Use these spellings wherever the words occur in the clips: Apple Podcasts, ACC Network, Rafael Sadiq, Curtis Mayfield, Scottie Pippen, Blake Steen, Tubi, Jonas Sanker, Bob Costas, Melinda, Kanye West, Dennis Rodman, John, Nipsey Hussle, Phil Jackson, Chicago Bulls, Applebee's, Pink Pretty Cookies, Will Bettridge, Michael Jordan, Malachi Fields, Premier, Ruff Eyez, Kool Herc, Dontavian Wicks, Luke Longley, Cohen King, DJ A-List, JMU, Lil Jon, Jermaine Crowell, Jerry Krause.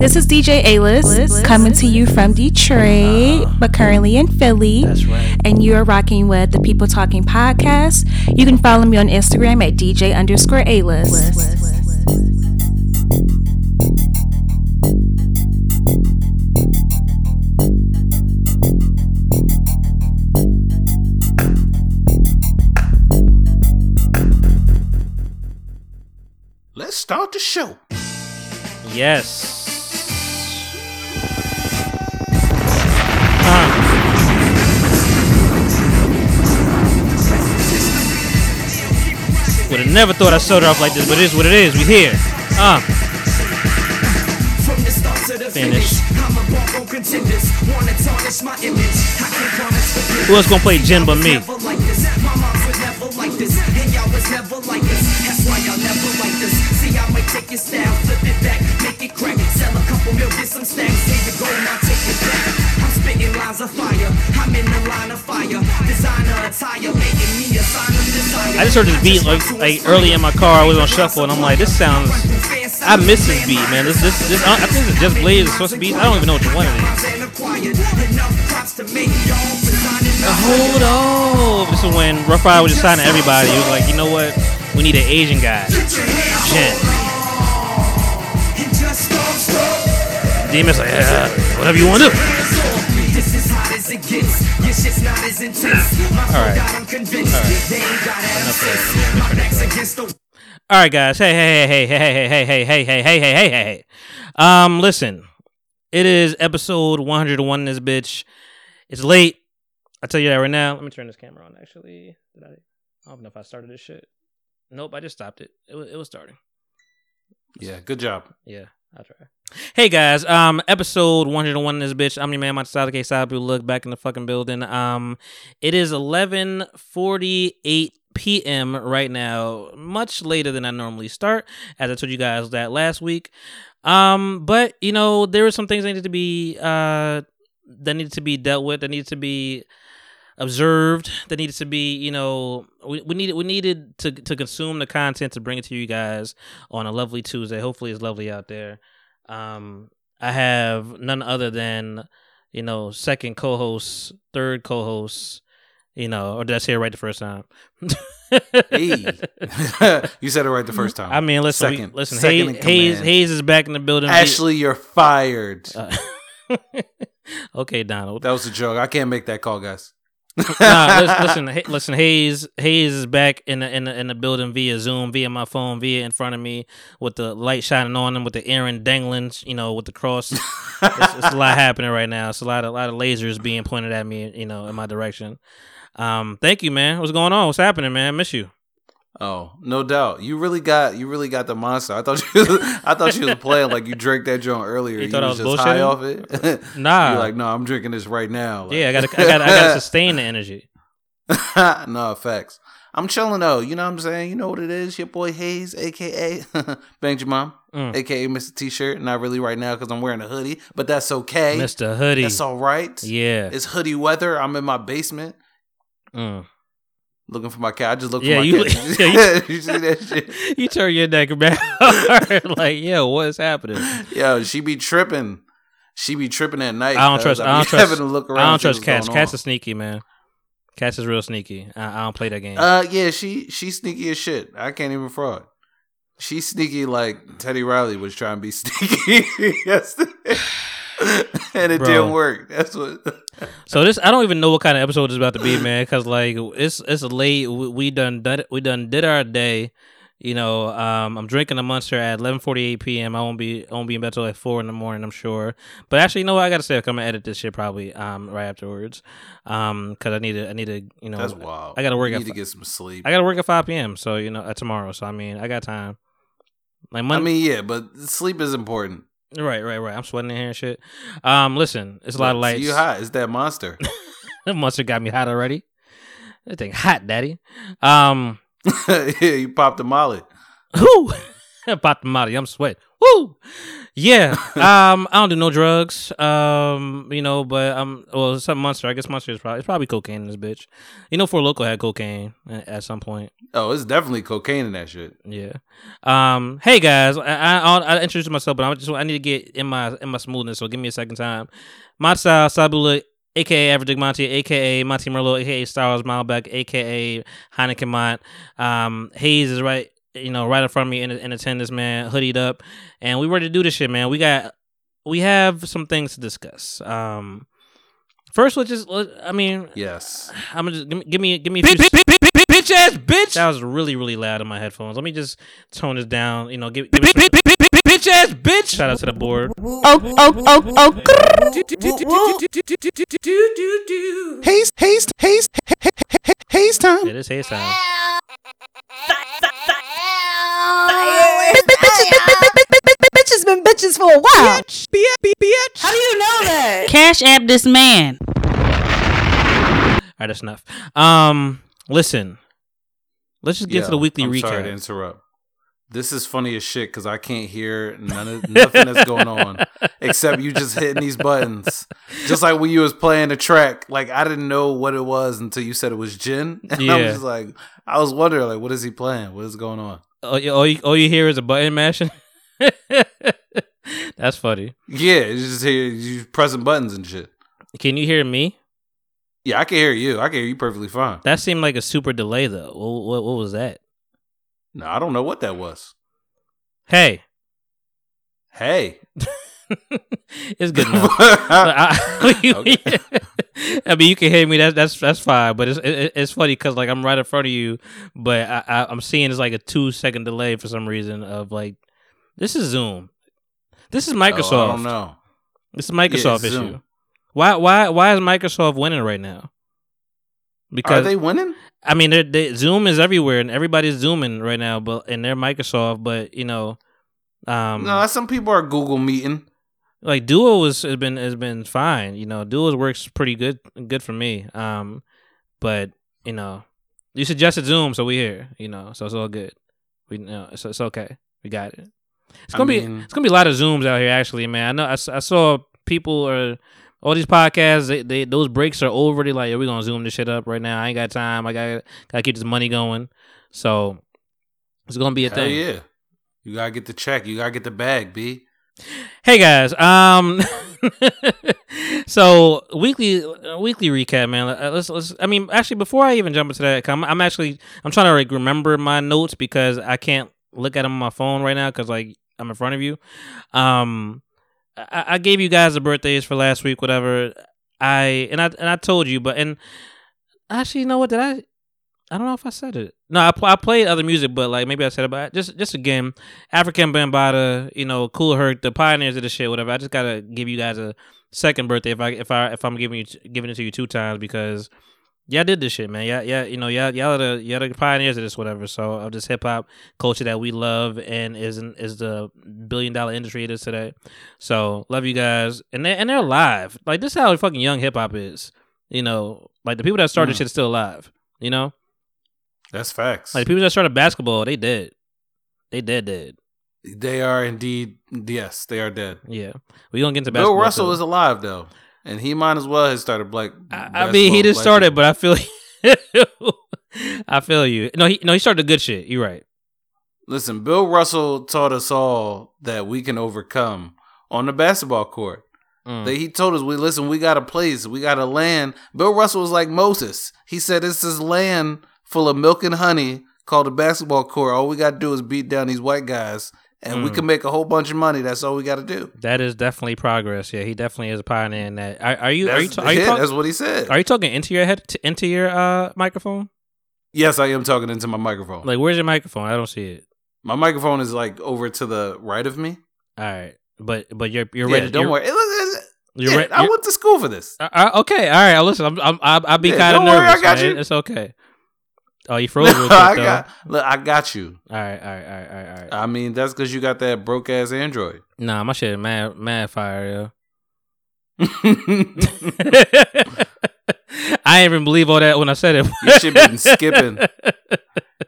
This is DJ A-List coming to you from Detroit, but currently in Philly. That's right. And you're rocking with the People Talking Podcast. You can follow me on Instagram at DJ_A-List. Let's start the show. Yes. Would have never thought I started off like this, but it is what it is. We here. Finish. Who else gonna play Jen but me? Take your style, flip it back, make it crack, sell a couple mil, get some stacks, here you go, now take it back. I'm spitting lines of fire, I'm in the line of fire, designer attire, making me a sign of desire. I just heard this beat like early in my car. I was on shuffle and I'm like, this sounds, I miss this beat, man. This I think it's just Blaze, Swiss Beats. I don't even know which one it is. Hold on. This is when Ruff Eyez was just signing everybody. He was like, you know what? We need an Asian guy. Shit. DM's like, whatever you want to do. All right. All right, guys. Hey. Listen. It is episode 101 in this bitch. It's late. I'll tell you that right now. Let me turn this camera on, actually. I don't know if I started this shit. Nope, I just stopped it. It was starting. Yeah, good job. Yeah. I'll try. Hey guys, episode 101 in this bitch. I'm your man, Matasada K Sabu. Look back in the fucking building. It is 11:48 p.m. right now, much later than I normally start, as I told you guys that last week. But you know, there were some things that needed to be dealt with, that needed to be observed, that needed to be, you know, we needed to consume the content to bring it to you guys on a lovely Tuesday. Hopefully it's lovely out there. I have none other than, you know, second co-host, third co-host, you know, or did I say it right the first time? Hey. You said it right the first time. I mean, listen, second Hayes is back in the building. Ashley, you're fired. Okay, Donald. That was a joke. I can't make that call, guys. Nah, listen. Hayes is back in the building via Zoom, via my phone, via in front of me with the light shining on him, with the Aaron dangling, you know, with the cross. It's a lot happening right now. It's a lot of lasers being pointed at me, you know, in my direction. Thank you, man. What's going on? What's happening, man? I miss you. Oh, no doubt. You really got the monster. I thought you was playing like you drank that joint earlier. You thought I was just high off it. Nah, you're like, no, I'm drinking this right now. Like, yeah, I gotta sustain the energy. No, facts. I'm chilling though. You know what I'm saying? You know what it is? Your boy Hayes, aka Bang Your Mom, aka Mr. T-shirt. Not really right now because I'm wearing a hoodie, but that's okay, Mr. Hoodie. That's all right. Yeah, it's hoodie weather. I'm in my basement. Looking for my cat. I just looked for my cat. You see that shit? You turn your neck back. Like, yo, what is happening? Yo, she be tripping. She be tripping at night. I don't trust cats. Cats are sneaky, man. Cats is real sneaky. I don't play that game. Yeah, she's sneaky as shit. I can't even fraud. She's sneaky like Teddy Riley was trying to be sneaky yesterday. And it didn't work. That's what. So this, I don't even know what kind of episode it's about to be, man. Because like it's late. We done did our day. You know, I'm drinking a Monster at 11:48 p.m. I won't be in bed till like 4 a.m. I'm sure. But actually, you know what? I gotta say, I'm gonna edit this shit probably right afterwards. Because I need to. You know, that's wild. I gotta work. You need to get some sleep. I gotta work at 5 p.m. So you know, tomorrow. So I mean, I got time. Like Monday. I mean, yeah, but sleep is important. Right. I'm sweating in here and shit. Listen, it's a lot of lights. You hot? It's that monster. That monster got me hot already. That thing hot, daddy. Yeah, you popped a molly. Who? About the body, I'm sweating. Woo! Yeah. I don't do no drugs. But it's some Monster. I guess Monster is probably cocaine in this bitch. You know, For Local had cocaine at some point. Oh, it's definitely cocaine in that shit. Yeah. Hey guys, I introduced myself, but I need to get in my smoothness. So give me a second time. Matasada Sabu, a.k.a. Average Dick Monty, a.k.a. Monty Merlot, a.k.a. Star Wars Mileback, a.k.a. Heineken Mont. Hayes is right. Right in front of me in attendance, man, hoodied up, and we ready to do this shit, man. We have some things to discuss. First, yes. I'm gonna just give me a few bitch ass bitch. That was really, really loud in my headphones. Let me just tone this down. Bitch ass bitch. Shout out to the board. Oh. Haste time. It is haste time. Bitch has been bitches for a while. Bitch. How do you know that? Cash app this man. Alright, that's enough. Listen. Let's just get to the weekly recap. Sorry to interrupt. This is funny as shit because I can't hear nothing that's going on except you just hitting these buttons. Just like when you was playing the track, like I didn't know what it was until you said it was gin, and yeah. I was wondering, what is he playing? What is going on? All you hear is a button mashing. That's funny. Yeah, you just hear you pressing buttons and shit. Can you hear me? Yeah, I can hear you. I can hear you perfectly fine. That seemed like a super delay though. What was that? No, I don't know what that was. Hey. It's good enough. I mean, you can hear me. That's fine. But it's funny because I'm right in front of you, but I'm seeing it's a 2-second delay for some reason. Of this is Zoom. This is Microsoft. Oh, I don't know. This is Microsoft issue. Zoom. Why is Microsoft winning right now? Because are they winning? I mean, Zoom is everywhere, and everybody's zooming right now. But they're Microsoft. But no, some people are Google meeting. Duo has been fine. Duo works pretty good for me. But you suggested Zoom, so we're here. So it's all good. So it's okay. We got it. It's gonna be a lot of Zooms out here. Actually, man, I know I saw people are. All these podcasts, those breaks are over. They're we're going to Zoom this shit up right now. I ain't got time. I got to keep this money going. So it's going to be a thing. Yeah. You got to get the check. You got to get the bag, B. Hey, guys. So weekly recap, man. Let's. I mean, actually, before I even jump into that, I'm trying to remember my notes because I can't look at them on my phone right now because I'm in front of you. I gave you guys the birthdays for last week, whatever. I told you, but actually, you know what? Did I? I don't know if I said it. No, I played other music, but maybe I said it. But just again, African Bambaataa, Kool Herc, the pioneers of the shit, whatever. I just gotta give you guys a second birthday if I'm giving it to you 2 times because y'all did this shit, man. Yeah, y'all are the pioneers of this, whatever. So of this hip hop culture that we love and is the $1 billion industry it is today. So love you guys, and they're alive. This is how fucking young hip hop is. The people that started shit are still alive. That's facts. The people that started basketball, they dead. They dead. They are indeed. Yes, they are dead. Yeah, we gonna get into basketball. Bill Russell is alive though. And he might as well have started Black. I mean, he just started, but I feel you. I feel you. No, he started the good shit. You're right. Listen, Bill Russell taught us all that we can overcome on the basketball court. That he told us, we got a place, we got a land. Bill Russell was like Moses. He said, it's this land full of milk and honey called the basketball court. All we got to do is beat down these white guys. And we can make a whole bunch of money. That's all we got to do. That is definitely progress. Yeah, he definitely is a pioneer in that. That's what he said. Are you talking into your head, into your microphone? Yes, I am talking into my microphone. Where's your microphone? I don't see it. My microphone is over to the right of me. All right, but you're ready. Don't worry. I went to school for this. Okay, all right. Listen, I'll be kind of nervous. Don't worry, I got you. It's okay. Oh, you froze real quick, though. I got you. All right. I mean, that's because you got that broke-ass Android. Nah, my shit is mad fire, yo. I didn't even believe all that when I said it. You should been skipping.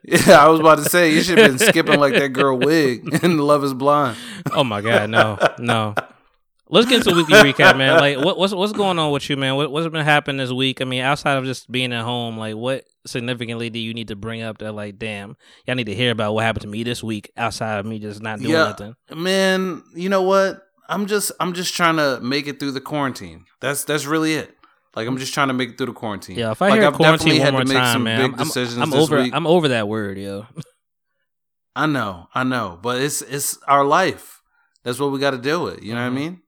Yeah, I was about to say, you should have been skipping like that girl Wig in Love Is Blind. Oh my God, no. Let's get into a weekly recap, man. Like, what's going on with you, man? What's been happening this week? I mean, outside of just being at home, like, what significantly do you need to bring up that, like, damn, y'all need to hear about what happened to me this week outside of me just not doing nothing? Man, you know what? I'm just trying to make it through the quarantine. That's really it. Like, I'm just trying to make it through the quarantine. Yeah, if I hear quarantine one more time, man, I'm over that word, yo. I know, but it's our life. That's what we got to deal with. You know what I mean?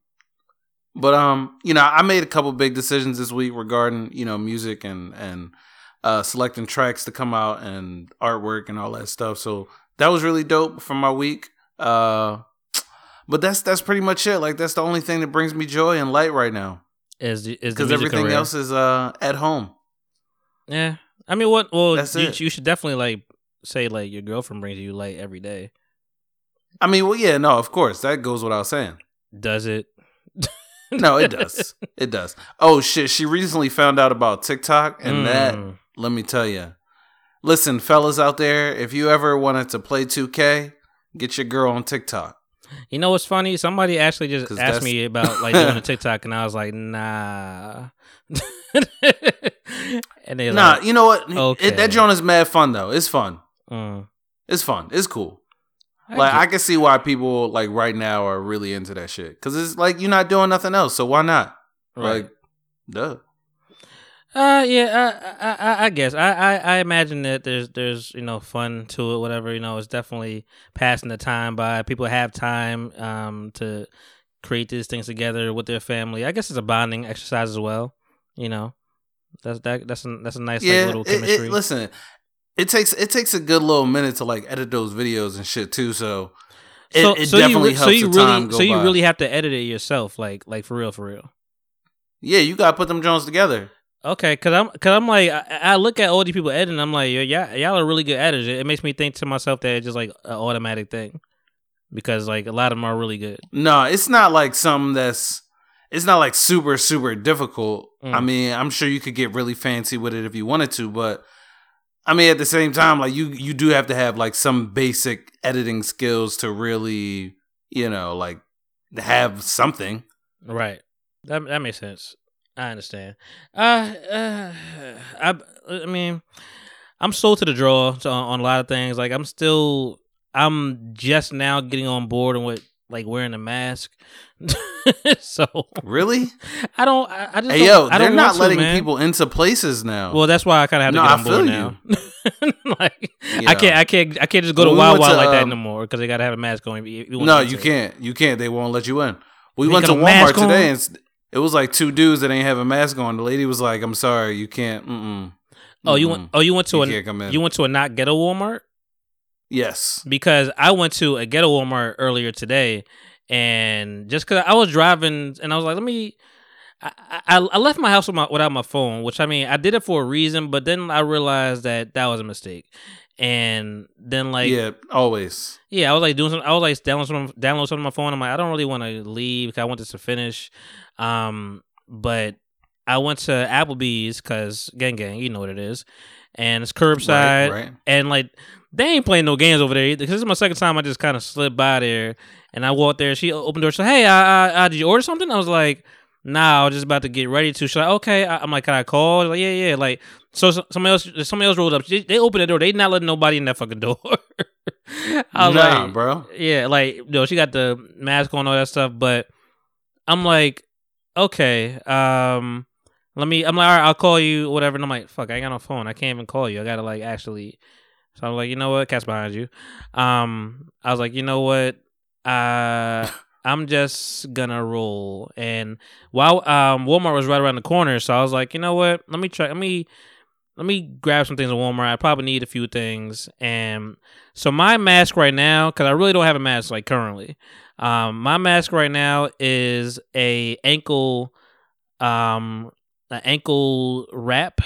But you know, I made a couple big decisions this week regarding, you know, music and selecting tracks to come out and artwork and all that stuff. So that was really dope for my week. But that's pretty much it. Like, that's the only thing that brings me joy and light right now. Is because everything career. Else is at home. Yeah, I mean, what? Well, you should definitely like say like your girlfriend brings you light every day. I mean, well, yeah, no, of course that goes without saying. Does it? No, it does. It does. Oh shit! She recently found out about TikTok, and that, let me tell you. Listen, fellas out there, if you ever wanted to play 2K, get your girl on TikTok. You know what's funny? Somebody actually just asked me about like doing a TikTok, and I was like, nah. And they nah, like, you know what? Okay. That joint is mad fun though. It's fun. It's fun. It's cool. Like, I can see why people like right now are really into that shit because it's like you're not doing nothing else, so why not? Right. Like, duh. Yeah. I guess I imagine that there's you know fun to it, whatever. You know, it's definitely passing the time by. People have time to create these things together with their family. I guess it's a bonding exercise as well. You know, that's a nice like, little chemistry. Listen. It takes a good little minute to like edit those videos and shit too. So it definitely helps. So you really have to edit it yourself, like for real. Yeah, you gotta put them Jones together. Okay, cause I'm like I look at all these people editing, I'm like, y'all are really good editors. It makes me think to myself that it's just like an automatic thing because like a lot of them are really good. No, it's not like something that's. It's not like super super difficult. I mean, I'm sure you could get really fancy with it if you wanted to, but. I mean, at the same time, like you do have to have like some basic editing skills to really, you know, like have something. Right. That makes sense. I understand. I mean, I'm still to the draw on a lot of things. Like I'm just now getting on board and with like wearing a mask. So really, I just. Hey, yo, they're not letting people into places now. Well, that's why I kind of have to get on board now. Like, yeah. I can't just go to Wawa like that no more because they gotta have a mask on. You can't. They won't let you in. We went to Walmart today, and it was like two dudes that ain't have a mask on. The lady was like, "I'm sorry, you can't." Oh, you went to a not ghetto Walmart. Yes, because I went to a ghetto Walmart earlier today. And just because I was driving and I was like, I left my house without my phone, which I mean, I did it for a reason, but then I realized that was a mistake. And then like, yeah, always. Yeah. I was like downloading something on my phone. I'm like, I don't really want to leave because I want this to finish. But I went to Applebee's because gang, you know what it is. And it's curbside. Right. And like, they ain't playing no games over there either. Because this is my second time I just kind of slid by there. And I walked there. She opened the door. She said, hey, did you order something? I was like, nah, I was just about to get ready to. She's like, okay. I'm like, can I call? Like, yeah. Like, so somebody else rolled up. They opened the door. They not letting nobody in that fucking door. I was like, bro. Yeah, like, you know, she got the mask on and all that stuff. But I'm like, okay, I'm like, all right, I'll call you, whatever. And I'm like, fuck, I ain't got no phone. I can't even call you. I got to, like, actually... So I was like, you know what? Cat's behind you. I was like, you know what? I'm just gonna roll. And while Walmart was right around the corner, so I was like, you know what? Let me try. Let me grab some things at Walmart. I probably need a few things. And so my mask right now, because I really don't have a mask like currently. My mask right now is an ankle wrap.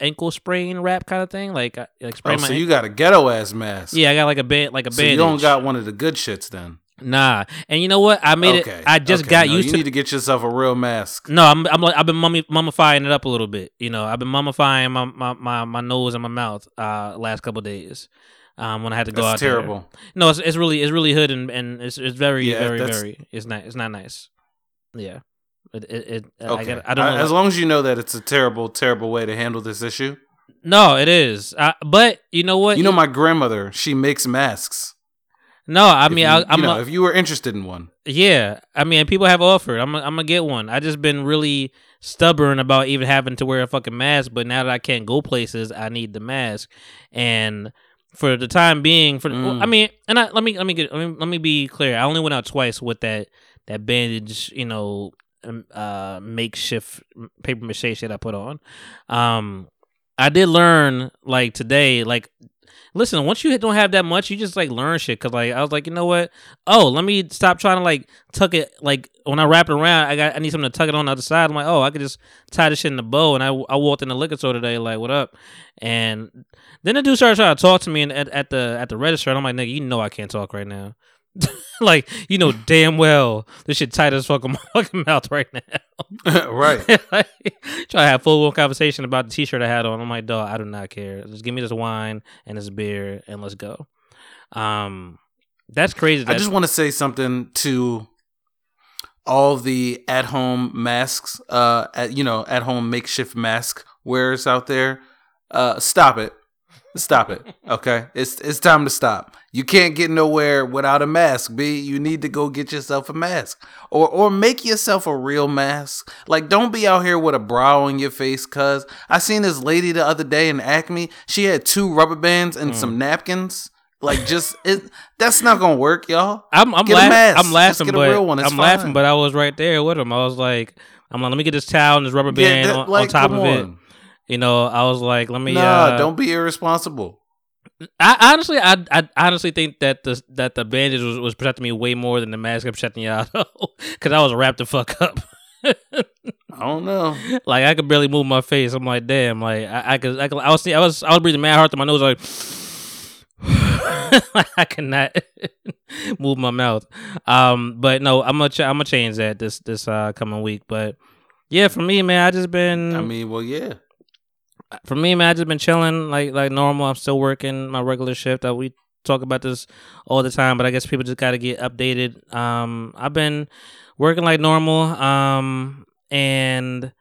Ankle sprain wrap kind of thing, like sprain. Oh, so you got a ghetto ass mask? Yeah, I got like a bandage. So you don't got one of the good shits then? Nah, and you know what? I made it. I just got used to. You need to get yourself a real mask. No, I'm like, I've been mummifying it up a little bit. You know, I've been mummifying my nose and my mouth last couple of days. When I had to go out there. That's terrible. No, it's really hood and it's very very it's not nice. Yeah. I don't know. As long as you know that it's a terrible way to handle this issue. No, it is. But you know what? You know my grandmother, she makes masks. No, I mean, if you were interested in one. Yeah. I mean, people have offered. I'm going to get one. I just been really stubborn about even having to wear a fucking mask, but now that I can't go places, I need the mask. And for the time being, let me be clear. I only went out twice with that bandage, you know, makeshift paper mache shit I put on. I did learn, like, today, like, listen, once you don't have that much, you just, like, learn shit. Because, like, I was like, you know what? Oh, let me stop trying to, like, tuck it. Like, when I wrap it around, I need something to tuck it on the other side. I'm like, oh, I could just tie this shit in a bow. And I walked in the liquor store today, like, what up? And then the dude started trying to talk to me at the register. And I'm like, nigga, you know I can't talk right now. Like, you know damn well this shit tight as fuck on my fucking mouth right now. Right. Like, try to have full-blown conversation about the t-shirt I had on. I'm like, dog, I do not care. Just give me this wine and this beer and let's go. That's crazy. I just want to say something to all the at-home masks, at-home makeshift mask wearers out there. Stop it. Stop it, okay? It's time to stop. You can't get nowhere without a mask, B. You need to go get yourself a mask. Or make yourself a real mask. Like, don't be out here with a bra on your face, cuz. I seen this lady the other day in Acme. She had 2 rubber bands and some napkins. Like, just, that's not gonna work, y'all. I'm laughing, just get a real one. It's fine. Laughing, but I was right there with him. I was like, let me get this towel and this rubber band on top of it. You know, I was like, let me. Don't be irresponsible. I honestly think that the bandage was protecting me way more than the mask I'm shutting you out because I was wrapped the fuck up. I don't know. Like, I could barely move my face. I'm like, damn. Like, I could. I was breathing mad hard through my nose. Like, I could not move my mouth. But no, I'm gonna change that this coming week. But yeah, for me, man, I just been chilling like normal. I'm still working my regular shift. We talk about this all the time, but I guess people just got to get updated. I've been working like normal. And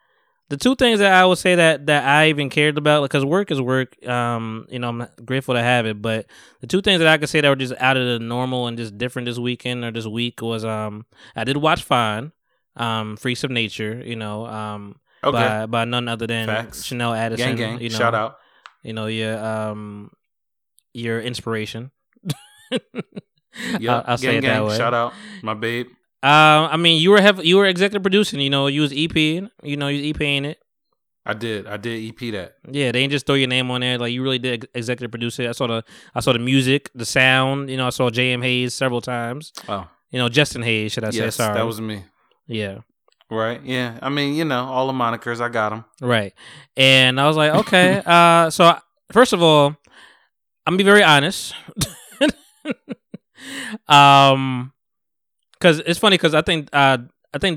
the two things that I would say that I even cared about, because work is work. You know, I'm grateful to have it, but the two things that I could say that were just out of the normal and just different this weekend or this week was I did watch Fine, Freaks of Nature. You know, by none other than Facts. Chanel Addison. Gang. You know, shout out. You know, your inspiration. Yeah, I'll say it that way. Shout out, my babe. I mean, you were executive producing. You know, you was EPing. You know, you was EPing it. I did EP that. Yeah, they didn't just throw your name on there. Like, you really did executive produce it. I saw the music, the sound. You know, I saw J.M. Hayes several times. Oh, you know, Justin Hayes. Should I say? Sorry, that was me. Yeah. Right, yeah. I mean, you know, all the monikers, I got them. Right. And I was like, okay. So, first of all, I'm going to be very honest. Because it's funny, because I think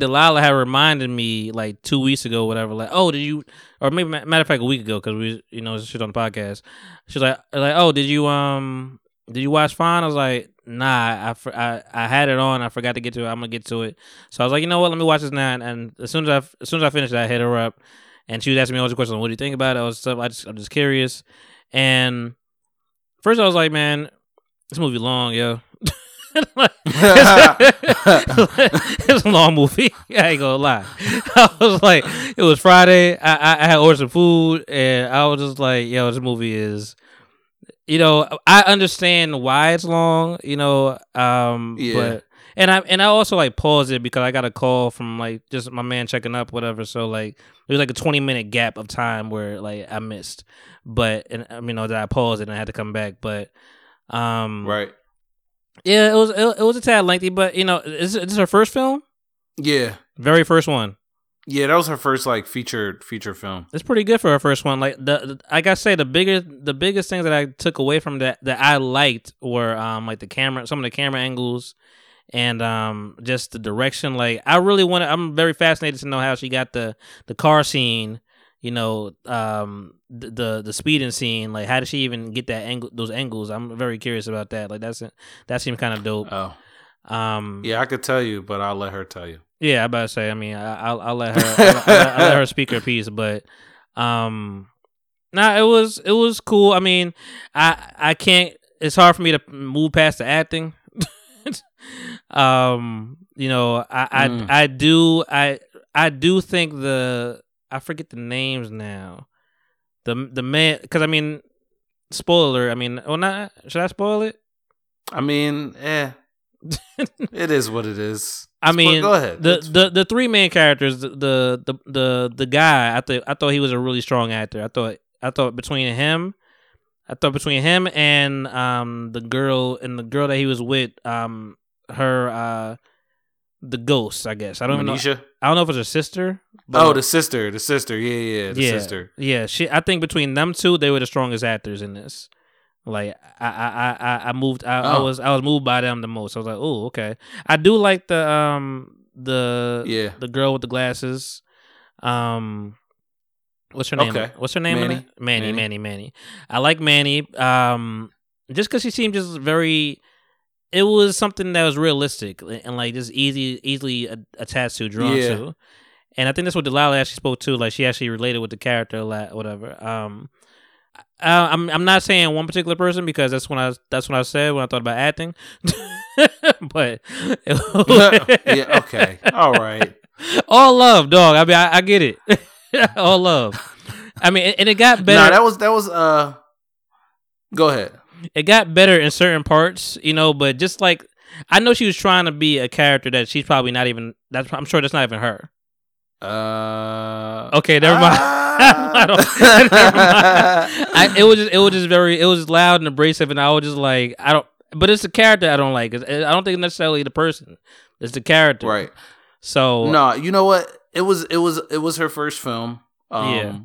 Delilah had reminded me, like, 2 weeks ago, whatever, like, oh, did you, or maybe, matter of fact, a week ago, because we, you know, shit on the podcast. She's like, oh, did you watch Fine? I was like, nah, I had it on. I forgot to get to it. I'm going to get to it. So I was like, you know what? Let me watch this now. And as soon as I finished it, I hit her up. And she was asking me all these questions. What do you think about it? I'm just curious. And first I was like, man, this movie long, yo. It's a long movie. I ain't going to lie. I was like, it was Friday. I had ordered some food. And I was just like, yo, this movie is... You know, I understand why it's long, you know, yeah. But and I also like paused it because I got a call from like just my man checking up, whatever. So like there was like a 20-minute gap of time where like I missed, but and you know that I paused it and I had to come back. But right, yeah, it was a tad lengthy, but you know, is this her first film? Yeah, very first one. Yeah, that was her first like feature film. It's pretty good for her first one. Like like I say, the biggest things that I took away from that I liked were like some of the camera angles and just the direction. Like, I really want to, I'm very fascinated to know how she got the car scene, you know, the speeding scene. Like, how did she even get that angle, those angles? I'm very curious about that. Like, that seemed kind of dope. Oh. Yeah, I could tell you, but I'll let her tell you. Yeah, I about to say. I mean, I'll let her I'll let her speak her piece, but nah, it was cool. I mean, I can't. It's hard for me to move past the acting. You know, I do think I forget the names now. The man, because I mean, spoiler. I mean, well, not should I spoil it? I mean, it is what it is. I mean, go ahead. The three main characters, the guy, I thought he was a really strong actor. I thought between him and the girl that he was with, the ghost, I guess. I don't know. I don't know if it's her sister. Oh, the sister. Yeah, sister. Yeah, I think between them two, they were the strongest actors in this. Like, I was moved by them the most. I was like, oh, okay. I do like the girl with the glasses. What's her name? Okay. What's her name? Manny. I like Manny. Just because she seemed just very. It was something that was realistic and like just easily attached to, drawn to. And I think that's what Delilah actually spoke to. Like, she actually related with the character a lot, whatever. I'm not saying one particular person because that's what I said when I thought about acting. But yeah, okay, all right. All love, dog. I mean, I get it. All love. I mean, and it got better. Nah, that was. Go ahead. It got better in certain parts, you know. But just like, I know she was trying to be a character that she's probably not even. I'm sure that's not even her. Okay, never mind. It was just loud and abrasive, and I was just like, I don't. But it's the character I don't like. I don't think necessarily the person. It's the character, right? So no, you know what? It was her first film. Yeah.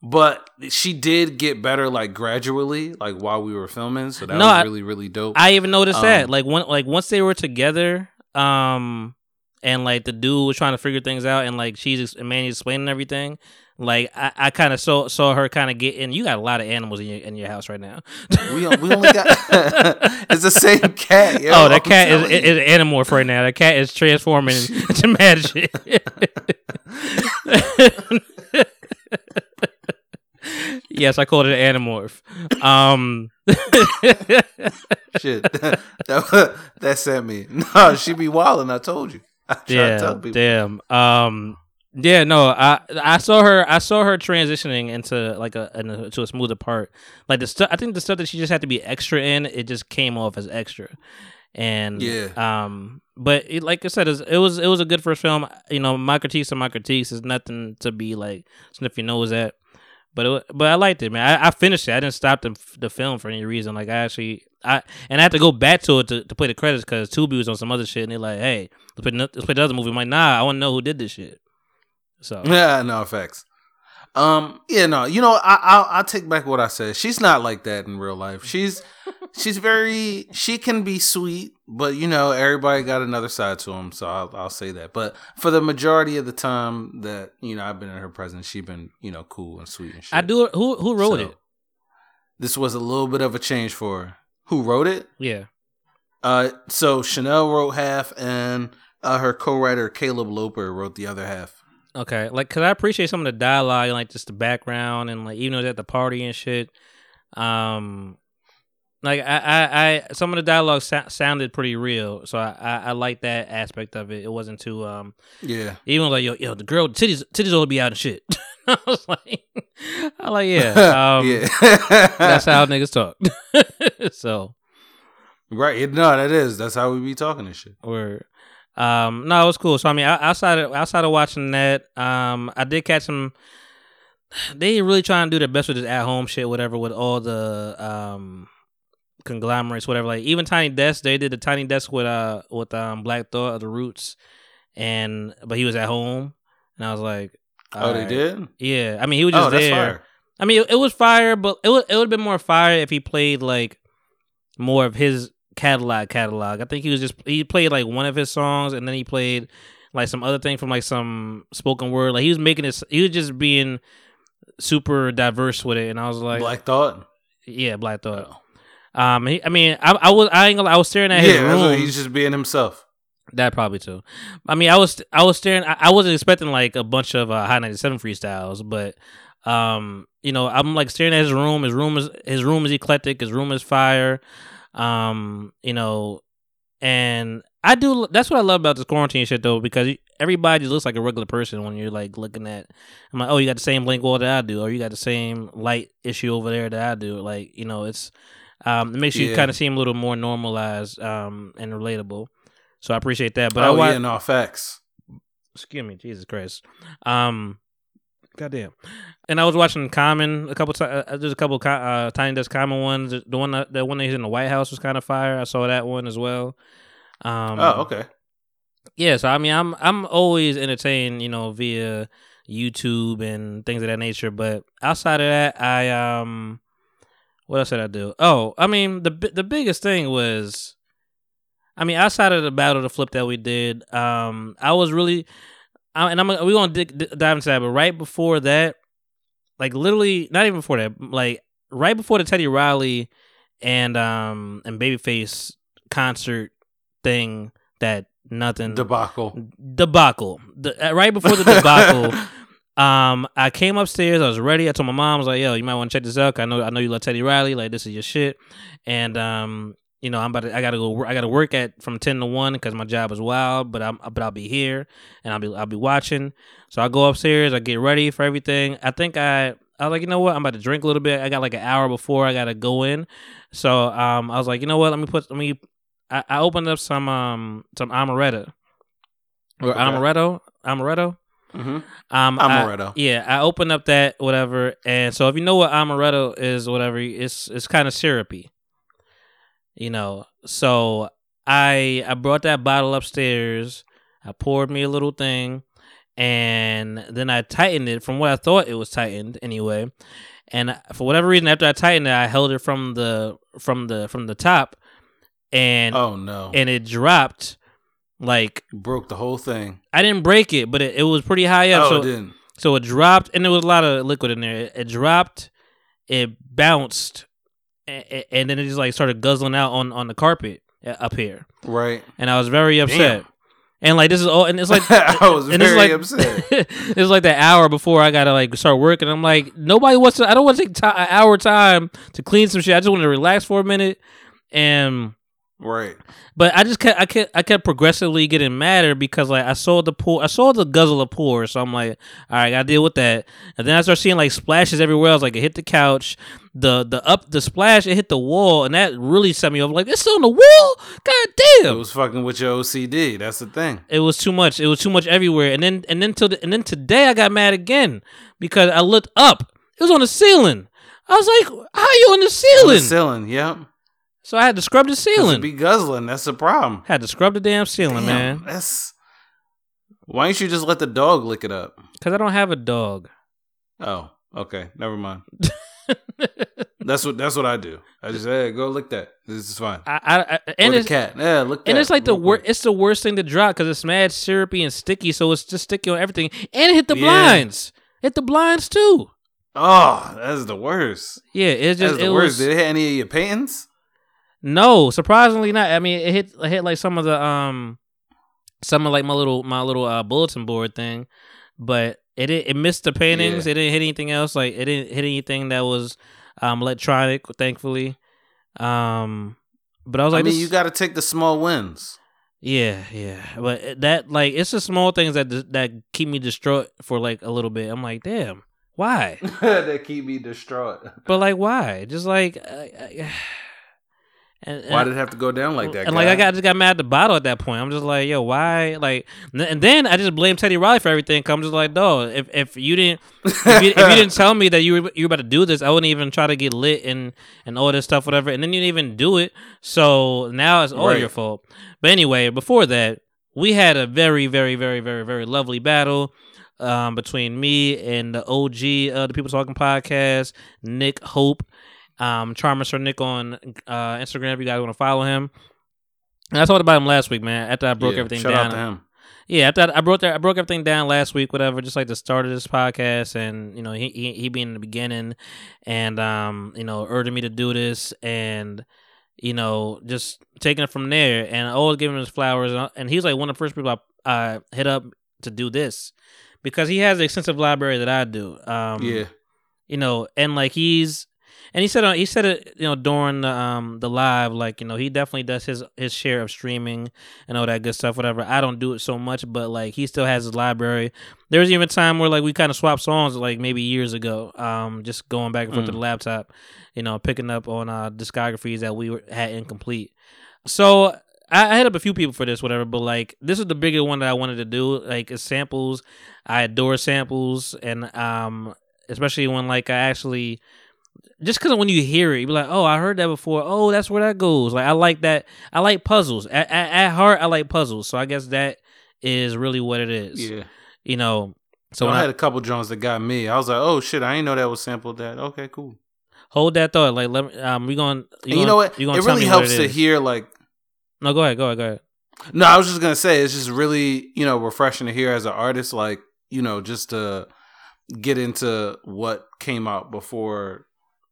But she did get better, like gradually, like while we were filming. So that was really, really dope. I even noticed that, once they were together, and like the dude was trying to figure things out, and like Manny's explaining everything. Like I kind of saw her kind of get in. You got a lot of animals in your house right now. We only got it's the same cat. Yo, oh, that cat is animorph right now. That cat is transforming into magic. Yes, I called it an animorph. Shit, that sent me. No, she be wilding. I told you. I try to tell people. Damn. Yeah. No. I saw her transitioning into like to a smoother part. Like the stuff. I think the stuff that she just had to be extra in. It just came off as extra. And but like I said, it was a good first film. You know, my critiques is nothing to be like sniff your nose at. But I liked it, man. I finished it. I didn't stop the film for any reason. Like, I had to go back to it to play the credits because Tubi was on some other shit, and they're like, hey, let's play the other movie. I'm like, nah, I want to know who did this shit. So yeah, no, facts. Yeah, no, you know, I'll take back what I said. She's not like that in real life. She can be sweet, but you know, everybody got another side to them. So I'll say that. But for the majority of the time that, you know, I've been in her presence, she's been, you know, cool and sweet and shit. Who wrote it? This was a little bit of a change for her. Who wrote it? Yeah. So Chanel wrote half, and her co-writer Caleb Loper wrote the other half. Okay, like, cause I appreciate some of the dialogue and like just the background and like even though it's at the party and shit, like I some of the dialogue sounded pretty real, so I like that aspect of it. It wasn't too Even like yo the girl titties all be out and shit. I was like yeah, yeah. That's how niggas talk. So right, no, that's how we be talking and shit. Or. No, it was cool. So I mean, outside of watching that, I did catch some. They really trying to do their best with this at home shit, whatever, with all the conglomerates, whatever. Like even Tiny Desk, they did the Tiny Desk with Black Thought of the Roots, but he was at home, and I was like, oh, right. They did? Yeah, I mean, he was just there. Fire. I mean, it was fire, but it would have been more fire if he played like more of his catalog. I think he was just, he played like one of his songs, and then he played like some other thing from like some spoken word. Like he was making this, he was just being super diverse with it, and I was like, Black Thought. Yeah, Black Thought. Oh. I was staring at his room. That's what, he's just being himself. That probably too. I mean, I was staring. I wasn't expecting like a bunch of Hot 97 freestyles, but you know, I'm like staring at his room. His room is eclectic. His room is fire. You know, and I do. That's what I love about this quarantine shit though, because everybody looks like a regular person when you're like looking at. I'm like, oh, you got the same blank wall that I do, or you got the same light issue over there that I do. Like, you know, it's it makes you kind of seem a little more normalized and relatable. So I appreciate that. But facts. Excuse me, Jesus Christ. Goddamn. And I was watching Common a couple times. There's a couple of Tiny Desk Common ones. The one that he's in the White House was kind of fire. I saw that one as well. Okay. Yeah, so I mean, I'm always entertained, you know, via YouTube and things of that nature. But outside of that, I what else did I do? Oh, I mean, the biggest thing was, I mean, outside of the Battle of the Flip that we did, I was really, we're going to dive into that, but right before that, like literally, not even before that, like right before the Teddy Riley and Babyface concert thing, that nothing. Debacle. Right before the debacle, I came upstairs. I was ready. I told my mom, I was like, yo, you might want to check this out. I know you love Teddy Riley. Like, this is your shit. And, you know, I gotta work at from 10 to 1 because my job is wild. But I'll be here and I'll be watching. So I go upstairs. I get ready for everything. I think I was like, you know what? I'm about to drink a little bit. I got like an hour before I gotta go in. So I was like, you know what? Let me. I opened up some amaretto or amaretto. Mm-hmm. Amaretto. I opened up that whatever. And so if you know what amaretto is, whatever, it's kind of syrupy. You know, so I brought that bottle upstairs. I poured me a little thing, and then I tightened it from what I thought it was tightened anyway. And for whatever reason, after I tightened it, I held it from the top, and oh no, and it dropped, like broke the whole thing. I didn't break it, but it was pretty high up. Oh, so it didn't. So it dropped, and there was a lot of liquid in there. It dropped, it bounced. And then it just like started guzzling out on the carpet up here, right? And I was very upset. Damn. And like this is all, and it's like I was very upset. It's like that hour before I gotta like start working. I'm like, nobody wants to. I don't want to take an hour time to clean some shit. I just want to relax for a minute. And right, but I just kept progressively getting madder because like I saw the guzzle of pour. So I'm like, all right, I gotta deal with that. And then I start seeing like splashes everywhere else. Like it hit the couch. The splash, it hit the wall, and that really set me off. Like, it's on the wall? God damn. It was fucking with your OCD. That's the thing. It was too much. It was too much everywhere. And then today I got mad again because I looked up. It was on the ceiling. I was like, how are you on the ceiling? On the ceiling, yep. So I had to scrub the ceiling. It be guzzling. That's the problem. Had to scrub the damn ceiling, man. Why didn't you just let the dog lick it up? Because I don't have a dog. Oh, okay. Never mind. That's what I do. I just go lick that. This is fine. It's cat. Yeah, lick that. And it's like it's the worst thing to drop because it's mad syrupy and sticky, so it's just sticky on everything. And it hit the blinds. Hit the blinds too. Oh, that's the worst. Yeah, it was the worst. Did it hit any of your paintings? No, surprisingly not. I mean, it hit like some of the like my little bulletin board thing, but. It missed the paintings. Yeah. It didn't hit anything else. Like it didn't hit anything that was electronic, thankfully. But I was like, you got to take the small wins. Yeah. But that like it's the small things that keep me distraught for like a little bit. I'm like, damn, why? That keep me distraught. But like, why? Just like, and why did it have to go down like that? And guy? Like I just got mad at the bottle at that point. I'm just like, yo, why? Like, and then I just blame Teddy Riley for everything. I'm just like, no, if you didn't tell me that you were about to do this, I wouldn't even try to get lit and all this stuff, whatever. And then you didn't even do it, so now it's all your fault. But anyway, before that, we had a very, very, very, very, very lovely battle between me and the OG of the People Talking Podcast, Nick Hope. Charmer Sir Nick on Instagram if you guys want to follow him. And I talked about him last week, man. After I broke everything down. Shout out to him. Yeah, after I broke everything down last week, whatever, just like the start of this podcast, and you know, he being in the beginning, and you know, urging me to do this, and you know, just taking it from there, and I always give him his flowers, and he's like one of the first people I hit up to do this, because he has an extensive library that I do. You know, and like he said it, you know, during the live, like, you know, he definitely does his share of streaming and all that good stuff, whatever. I don't do it so much, but like he still has his library. There was even a time where like we kind of swapped songs, like maybe years ago, just going back and forth to the laptop, you know, picking up on discographies that we had incomplete. So I hit up a few people for this, whatever, but like this is the bigger one that I wanted to do. Like it's samples. I adore samples, and especially when like I actually. Just because when you hear it, you be like, oh, I heard that before. Oh, that's where that goes. Like, I like that. I like puzzles. At heart, I like puzzles. So I guess that is really what it is. Yeah. You know. So when I had a couple drums that got me. I was like, oh, shit, I didn't know that was sampled that. Okay, cool. Hold that thought. Like, let me, we're going to. You know what? It really helps to hear, like. No, go ahead. No, I was just going to say, it's just really, you know, refreshing to hear as an artist, like, you know, just to get into what came out before.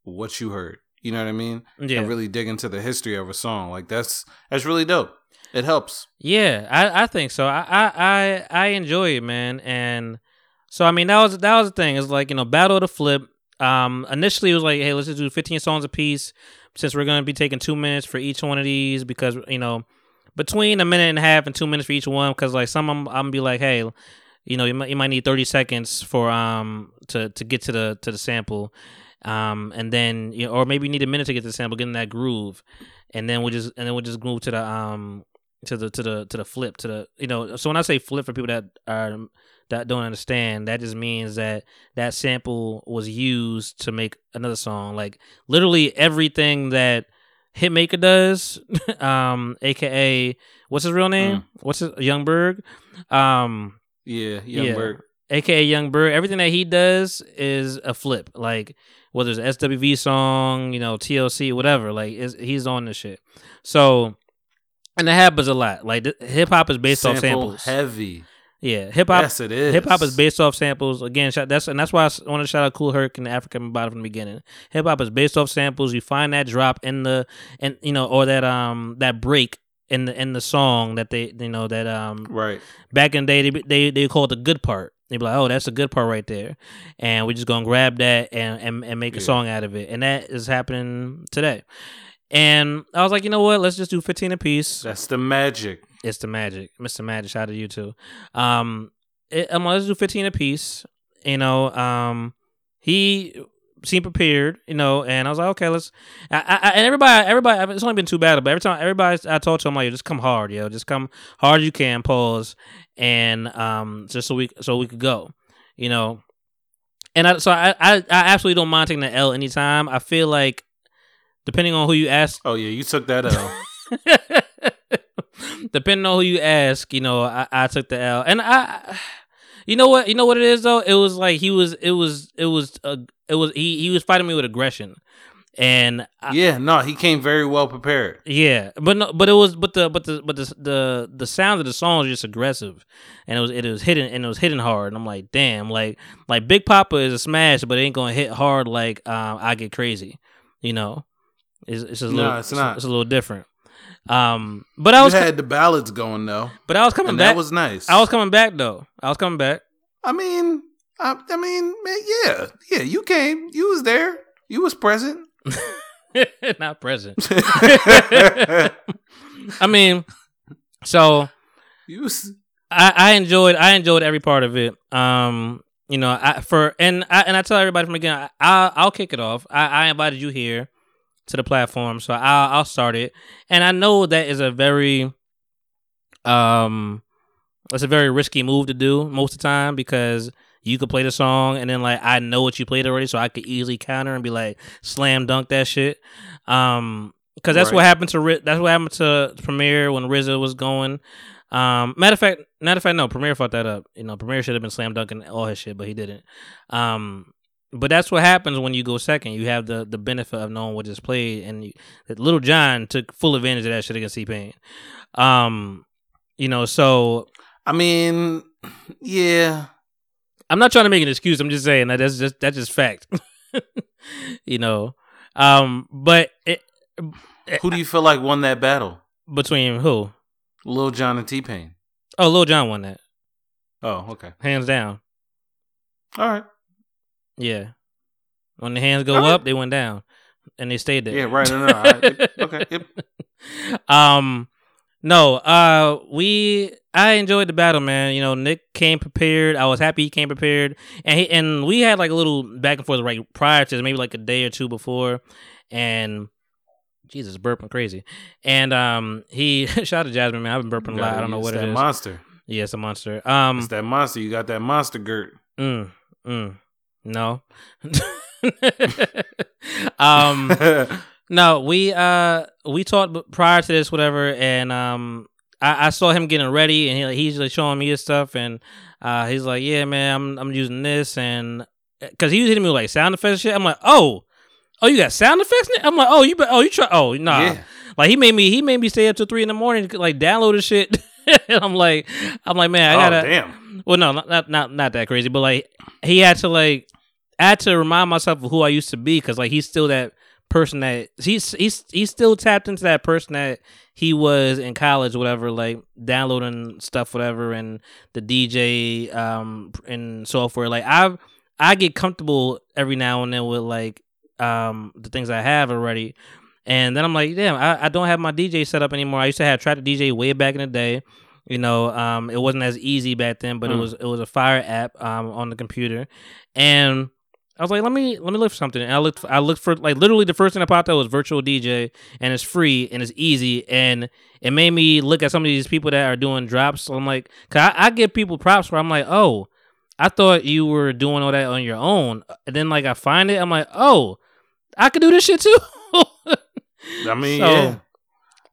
What you heard, you know what I mean? Yeah. And really dig into the history of a song. Like that's really dope. It helps. Yeah, I think so. I enjoy it, man. And so I mean that was the thing. It's like, you know, battle to flip. Initially it was like, hey, let's just do 15 songs a piece, since we're gonna be taking 2 minutes for each one of these, because you know, between a minute and a half and 2 minutes for each one, because like some of them I'm gonna be like, hey, you know, you might need 30 seconds for to get to the sample. And then, you know, or maybe you need a minute to get the sample, get in that groove, and then we'll just move to the flip to the, you know. So when I say flip, for people that don't understand, that just means that sample was used to make another song. Like literally everything that Hitmaker does, AKA what's his real name? What's his Youngberg? Youngberg. Yeah. AKA Youngberg, everything that he does is a flip. Like whether it's an SWV song, you know, TLC, whatever. Like he's on this shit. So, and it happens a lot. Like hip hop is based off samples. Heavy. Yeah, hip hop. Yes, it is. Hip hop is based off samples. Again, that's why I want to shout out Kool Herc and the African Bottom from the beginning. Hip hop is based off samples. You find that drop and you know, or that break. In the song that they, you know, that right back in the day they call it the good part. They be like, oh, that's the good part right there, and we're just gonna grab that and make a song out of it, and that is happening today. And I was like, you know what, let's just do 15 a piece. That's the magic. It's the magic, Mr. Magic. Shout out to you too. I'm like, let's do 15 a piece. You know, he seemed prepared, you know, and I was like, okay, let's. And everybody, it's only been two battles, but every time everybody I talked to, I'm like, yo, just come hard, yo, just come hard as you can. Pause, and just so we could go, you know. And I absolutely don't mind taking the L anytime. I feel like depending on who you ask. Oh yeah, you took that L. Depending on who you ask, you know, I took the L, and I. You know what it is though? It was like he was fighting me with aggression. And he came very well prepared. Yeah. But the sound of the song was just aggressive. And it was hitting hard. And I'm like, damn, like Big Papa is a smash, but it ain't gonna hit hard like I Get Crazy. You know? It's a little different. But I was had the ballads going though. But I was coming back. That was nice. I was coming back though. I mean, man, yeah. You came. You was there. You was present. Not present. I mean, so you. I enjoyed every part of it. You know, I tell everybody from the beginning, I'll kick it off. I invited you here. To the platform, so I'll start it, and I know that is a very risky move to do most of the time, because you could play the song and then like I know what you played already, so I could easily counter and be like slam dunk that shit, because that's right. That's what happened to Premier when RZA was going. Matter of fact, no, Premier fucked that up. You know, Premier should have been slam dunking all his shit, but he didn't. But that's what happens when you go second. You have the benefit of knowing what is played, and Lil Jon took full advantage of that shit against T-Pain. You know, so I mean, yeah. I'm not trying to make an excuse. I'm just saying that that's just fact. You know, but who do you feel like won that battle? Between who? Lil Jon and T-Pain. Oh, Lil Jon won that. Oh, okay. Hands down. All right. Yeah. When the hands go up, they went down, and they stayed there. Yeah, right. No. Okay. Yep. No. I enjoyed the battle, man. You know, Nick came prepared. I was happy he came prepared, and we had like a little back and forth right prior to this, maybe like a day or two before, and Jesus, burping crazy. And he shout out to Jasmine, man. I've been burping a lot. I don't know what it is. Monster. Yeah, it's a monster. It's that monster. You got that monster girt. No. No, we talked prior to this, whatever, and I saw him getting ready, and he's like showing me his stuff, and he's like, "Yeah, man, I'm using this," and because he was hitting me with like sound effects and shit. I'm like, "Oh, you got sound effects?" I'm like, "Oh, you try, nah." Yeah. Like he made me stay up till 3 a.m, like download the shit. And I'm like, man, I gotta. Damn. Well, no, not that crazy, but like I had to remind myself of who I used to be, because like he's still that person that he's still tapped into that person that he was in college, whatever, like downloading stuff, whatever, and the DJ and software. Like I get comfortable every now and then with like the things I have already. And then I'm like, damn, I don't have my DJ set up anymore. I used to have tried to DJ way back in the day. You know, it wasn't as easy back then, but it was a fire app on the computer. And I was like, let me look for something. And I looked for, like, literally the first thing that popped out was virtual DJ, and it's free and it's easy, and it made me look at some of these people that are doing drops. So I'm like, cause I give people props where I'm like, oh, I thought you were doing all that on your own. And then like I find it, I'm like, oh, I could do this shit too. I mean, so, yeah.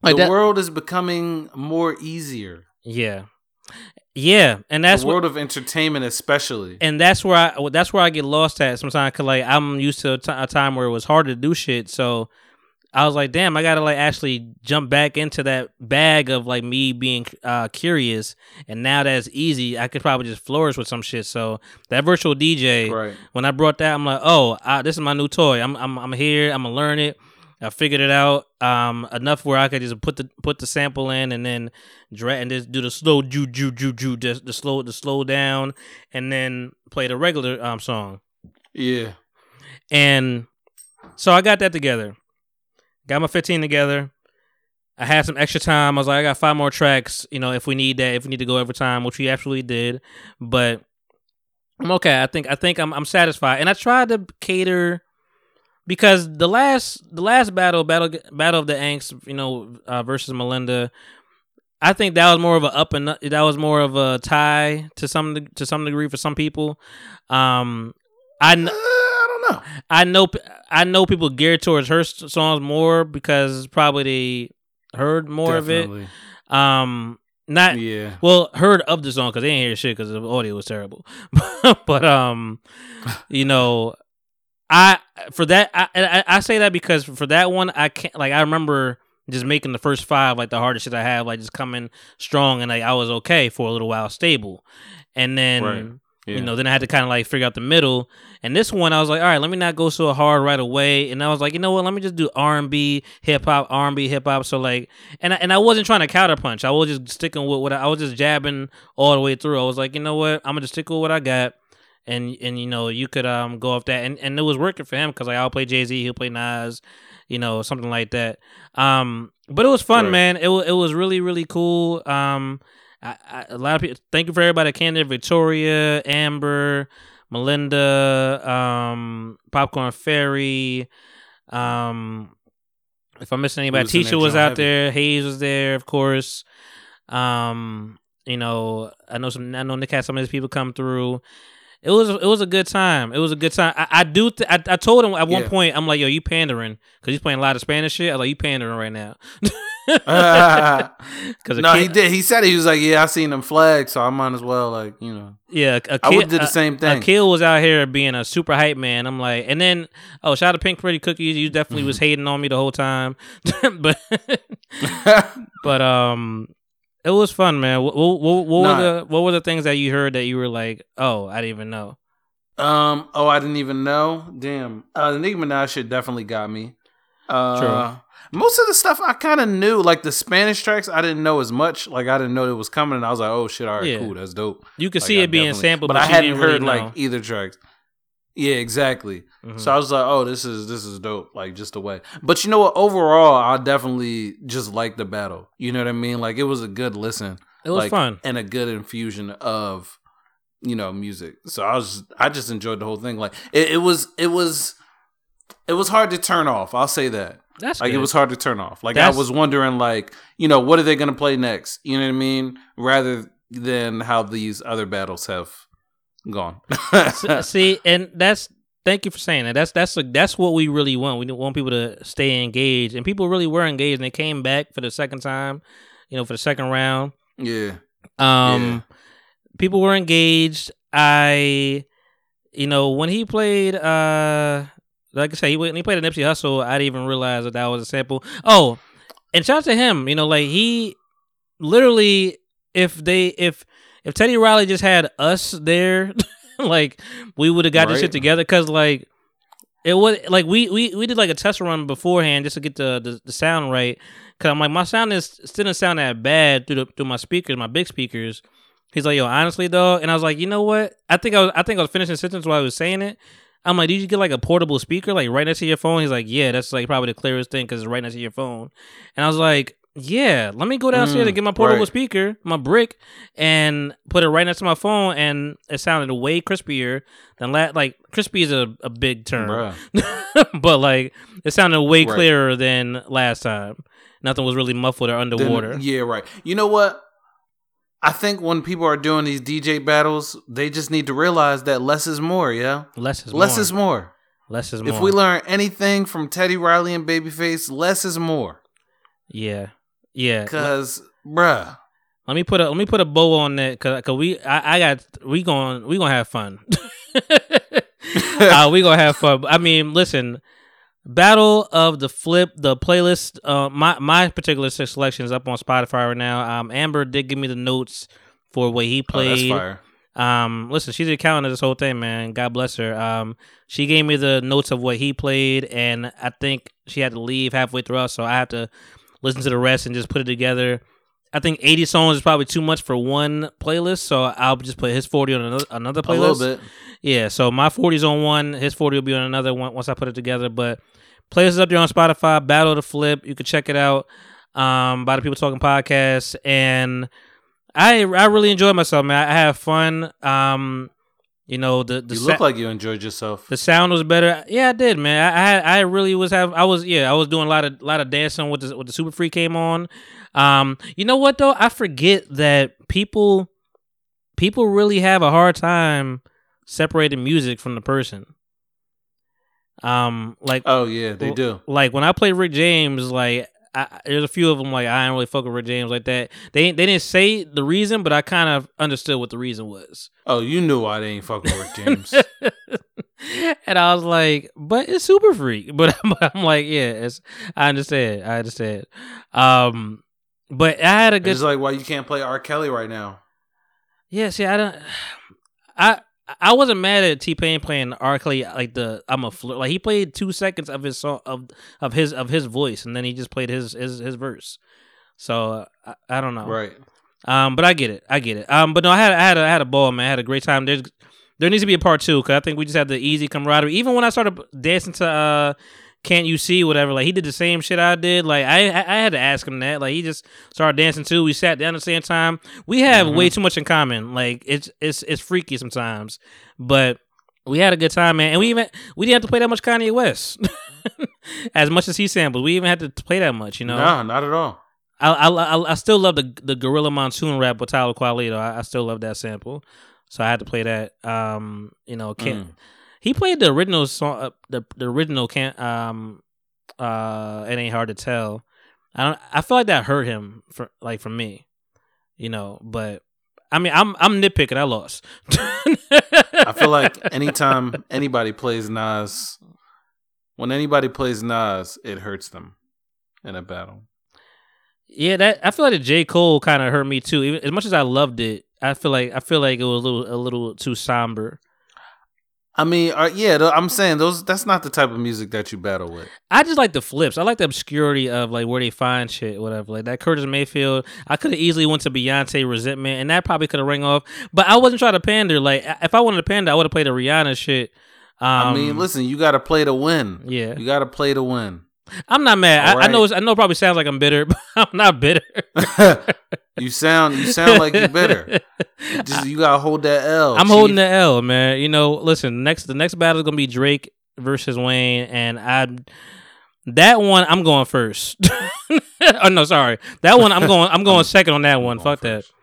Like the world is becoming more easier. Yeah. Yeah, and that's the world of entertainment, especially. And that's where I get lost at sometimes, because like I'm used to a time where it was hard to do shit. So I was like, damn, I gotta like actually jump back into that bag of like me being curious. And now that's easy. I could probably just flourish with some shit. So that virtual DJ, right. When I brought that, I'm like, oh, this is my new toy. I'm here. I'm gonna learn it. I figured it out enough where I could just put the sample in and then and just do the slow ju just the slow down, and then play the regular song. Yeah. And so I got that together. Got my 15 together. I had some extra time. I was like, I got 5 more tracks, you know, if we need to go every time, which we absolutely did. But I'm okay. I think I'm satisfied. And I tried to cater, because the last battle of the angst, you know, versus Melinda, I think that was more of a tie to some degree for some people. I don't know. I know people geared towards her songs more because probably they heard more Definitely. Of it. Not yeah. Well, heard of the song, because they didn't hear shit because the audio was terrible. But you know. I say that because for that one, I can't, like, I remember just making the first 5 like the hardest shit I have, like just coming strong, and like I was okay for a little while, stable, and then right. Yeah. You know, then I had to kind of like figure out the middle. And this one I was like, all right, let me not go so hard right away, and I was like, you know what, let me just do R&B hip hop. So like, and I wasn't trying to counterpunch. I was just sticking with what I was just jabbing all the way through. I was like, you know what, I'm gonna just stick with what I got. And you know, you could go off that, and it was working for him, because like, I'll play Jay-Z, he'll play Nas, you know, something like that. But it was fun, right. Man. It was really, really cool. A lot of people. Thank you for everybody that came there: Victoria, Amber, Melinda, Popcorn Fairy. If I'm missing anybody, Tisha was out there. Hayes was there, of course. You know, I know Nick had some of his people come through. It was a good time. It was a good time. I told him at one point, I'm like, yo, you pandering, because he's playing a lot of Spanish shit. I was like, you pandering right now. No, he did. He said he was like, yeah, I seen them flags, so I might as well, like, you know. Yeah, I would do the same thing. Akil was out here being a super hype man. I'm like, and then, oh, shout out to Pink Pretty Cookies. You definitely was hating on me the whole time. but it was fun, man. What were the things that you heard that you were like, oh, I didn't even know? I didn't even know. Damn. The Nicki Minaj shit definitely got me. True. Most of the stuff I kind of knew, like the Spanish tracks, I didn't know as much. Like, I didn't know it was coming, and I was like, "Oh shit! All right, cool, that's dope." You could see it being sampled, but I hadn't heard like either tracks. Yeah, exactly. Mm-hmm. So I was like, "Oh, this is dope." Like, just the way. But you know what? Overall, I definitely just liked the battle. You know what I mean? Like, it was a good listen. It was fun and a good infusion of, you know, music. So I just enjoyed the whole thing. Like, it was hard to turn off. I'll say that. That's like good. It was hard to turn off. Like, I was wondering, like, you know, what are they going to play next? You know what I mean? Rather than how these other battles have gone. See, and thank you for saying that. That's what we really want. We want people to stay engaged, and people really were engaged, and they came back for the second time, you know, for the second round. Yeah. People were engaged. When he played, like I said, when he played a Nipsey Hussle, I didn't even realize that was a sample. Oh, and shout out to him. You know, like, he literally, if Teddy Riley just had us there, like, we would have got this shit together. Because, like, it was like we did like a test run beforehand just to get the sound right. Because I'm like, my sound still didn't sound that bad through my speakers, my big speakers. He's like, yo, honestly though, and I was like, you know what? I think I was finishing sentence while I was saying it. I'm like, did you get like a portable speaker like right next to your phone? He's like, yeah, that's like probably the clearest thing because it's right next to your phone. And I was like, yeah, let me go downstairs and get my portable speaker, my brick, and put it right next to my phone, and it sounded way crispier than like crispy is a big term, but like it sounded way clearer than last time. Nothing was really muffled or underwater. You know what? I think when people are doing these DJ battles, they just need to realize that less is more, yeah? Less is more. Less is more. If we learn anything from Teddy Riley and Babyface, less is more. Yeah. Yeah. Because, bruh. Let me put a bow on that, because we gonna have fun. We gonna have fun. I mean, listen, Battle of the Flip, the playlist, my particular selection is up on Spotify right now. Amber did give me the notes for what he played. Oh, that's fire. Listen, she's the accountant of this whole thing, man. God bless her. She gave me the notes of what he played, and I think she had to leave halfway through us, so I have to listen to the rest and just put it together. I think 80 songs is probably too much for one playlist, so I'll just put his 40 on another playlist. A little bit. Yeah, so my 40's on one, his 40 will be on another one once I put it together. But playlists up there on Spotify, Battle to Flip. You can check it out by the People Talking Podcast. And I really enjoyed myself, man. I had fun. You look like you enjoyed yourself. The sound was better. Yeah, I did, man. I was doing a lot of dancing with the Super Free came on. You know what though? I forget that people really have a hard time separating music from the person. Oh yeah, they do. Like when I played Rick James, like there's a few of them like I didn't really fuck with Rick James like that. They didn't say the reason, but I kind of understood what the reason was. Oh, you knew why they ain't fucking with Rick James. And I was like, but it's Super Freak. But I'm like, yeah, I understand. But I had a good. It's like why you can't play R. Kelly right now. Yeah, see, I wasn't mad at T-Pain playing R. Kelly like he played 2 seconds of his song of his voice, and then he just played his verse. So I don't know, right? But I get it. But no, I had a ball, man. I had a great time. There needs to be a part two because I think we just had the easy camaraderie. Even when I started dancing to "Can't You See" whatever, like he did the same shit I did. Like I had to ask him that. Like he just started dancing too. We sat down at the same time. We have way too much in common. Like it's freaky sometimes, but we had a good time, man. And we didn't have to play that much Kanye West, as much as he sampled. We even had to play that much, you know? No, not at all. I still love the Gorilla Monsoon rap with Tyler Quali though. I still love that sample. So I had to play that. He played the original song, the original "It Ain't Hard to Tell," I feel like that hurt him for me, you know. But I mean, I'm nitpicking. I lost. I feel like anytime anybody plays Nas, when anybody plays Nas, it hurts them in a battle. Yeah, that I feel like the J. Cole kind of hurt me too. Even, as much as I loved it, I feel like it was a little too somber. I mean, yeah, I'm saying that's not the type of music that you battle with. I just like the flips. I like the obscurity of like where they find shit, whatever. Like that Curtis Mayfield, I could have easily went to Beyonce Resentment, and that probably could have rang off. But I wasn't trying to pander. Like if I wanted to pander, I would have played the Rihanna shit. I mean, listen, you got to play to win. Yeah, you got to play to win. I'm not mad. Right. I know. It probably sounds like I'm bitter, but I'm not bitter. You sound like you're bitter. You gotta hold that L. I'm holding the L, man. You know, listen. The next battle is gonna be Drake versus Wayne, and that one I'm going first. Oh no, sorry. That one I'm going second on that one. Fuck first. That.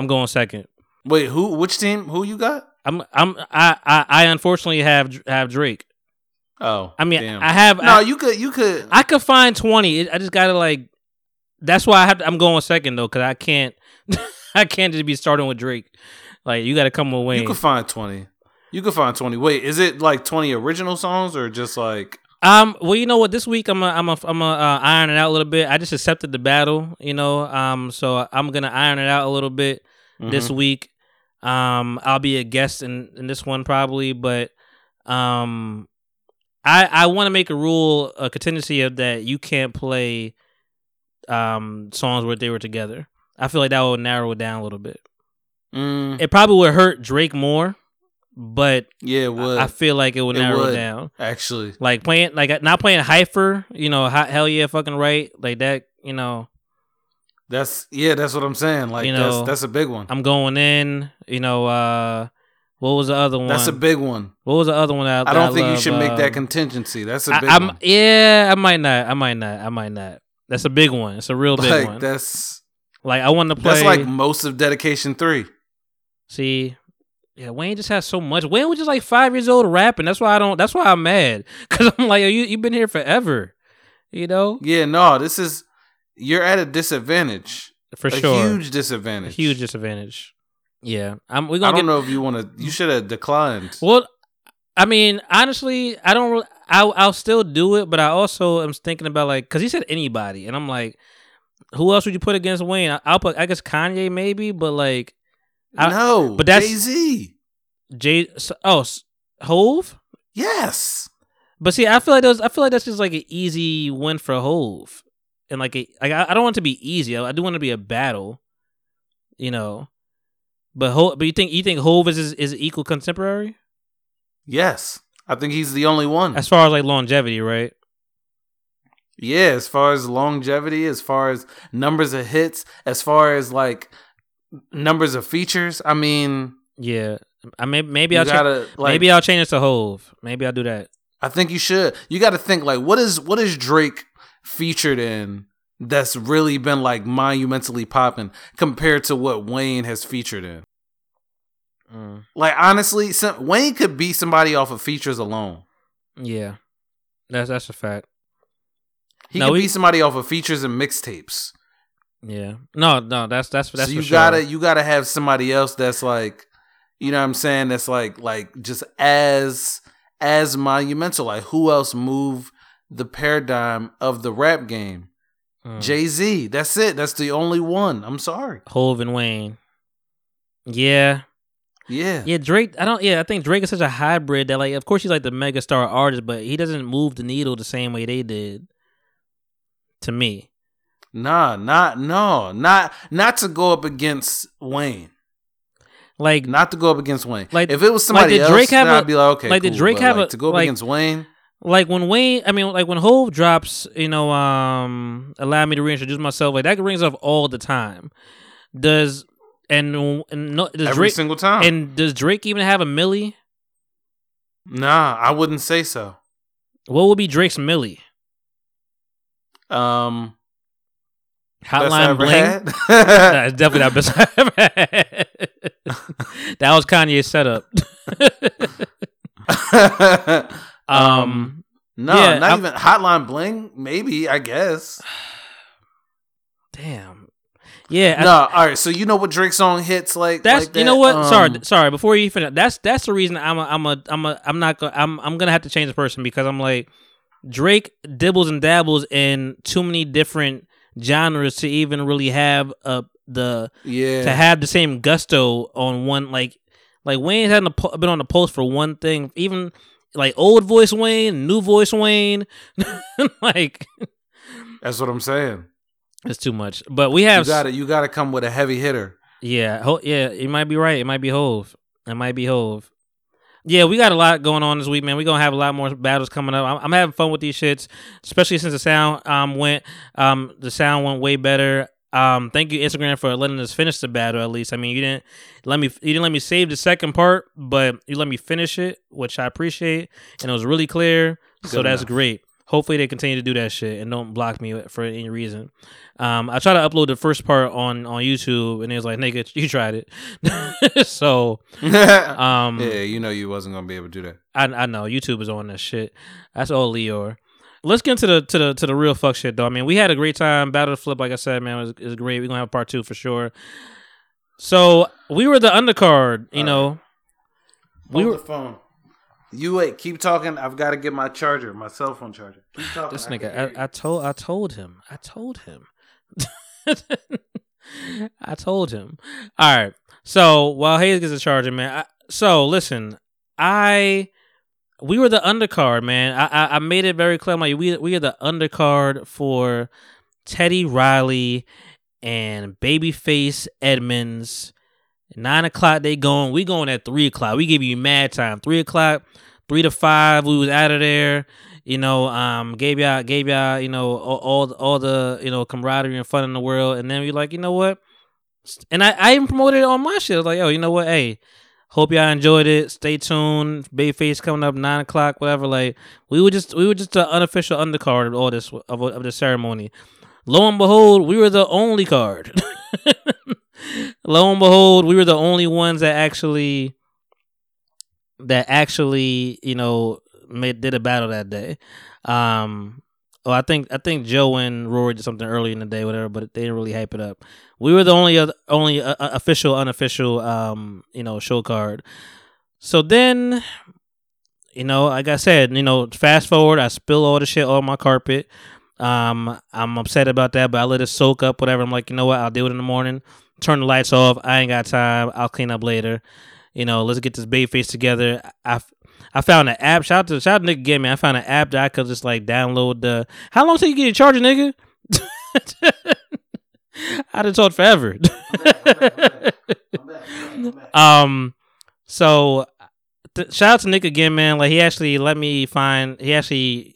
I'm going second. Wait, who? Which team? Who you got? I unfortunately have Drake. Oh, I mean, damn. I have. No, you could. I could find 20. I just gotta like. That's why I'm going second though, because I can't. I can't just be starting with Drake. Like you got to come with Wayne. You could find 20. Wait, is it like 20 original songs or just like? Well, you know what? This week I'm iron it out a little bit. I just accepted the battle, you know. So I'm gonna iron it out a little bit this week. I'll be a guest in this one probably, but I want to make a contingency of that you can't play songs where they were together. I feel like that will narrow it down a little bit. It probably would hurt Drake more, but yeah, it would. I feel like it would narrow it down. Actually, not playing Hypher, you know, hell yeah, fucking right, like that, you know. That's what I'm saying. Like, you know, that's a big one. I'm going in, you know. What was the other one? That's a big one. What was the other one? I don't think you should make that contingency. That's a big one. Yeah, I might not. That's a big one. It's a real big one. That's like I want to play. That's like most of Dedication 3. See, yeah, Wayne just has so much. Wayne was just like 5 years old rapping. That's why I don't. That's why I'm mad, because I'm like, you've been here forever, you know. Yeah, no, you're at a disadvantage for sure. A huge disadvantage. Yeah, I don't know if you want to. You should have declined. Well, I mean, honestly, I don't. Really, I'll still do it, but I also am thinking about like because he said anybody, and I'm like, who else would you put against Wayne? I'll put, I guess, Kanye maybe, but like, no, but that's Jay-Z. Hove. Yes, but see, I feel like that's just like an easy win for Hove, and I don't want it to be easy. I do want it to be a battle, you know. But you think Hove is equal contemporary? Yes, I think he's the only one as far as like longevity, right? Yeah, as far as longevity, as far as numbers of hits, as far as like numbers of features. I mean, yeah, I mean, maybe I'll change it to Hove. Maybe I'll do that. I think you should. You got to think like what is Drake featured in that's really been like monumentally popping compared to what Wayne has featured in. Like honestly, Wayne could beat somebody off of features alone. Yeah, that's a fact. He could beat somebody off of features and mixtapes. Yeah, no, that's so you for sure. you gotta have somebody else that's like, you know what I'm saying, that's like just as monumental. Like who else moved the paradigm of the rap game? Jay-Z. That's it. That's the only one. I'm sorry. Hove and Wayne. Yeah. Yeah. Yeah, Drake. I think Drake is such a hybrid that like of course he's like the megastar artist, but he doesn't move the needle the same way they did. To me. Not to go up against Wayne. Like not to go up against Wayne. Like if it was somebody like, else, then I'd be like, okay. Like cool, did Drake have like, to go up against Wayne? Like when Wayne, I mean, like when Hove drops, you know, allow me to reintroduce myself. Like that rings off all the time. Does Drake every single time? And does Drake even have a Millie? Nah, I wouldn't say so. What would be Drake's Millie? Hotline Bling. Nah, it's definitely not best I ever had. That was Kanye's setup. No, yeah, not even Hotline Bling. Maybe I guess Damn. Yeah. No. All right. So you know what Drake song hits like? That's like that? You know what? Sorry. Before you finish, that's the reason I'm gonna have to change the person, because I'm like, Drake dibbles and dabbles in too many different genres to even really have the same gusto on one. Like Wayne hadn't been on the post for one thing. Even like old voice Wayne, new voice Wayne. Like, that's what I'm saying. It's too much, but we have. You got to come with a heavy hitter. Yeah, yeah. You might be right. It might be Hove. Yeah, we got a lot going on this week, man. We're gonna have a lot more battles coming up. I'm having fun with these shits, especially since the sound went way better. Thank you, Instagram, for letting us finish the battle. At least, I mean, you didn't let me save the second part, but you let me finish it, which I appreciate, and it was really clear. Good so enough. That's great. Hopefully they continue to do that shit and don't block me for any reason. I tried to upload the first part on YouTube and it was like, nigga, you tried it. So yeah, you know you wasn't gonna be able to do that. I know YouTube is on that shit. That's all Leor. Let's get into the real fuck shit though. I mean, we had a great time. Battle to Flip, like I said, man, it was great. We're gonna have part 2 for sure. So we were the undercard, you all know. Right. Hold the phone. You wait. Keep talking. I've got to get my charger, my cell phone charger. Keep talking. This nigga. I told him. I told him. All right. So while Hayes gets a charger, man. Listen. We were the undercard, man. I made it very clear. I'm like, we are the undercard for Teddy Riley and Babyface Edmonds. 9:00 they going. We going at 3:00. We give you mad time. 3:00, 3 to 5. We was out of there. You know, gave y'all, you know, all the, you know, camaraderie and fun in the world. And then we like, you know what? And I even promoted it on my shit. I was like, yo, you know what? Hey, hope y'all enjoyed it. Stay tuned. Babyface coming up 9:00, whatever. Like we were just the unofficial undercard of all this of the ceremony. Lo and behold, we were the only card. Lo and behold, we were the only ones that actually, you know, did a battle that day. I think Joe and Rory did something earlier in the day, whatever, but they didn't really hype it up. We were the only official, unofficial, you know, show card. So then, you know, like I said, you know, fast forward, I spill all the shit on my carpet. I'm upset about that, but I let it soak up, whatever. I'm like, you know what? I'll deal with it in the morning. Turn the lights off. I ain't got time. I'll clean up later. You know, let's get this Babyface together. I found an app. Shout out to Nick again, man. I found an app that I could just like download the. How long till you get your charger, nigga? I done talked forever. I'm back. So. Shout out to Nick again, man. Like he actually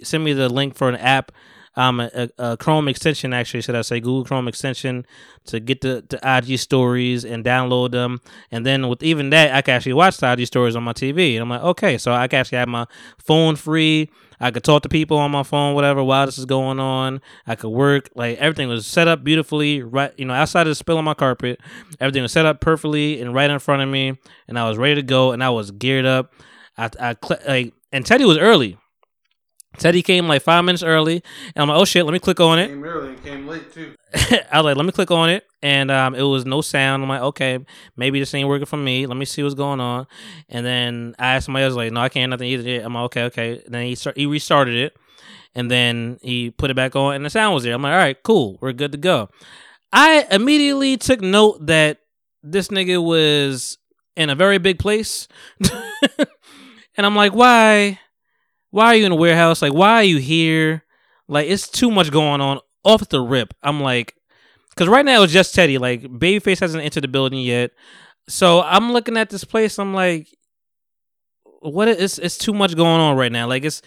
sent me the link for an app. A Chrome extension, actually, should I say Google Chrome extension, to get the IG stories and download them. And then with even that, I can actually watch the IG stories on my TV. And I'm like, okay, so I can actually have my phone free. I could talk to people on my phone, whatever, while this is going on. I could work. Like, everything was set up beautifully, right? You know, outside of the spill on my carpet, everything was set up perfectly and right in front of me. And I was ready to go, and I was geared up. And Teddy was early. Teddy came like 5 minutes early, and I'm like, oh shit, let me click on it. Came early, came late too. I was like, let me click on it, and it was no sound. I'm like, okay, maybe this ain't working for me. Let me see what's going on. And then I asked somebody else, like, no, I can't, nothing either. I'm like, okay. And then he restarted it, and then he put it back on, and the sound was there. I'm like, all right, cool, we're good to go. I immediately took note that this nigga was in a very big place, and I'm like, why? Why are you in a warehouse? Like, why are you here? Like, it's too much going on off the rip. I'm like, because right now it's just Teddy. Like, Babyface hasn't entered the building yet. So I'm looking at this place. I'm like, what? It's too much going on right now. Like, it's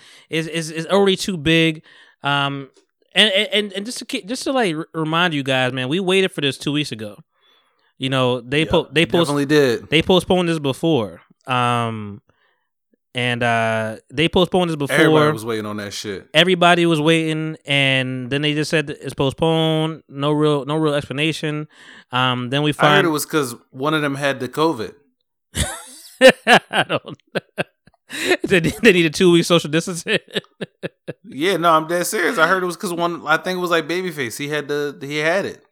already too big. And just to like remind you guys, man, we waited for this 2 weeks ago. You know, they postponed this before. And they postponed this before. Everybody was waiting on that shit. Everybody was waiting, and then they just said it's postponed. No real explanation. Then I heard it was because one of them had the COVID. I don't know. They needed 2 weeks social distancing. Yeah, no, I'm dead serious. I heard it was because one, I think it was like Babyface. He had it,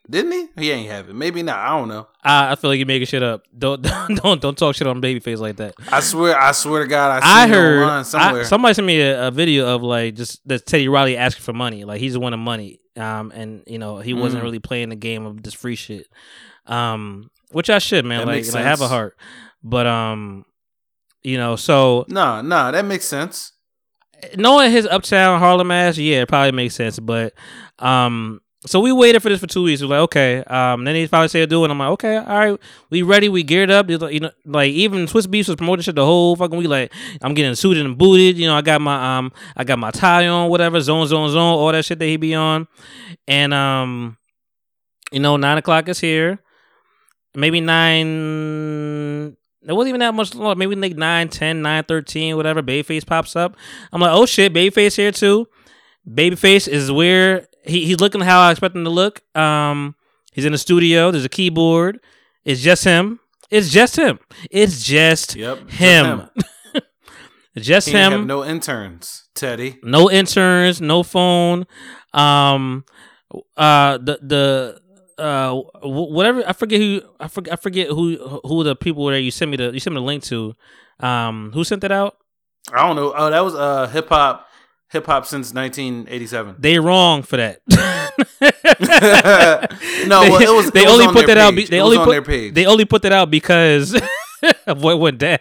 didn't he? He ain't have it. Maybe not. I don't know. I feel like you're making shit up. Don't talk shit on Babyface like that. I swear to God, I heard online somewhere. Somebody sent me a video of like just that Teddy Riley asking for money. Like he's the one of money. And you know he wasn't really playing the game of this free shit. Which I should, man. Like have a heart. But you know, so no, that makes sense. Knowing his uptown Harlem ass, yeah, it probably makes sense. But so we waited for this for 2 weeks. We're like, okay. Then he probably said, "Do it." I'm like, okay, all right, we ready, we geared up. You know, like even Swiss Beats was promoting shit the whole fucking week. Like I'm getting suited and booted. You know, I got my tie on, whatever, zone, all that shit that he be on. And you know, 9 o'clock is here. Maybe 9. It wasn't even that much longer. Maybe like 9, 10, 9, 13, whatever. Babyface pops up. I'm like, oh shit, Babyface here too. Babyface is where he's looking how I expect him to look. He's in the studio. There's a keyboard. It's just him. It's just him. Just him. Have no interns, Teddy. No interns. No phone. Whatever, I forget who the people were that you sent me the link to. Who sent that out? I don't know. Oh, that was hip hop since 1987. They wrong for that. No, well, it was. They only put that out. They only put on their page. They only put that out because of what went down.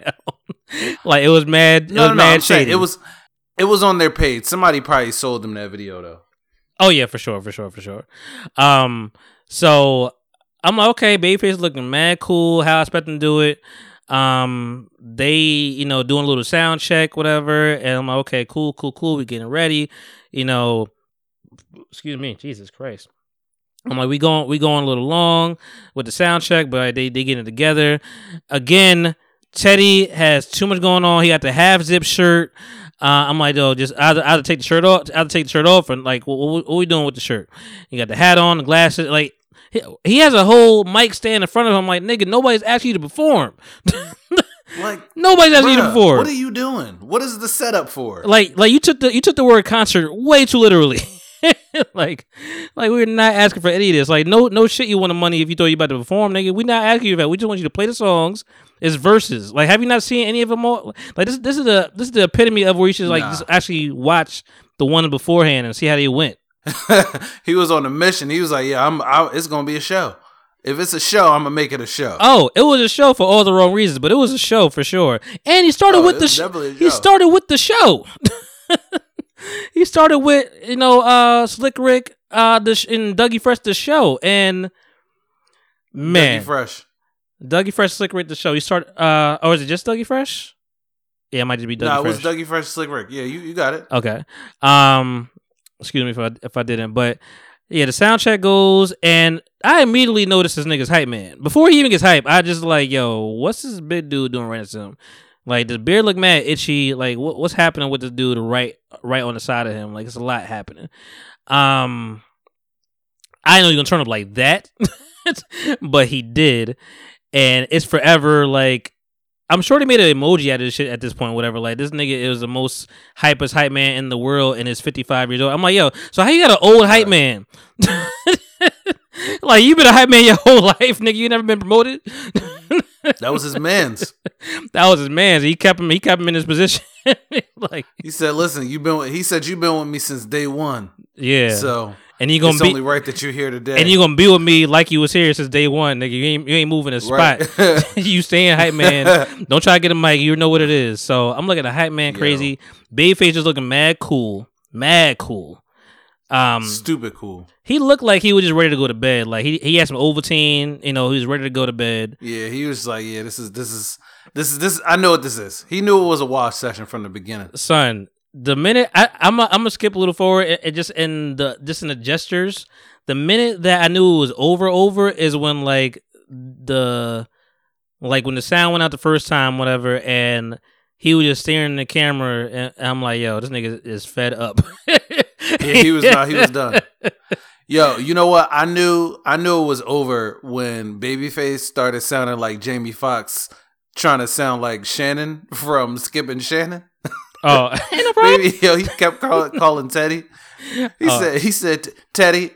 Like it was mad. It was mad shady. It was on their page. Somebody probably sold them that video though. Oh yeah, for sure. So I'm like, okay, Babyface looking mad cool. How I expect them to do it. They, you know, doing a little sound check, whatever. And I'm like, okay, cool. We getting ready. You know, excuse me, Jesus Christ. I'm like, we going a little long with the sound check, but they getting it together. Again, Teddy has too much going on. He got the half zip shirt. I'm like, though, just either take the shirt off. And like, what we doing with the shirt? You got the hat on, the glasses. Like, he has a whole mic stand in front of him. Like, nigga, nobody's asked you to perform. Like, nobody's asked you to perform. What are you doing? What is the setup for? Like you took the word concert way too literally. like we're not asking for any of this. Like, no shit. You want the money if you thought you about to perform, nigga. We're not asking you that. We just want you to play the songs. It's verses. Like, have you not seen any of them all? Like, this is the epitome of where you should just actually watch the one beforehand and see how they went. He was on a mission. He was like, yeah, it's gonna be a show. If it's a show, I'm gonna make it a show. Oh, it was a show for all the wrong reasons, but it was a show for sure. And he started with the show. He started with, you know, Slick Rick and Dougie Fresh, the show. And, man. Dougie Fresh, Slick Rick, the show. He started, or is it just Dougie Fresh? Yeah, it might just be Dougie Fresh. No, it was Dougie Fresh, Slick Rick. Yeah, you got it. Okay. Excuse me if I didn't. But, yeah, the sound check goes, and I immediately noticed this nigga's hype, man. Before he even gets hype, I just like, yo, what's this big dude doing right next to him? Like, the beard look mad itchy. Like, what's happening with this dude right on the side of him? Like, it's a lot happening. I didn't know he was going to turn up like that, but he did. And it's forever, like, I'm sure they made an emoji out of this shit at this point, whatever. Like, this nigga is the most hypest hype man in the world and is 55 years old. I'm like, yo, so how you got an old hype man? Like, you been a hype man your whole life, nigga. You never been promoted? That was his man's. He kept him in his position. Like he said, listen, you've been with me since day one. Yeah. So and it's only right that you're here today. And you're gonna be with me like you was here since day one, nigga. You ain't moving a spot. Right. You staying hype man. Don't try to get a mic, you know what it is. So I'm looking at hype man crazy. Babyface is looking mad cool. Stupid cool. He looked like he was just ready to go to bed. Like he had some Ovaltine, you know, he was ready to go to bed. Yeah, he was like, yeah, this is I know what this is. He knew it was a wash session from the beginning. Son, the minute I'm gonna skip a little forward and just in the gestures, the minute that I knew it was over is when when the sound went out the first time, whatever, and he was just staring at the camera and I'm like, yo, this nigga is fed up. Yeah, he was done. Yo, you know what? I knew it was over when Babyface started sounding like Jamie Foxx trying to sound like Shannon from Skip and Shannon. Oh, ain't no problem. Baby, yo, he kept calling Teddy. He said, Teddy.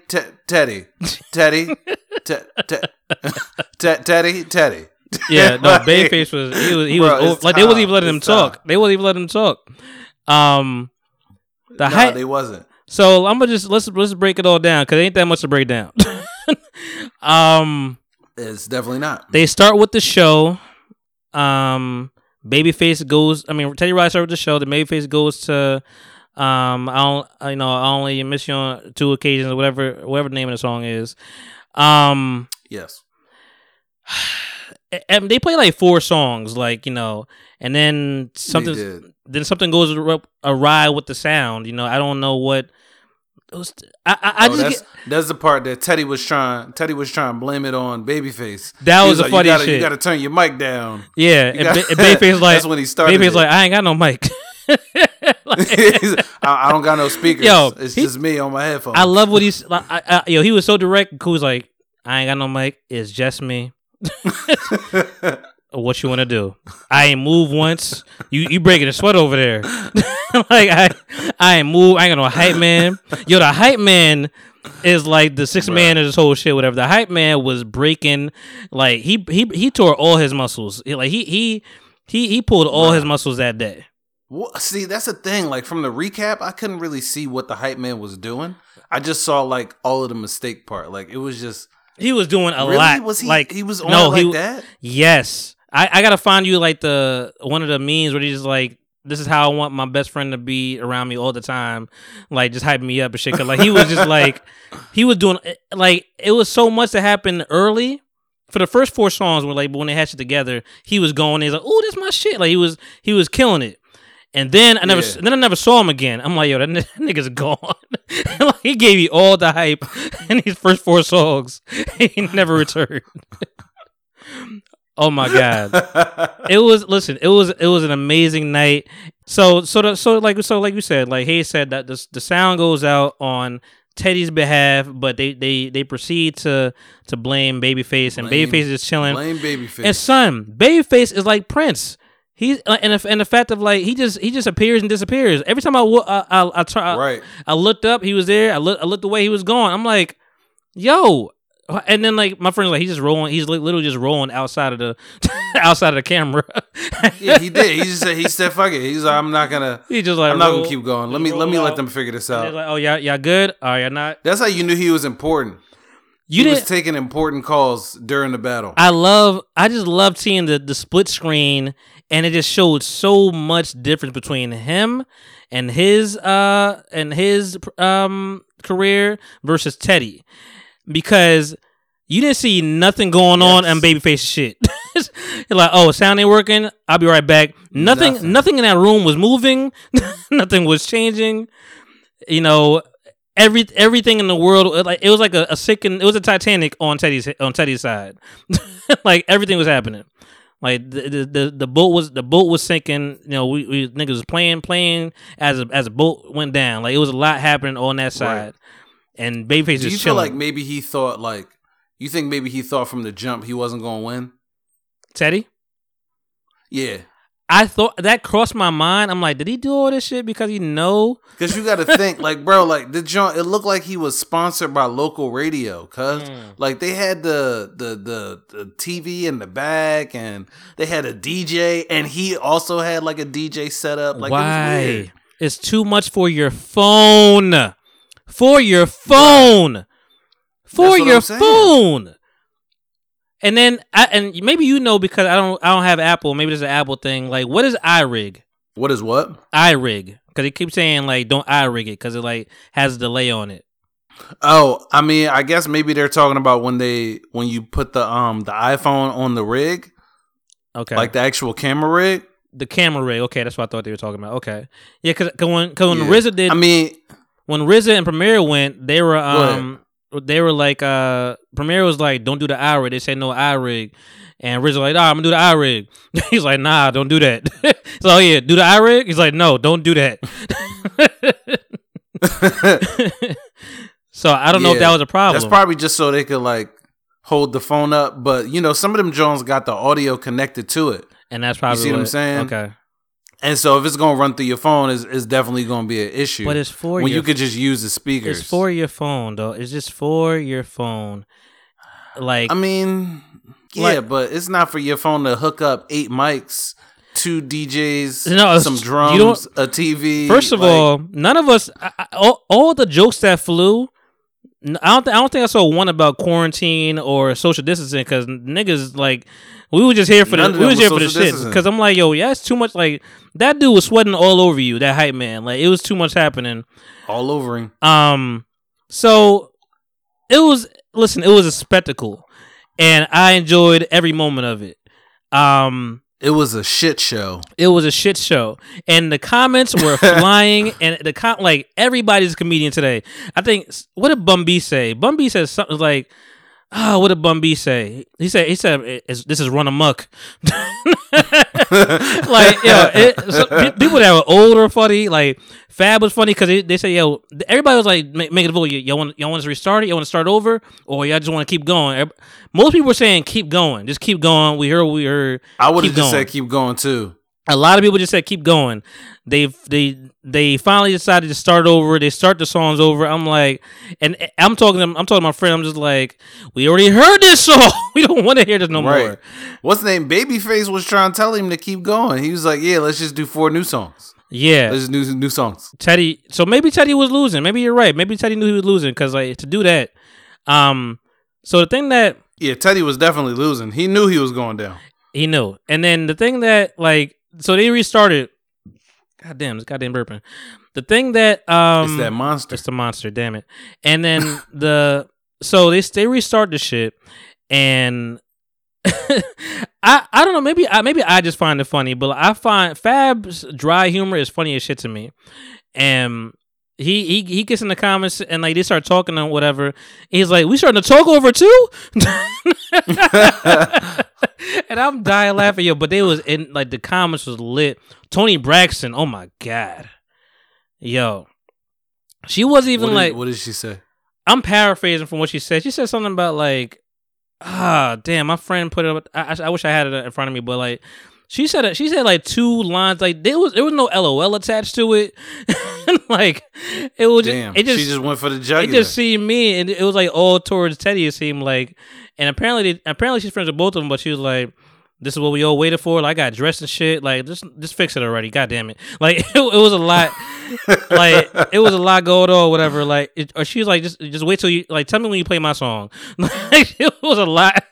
Yeah, no, Babyface was, he was like, they wasn't even letting him talk. They wasn't even letting him talk. They wasn't. So I'm gonna just let's break it all down because it ain't that much to break down. It's definitely not. They start with the show. Babyface goes. I mean, Teddy Riley started with the show. Then Babyface goes to, I only miss you on two occasions, whatever the name of the song is. Yes. And they play like four songs, like, you know, and then something goes awry with the sound. You know, I don't know what. That's the part that Teddy was trying to blame it on Babyface. That was the funny shit. You got to turn your mic down. Yeah, and Babyface like that's when he started. Babyface like, I ain't got no mic. I don't got no speakers. Yo, it's just me on my headphones. I love what he's. He was so direct. He was like, I ain't got no mic. It's just me. What you want to do? I ain't move once. You breaking a sweat over there. Like I ain't move. I ain't got no hype man. Yo, the hype man is like the sixth man of this whole shit. Whatever. The hype man was breaking. Like he tore all his muscles. Like he pulled all his muscles that day. What? See, that's the thing. Like from the recap, I couldn't really see what the hype man was doing. I just saw like all of the mistake part. Like it was just he was doing a lot. Was he? Like he was on that. Yes. I gotta find you like the one of the memes where he's just like, this is how I want my best friend to be around me all the time, like just hyping me up and shit. Cause like he was just like he was doing like it was so much that happened early. For the first four songs were like, but when they had shit together, he was going. He's like, oh, that's my shit. Like he was killing it. And then I never saw him again. I'm like, yo, that nigga's gone. Like, he gave you all the hype in these first four songs. He never returned. Oh my God! It was an amazing night. So like you said, like Hayes said that the sound goes out on Teddy's behalf, but they proceed to blame Babyface, and Babyface is chilling. Blame Babyface. And son, Babyface is like Prince. He's and the fact of like he just appears and disappears. Every time I looked up, he was there. I looked away, he was gone. I'm like, yo. And then, like my friend's like, he's just rolling. He's literally just rolling outside of the camera. Yeah, he did. He just said, "Fuck it." He's like, "I'm not gonna." He just like, "I'm not gonna keep going. Let me let them figure this out." Like, oh yeah, y'all good? Oh, y'all not? That's how you knew he was important. He was taking important calls during the battle. I just love seeing the split screen, and it just showed so much difference between him and his career versus Teddy. Because you didn't see nothing going on and Babyface shit. You're like, oh, sound ain't working. I'll be right back. Nothing in that room was moving. Nothing was changing. You know, everything in the world. Like it was like a sick. It was a Titanic on Teddy's side. Like everything was happening. Like the boat was sinking. You know, we niggas was playing as a boat went down. Like it was a lot happening on that side. Right. And Babyface is chilling. Do you feel like maybe he thought like you think maybe he thought from the jump he wasn't gonna win? Teddy? Yeah. I thought that crossed my mind. I'm like, did he do all this shit because he know? Because you gotta think, like, bro, like the John it looked like he was sponsored by local radio, cuz like they had the TV in the back and they had a DJ and he also had like a DJ set up. Like why? It was weird. It's too much for your phone. For your phone. For your phone. And then and maybe you know because I don't have Apple, maybe there's an Apple thing. Like what is iRig? What is what? iRig. Because it keeps saying like don't iRig it because it like has a delay on it. Oh, I mean, I guess maybe they're talking about when you put the iPhone on the rig. Okay. Like the actual camera rig. The camera rig. Okay, that's what I thought they were talking about. Okay. Yeah, because when RZA did when RZA and Premier went, they were Premier was like, don't do the iRig. They said no iRig. And RZA was like, nah, I'm gonna do the iRig. He's like, nah, don't do that. So oh, yeah, do the iRig? He's like, no, don't do that. So I don't know if that was a problem. That's probably just so they could like hold the phone up, but you know, some of them Jones got the audio connected to it. And that's probably you see what I'm saying? Okay. And so if it's going to run through your phone, it's definitely going to be an issue. But it's for when you could just use the speakers. It's for your phone, though. It's just for your phone. Like, I mean, yeah, like, but it's not for your phone to hook up 8 mics, 2 DJs, some drums, a TV. First of all, none of us, all the jokes that flew, I don't think I saw one about quarantine or social distancing, because niggas, like, we were just here for the shit. Because I'm like, yo, yeah, it's too much. Like, that dude was sweating all over you, that hype man. Like, it was too much happening. All over him. So it was a spectacle, and I enjoyed every moment of it. It was a shit show. It was a shit show. And the comments were flying. And everybody's a comedian today. I think, what did Bum B say? Bum B said something like, oh, what did Bum B say? He said, this is run amok. Like, yo, people that were older are funny. Like, Fab was funny because they say, yo, everybody was like, make it a vote. Y'all want to restart it? Y'all want to start over? Or y'all just want to keep going? Most people were saying, keep going. Just keep going. We heard what we heard. I would have just said, keep going, too. A lot of people just said, keep going. They finally decided to start over. They start the songs over. I'm like, and I'm talking to my friend. I'm just like, we already heard this song. We don't want to hear this no more. What's the name? Babyface was trying to tell him to keep going. He was like, yeah, let's just do 4 new songs. Yeah. Let's just do new songs. Teddy. So maybe Teddy was losing. Maybe you're right. Maybe Teddy knew he was losing, because like, to do that. So the thing that. Yeah, Teddy was definitely losing. He knew he was going down. He knew. And then the thing that like. So they restarted. Goddamn, this goddamn burping. The thing that it's that monster. It's the monster, damn it. And then they restart the shit, and I don't know, maybe I just find it funny, but I find Fab's dry humor is funny as shit to me. And he gets in the comments and like they start talking and whatever. He's like, we starting to talk over too? And I'm dying laughing, yo. But they was in like the comments was lit. Tony Braxton, oh my god, yo, she wasn't even What did she say? I'm paraphrasing from what she said. She said something about like, damn, my friend put it up. I wish I had it in front of me, but like she said like 2 lines. Like there was no LOL attached to it. Like it was. Damn, she just went for the jugular. It just seemed mean, and it was like all towards Teddy. It seemed like. And apparently she's friends with both of them, but she was like, this is what we all waited for. Like, I got dressed and shit. Like, just fix it already. God damn it. Like, it was a lot. Like, it was a lot going on, whatever. Like, or she was like, just wait till you, like, tell me when you play my song. Like, it was a lot.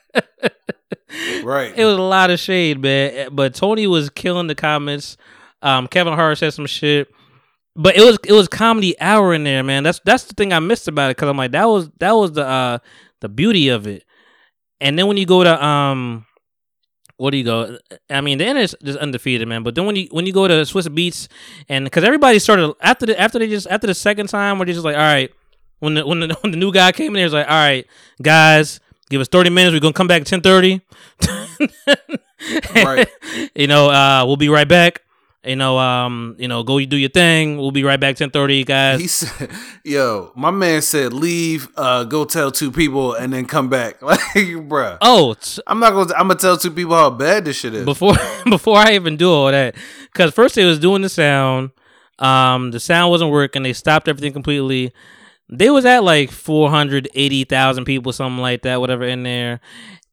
Right. It was a lot of shade, man. But Tony was killing the comments. Kevin Hart said some shit. But it was comedy hour in there, man. That's the thing I missed about it. Cause I'm like, that was the beauty of it. And then when you go to what do you go? I mean, the internet's just undefeated, man. But then when you go to Swiss Beats, and because everybody started after the second time, where they're just like, all right, when the new guy came in, it was like, all right, guys, give us 30 minutes. We're gonna come back at 10:30. Right. You know, we'll be right back. You know, go do your thing. We'll be right back 10:30, guys. He said, yo, my man said, leave, go tell 2 people and then come back. Like, bruh. Oh, I'm gonna tell 2 people how bad this shit is. Before I even do all that. Cause first they was doing the sound. The sound wasn't working. They stopped everything completely. They was at like 480,000 people, something like that, whatever in there.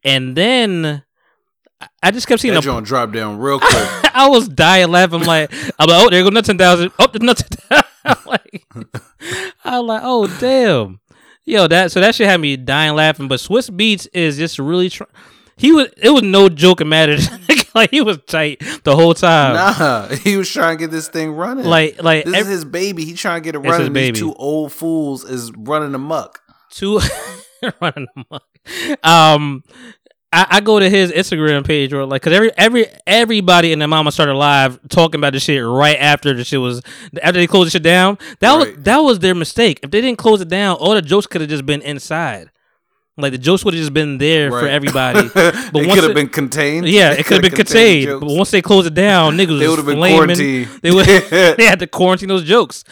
And then I just kept seeing that joint drop down real quick. I was dying laughing. I'm like, oh, there go another 10,000. Oh, there's another 10,000. I'm like, oh damn, yo, that shit had me dying laughing. But Swiss Beats is just really It was no joking matter. Like he was tight the whole time. Nah, he was trying to get this thing running. Like this is his baby. He trying to get it running. These 2 old fools is running amok. 2 running amok. I go to his Instagram page where like, cause everybody and their mama started live talking about the shit right after the shit was, after they closed the shit down. That was their mistake. If they didn't close it down, all the jokes could have just been inside. Like the jokes would have just been there for everybody. But it could have been contained. Yeah, it could have been contained. But once they closed it down, niggas they was flaming. They would have been quarantined. They had to quarantine those jokes.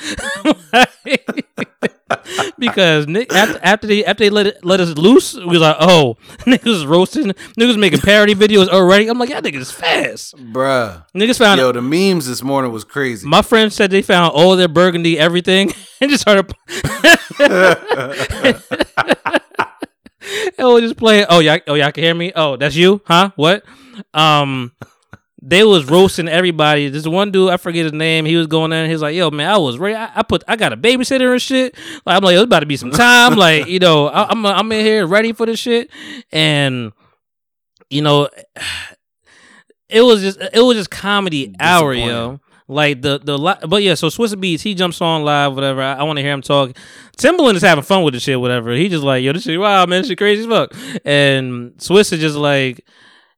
Because Nick, after they let us loose, we was like, oh, niggas roasting, niggas making parody videos already. I'm like, y'all niggas fast, bruh. Niggas found yo the memes this morning was crazy. My friends said they found all their burgundy everything and just started. And we just playing. Oh y'all can hear me. Oh, that's you, huh? What? They was roasting everybody. This one dude, I forget his name. He was going in. He was like, "Yo, man, I was ready. I got a babysitter and shit. Like, I'm like, it's about to be some time. Like, you know, I'm in here ready for this shit." And you know, it was just comedy hour, yo. Like but yeah. So Swiss Beats, he jumps on live, whatever. I want to hear him talk. Timbaland is having fun with the shit, whatever. He just like, yo, this shit, wow, man, this shit crazy as fuck. And Swiss is just like,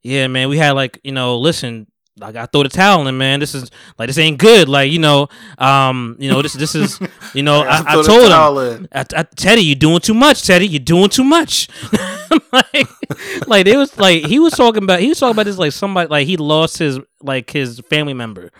yeah, man, we had like, you know, listen. Like, I throw the towel in, man. This is like, this ain't good. Like, you know, this is, you know, I told him, Teddy, you doing too much. Teddy, you doing too much. like it was like he was talking about this like somebody like he lost his family member,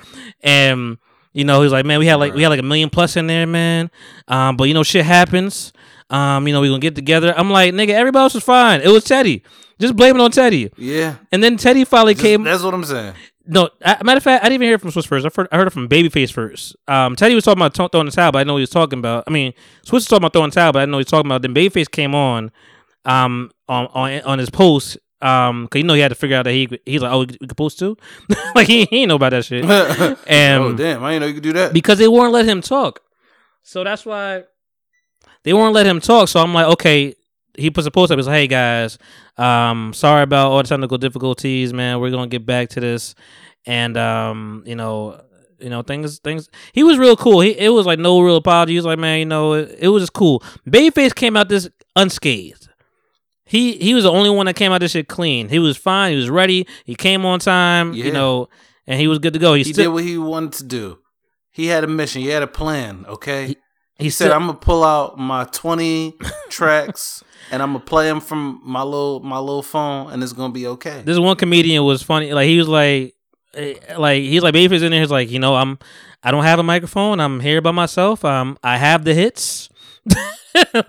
and you know he was like, man, we had like $1 million+ in there, man. But you know shit happens. You know we gonna get together. I'm like, nigga, everybody else was fine. It was Teddy. Just blame it on Teddy. Yeah. And then Teddy finally came. That's what I'm saying. No, matter of fact, I didn't even hear from Swiss first. I heard it from Babyface first. Teddy was talking about throwing the towel, but I didn't know what he was talking about. I mean, Swiss was talking about throwing the towel, but I didn't know what he was talking about. Then Babyface came on his post, because you know he had to figure out that he's like, oh, we could post too? Like, he ain't know about that shit. And oh, damn, I didn't know you could do that. Because they weren't let him talk. So that's why they weren't let him talk. So I'm like, okay, he puts a post up. He's like, hey, guys, sorry about all the technical difficulties, man. We're going to get back to this. And, you know, things. He was real cool. It was like no real apology. He was like, man, you know, it was just cool. Babyface came out this unscathed. He was the only one that came out this shit clean. He was fine. He was ready. He came on time, yeah. You know, and he was good to go. He did what he wanted to do. He had a mission. He had a plan, okay? He said, I'm going to pull out my 20 tracks and I'm going to play them from my little phone and it's going to be okay. This one comedian was funny. Like, he was like he's like, Babyface in there. He's like, you know, I don't have a microphone. I'm here by myself. I have the hits.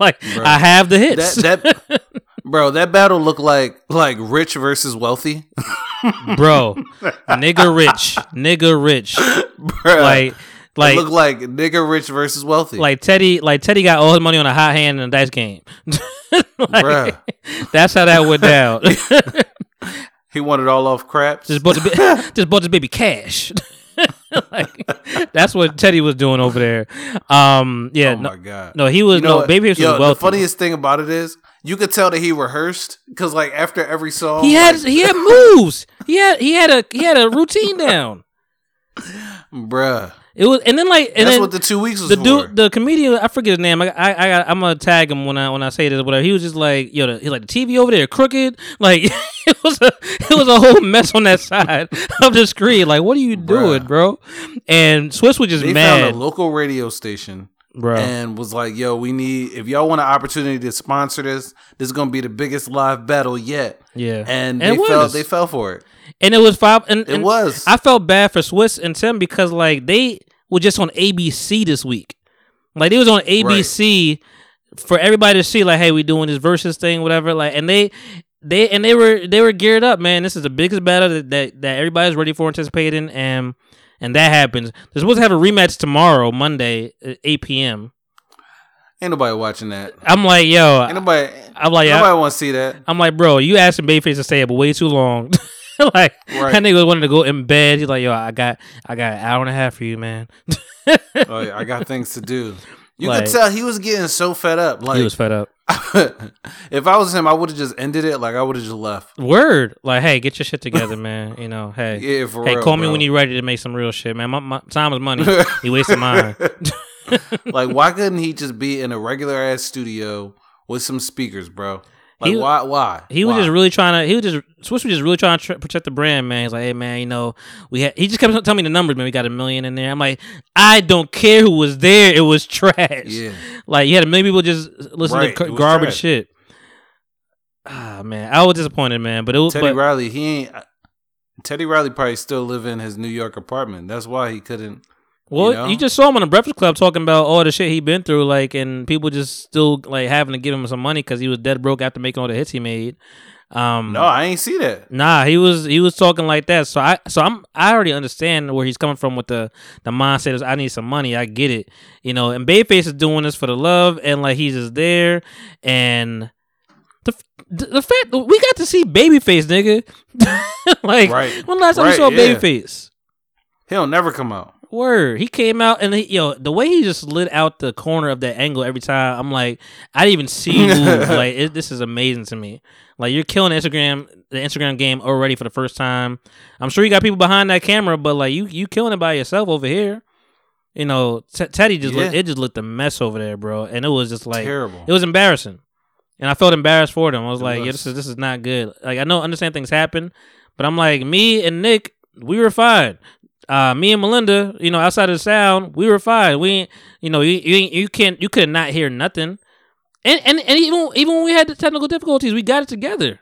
Like, bro, I have the hits. That bro, that battle looked like rich versus wealthy. Bro, nigga rich. Bro. Like, it looked like nigga rich versus wealthy. Like Teddy got all his money on a hot hand in a dice game. Like, that's how that went down. He won it all off craps. Just bought this baby cash. Like, that's what Teddy was doing over there. Yeah. Oh my God. No, he was Babyface was wealthy. The funniest thing about it is you could tell that he rehearsed because like after every song he had moves. He had a routine down. Bruh. It was, and then like, and that's then what the 2 weeks was. The dude, for. The comedian, I forget his name. I'm gonna tag him when I say this or whatever. He was just like, yo, he's like, the TV over there crooked. Like, it was a whole mess on that side of the screen. Like, what are you doing, bro? And Swiss was just mad. They found a local radio station, bro, and was like, yo, we need, if y'all want an opportunity to sponsor this, this is gonna be the biggest live battle yet. Yeah, and they fell for it. And it was five. And it was. I felt bad for Swiss and Tim because like they were just on ABC this week. Like they was on ABC for everybody to see. Like, hey, we doing this versus thing, whatever. Like, and they were geared up, man. This is the biggest battle that everybody's ready for, anticipating, and that happens. They're supposed to have a rematch tomorrow, Monday, at 8 p.m. Ain't nobody watching that. I'm like, yo, nobody want to see that. I'm like, bro, you asking Babyface to stay up way too long. Like, that nigga wanted to go in bed. He's like, yo, I got an hour and a half for you, man. Oh, yeah, I got things to do. You like, could tell he was getting so fed up. Like, he was fed up. If I was him, I would have just ended it. Like, I would have just left. Word. Like, hey, get your shit together, man. You know, hey. Yeah, for real, call me when you're ready to make some real shit, man. My time is money. You wasting mine. Like, why couldn't he just be in a regular-ass studio with some speakers, bro? Like, why? Swiss was just really trying to protect the brand, man. He's like, hey, man, you know, he just kept telling me the numbers, man. We got 1 million in there. I'm like, I don't care who was there. It was trash. Yeah. Like, you had 1 million people just listen to garbage shit. Ah, man. I was disappointed, man. But it was Teddy Riley, Teddy Riley probably still live in his New York apartment. That's why he couldn't Well, you know? You just saw him on the Breakfast Club talking about all the shit he been through, like, and people just still like having to give him some money because he was dead broke after making all the hits he made. No, I ain't see that. Nah, he was talking like that. So I already understand where he's coming from with the mindset is I need some money. I get it, you know. And Babyface is doing this for the love, and like he's just there. And the fact we got to see Babyface, nigga, like when last time we saw Babyface, he'll never come out. Word, he came out and the way he just lit out the corner of that angle every time. I'm like, I didn't even see you move. Like this is amazing to me. Like you're killing the Instagram game already for the first time. I'm sure you got people behind that camera, but like you killing it by yourself over here. You know, Teddy just looked a mess over there, bro, and it was just like terrible. It was embarrassing, and I felt embarrassed for them. I was like, yeah, this is not good. Like I understand things happen, but I'm like, me and Nick, we were fine. Me and Melinda, you know, outside of the sound, we were fine. We, you know, you could not hear nothing, and even when we had the technical difficulties, we got it together.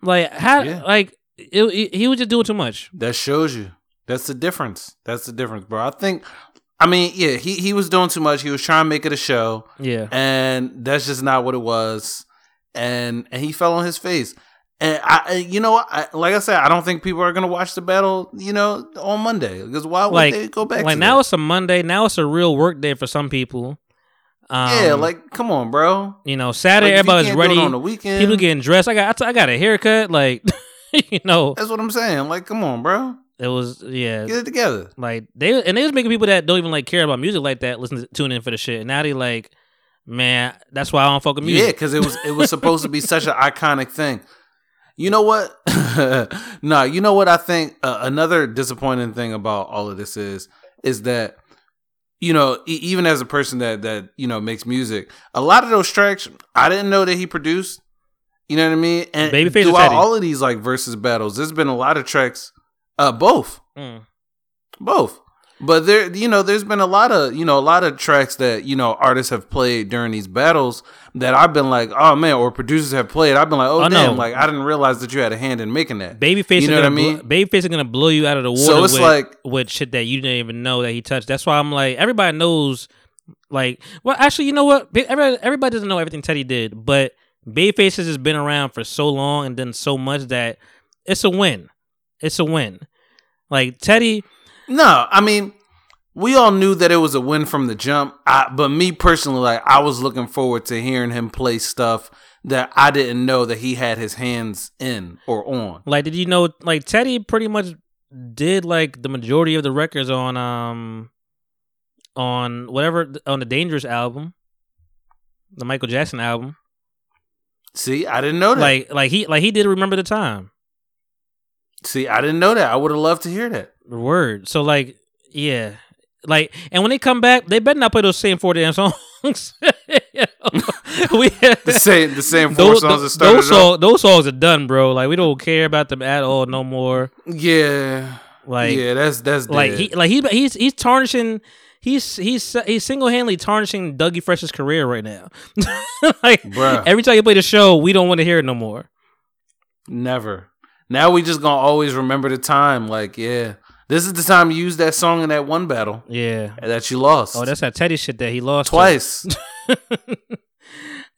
Like he was just doing too much. That shows you. That's the difference. That's the difference, bro. He was doing too much. He was trying to make it a show. Yeah, and that's just not what it was. And he fell on his face. And like I said, I don't think people are gonna watch the battle, you know, on Monday because why would they go back? Like now it's a Monday, now it's a real work day for some people. Yeah, like come on, bro. You know, Saturday everybody's ready on the weekend. People getting dressed. I got a haircut. Like, you know, that's what I'm saying. Like, come on, bro. It was get it together. Like they was making people that don't even like care about music like that tune in for the shit. And now they like, man, that's why I don't fuck with music. Yeah, because it was supposed to be such an iconic thing. You know what? You know what I think another disappointing thing about all of this is that, you know, even as a person that, you know, makes music, a lot of those tracks, I didn't know that he produced. You know what I mean? And Babyface throughout all of these, like, versus battles, there's been a lot of tracks, both. But there, you know, there's been a lot of tracks that, you know, artists have played during these battles that I've been like, oh man, or producers have played. I've been like, damn, like I didn't realize that you had a hand in making that. Babyface, you know what I mean? Babyface is gonna blow you out of the water. So it's with shit that you didn't even know that he touched. That's why I'm like, everybody knows. Like, well, actually, you know what? Everybody doesn't know everything Teddy did, but Babyface has just been around for so long and done so much that it's a win. It's a win. Like Teddy. No, I mean, we all knew that it was a win from the jump. But me personally, like, I was looking forward to hearing him play stuff that I didn't know that he had his hands in or on. Like, did you know, like, Teddy pretty much did, like, the majority of the records on the Dangerous album, the Michael Jackson album. See, I didn't know that. Like he did Remember the Time. See, I didn't know that. I would have loved to hear that. Word. So, like, yeah. Like, and when they come back, they better not play those same four damn songs. the same four songs that started off. Those songs are done, bro. Like, we don't care about them at all no more. Yeah. Like, yeah, that's dead. He's tarnishing. He's single-handedly tarnishing Dougie Fresh's career right now. Like, bruh. Every time you play the show, we don't want to hear it no more. Never. Now we just gonna always remember the time. Like, yeah, this is the time you used that song in that one battle. Yeah, that you lost. Oh, that's that Teddy shit that he lost twice.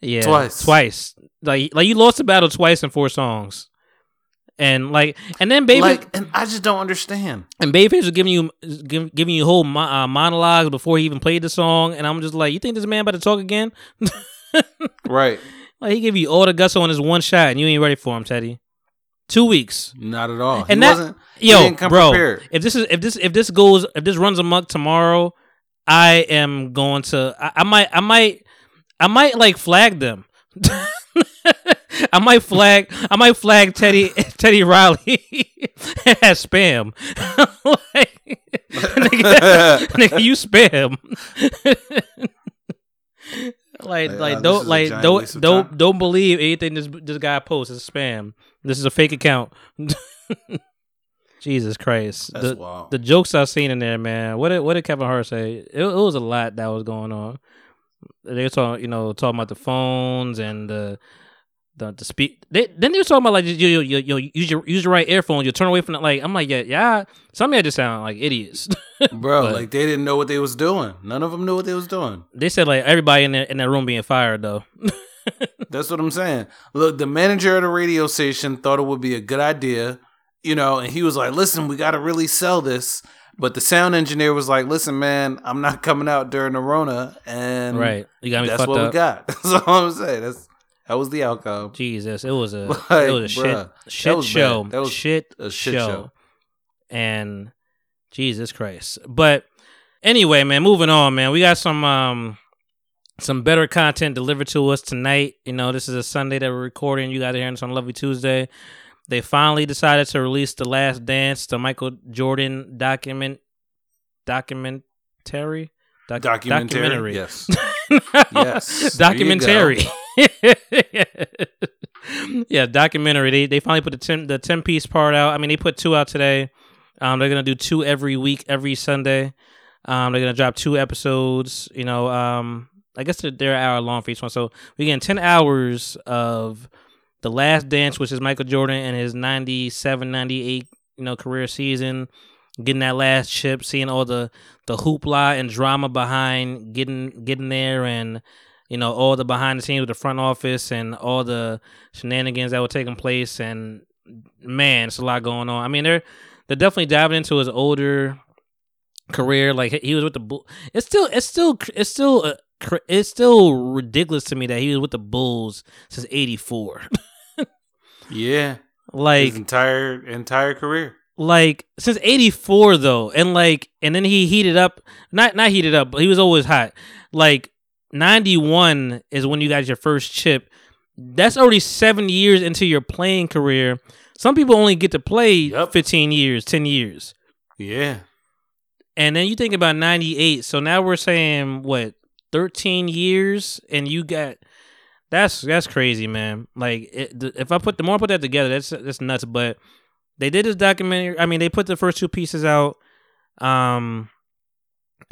Yeah, twice. Like you lost the battle twice in four songs, and I just don't understand. And Babyface was giving you whole monologues before he even played the song, and I'm just like, you think this man about to talk again? Right. Like he gave you all the gusto on his one shot, and you ain't ready for him, Teddy. 2 weeks, not at all. And he didn't come prepared. If this runs amok tomorrow, I am going to. I might like flag them. I might flag Teddy Riley as spam. Like, nigga, you spam. Don't believe anything this guy posts. It's spam. This is a fake account. Jesus Christ. That's wild. The jokes I've seen in there, man. What did Kevin Hart say? It was a lot that was going on. They were talking about the phones and the speak. Then they were talking about like you use your right earphone. You turn away from it. Like I'm like yeah. Some of y'all just sound like idiots, bro. But, like they didn't know what they was doing. None of them knew what they was doing. They said like everybody in that room being fired though. That's what I'm saying. Look, the manager of the radio station thought it would be a good idea, you know, and he was like, "Listen, we got to really sell this." But the sound engineer was like, "Listen, man, I'm not coming out during the Rona," and right, you got me fucked up. That's what we got. That's all I'm saying. That was the outcome. Jesus, it was a shit show. That was a shit show. And Jesus Christ. But anyway, man, moving on, man. We got some better content delivered to us tonight. You know, this is a Sunday that we're recording. You guys are hearing this on Lovely Tuesday. They finally decided to release The Last Dance, the Michael Jordan documentary. Yes. Yes. Documentary. Yeah, documentary. They finally put the 10-piece part out. I mean, they put 2 out today. They're going to do 2 every week, every Sunday. They're going to drop 2 episodes. You know, I guess they're an hour long for each one. So we're getting 10 hours of The Last Dance, which is Michael Jordan and his 97, 98, you know, career season. Getting that last chip, seeing all the hoopla and drama behind getting there and, you know, all the behind the scenes with the front office and all the shenanigans that were taking place. And, man, it's a lot going on. I mean, they're definitely diving into his older career. Like, he was with the Bulls. It's still ridiculous to me that he was with the Bulls since 84. Yeah. Like, his entire career. Like, since 84, though. And, like, and then he heated up. Not heated up, but he was always hot. Like, 91 is when you got your first chip. That's already 7 years into your playing career. Some people only get to play 15 years, 10 years. Yeah. And then you think about 98. So now we're saying, what, 13 years? And you got... That's crazy, man. Like, if I put that together, that's nuts. But they did this documentary. I mean, they put the first 2 pieces out. I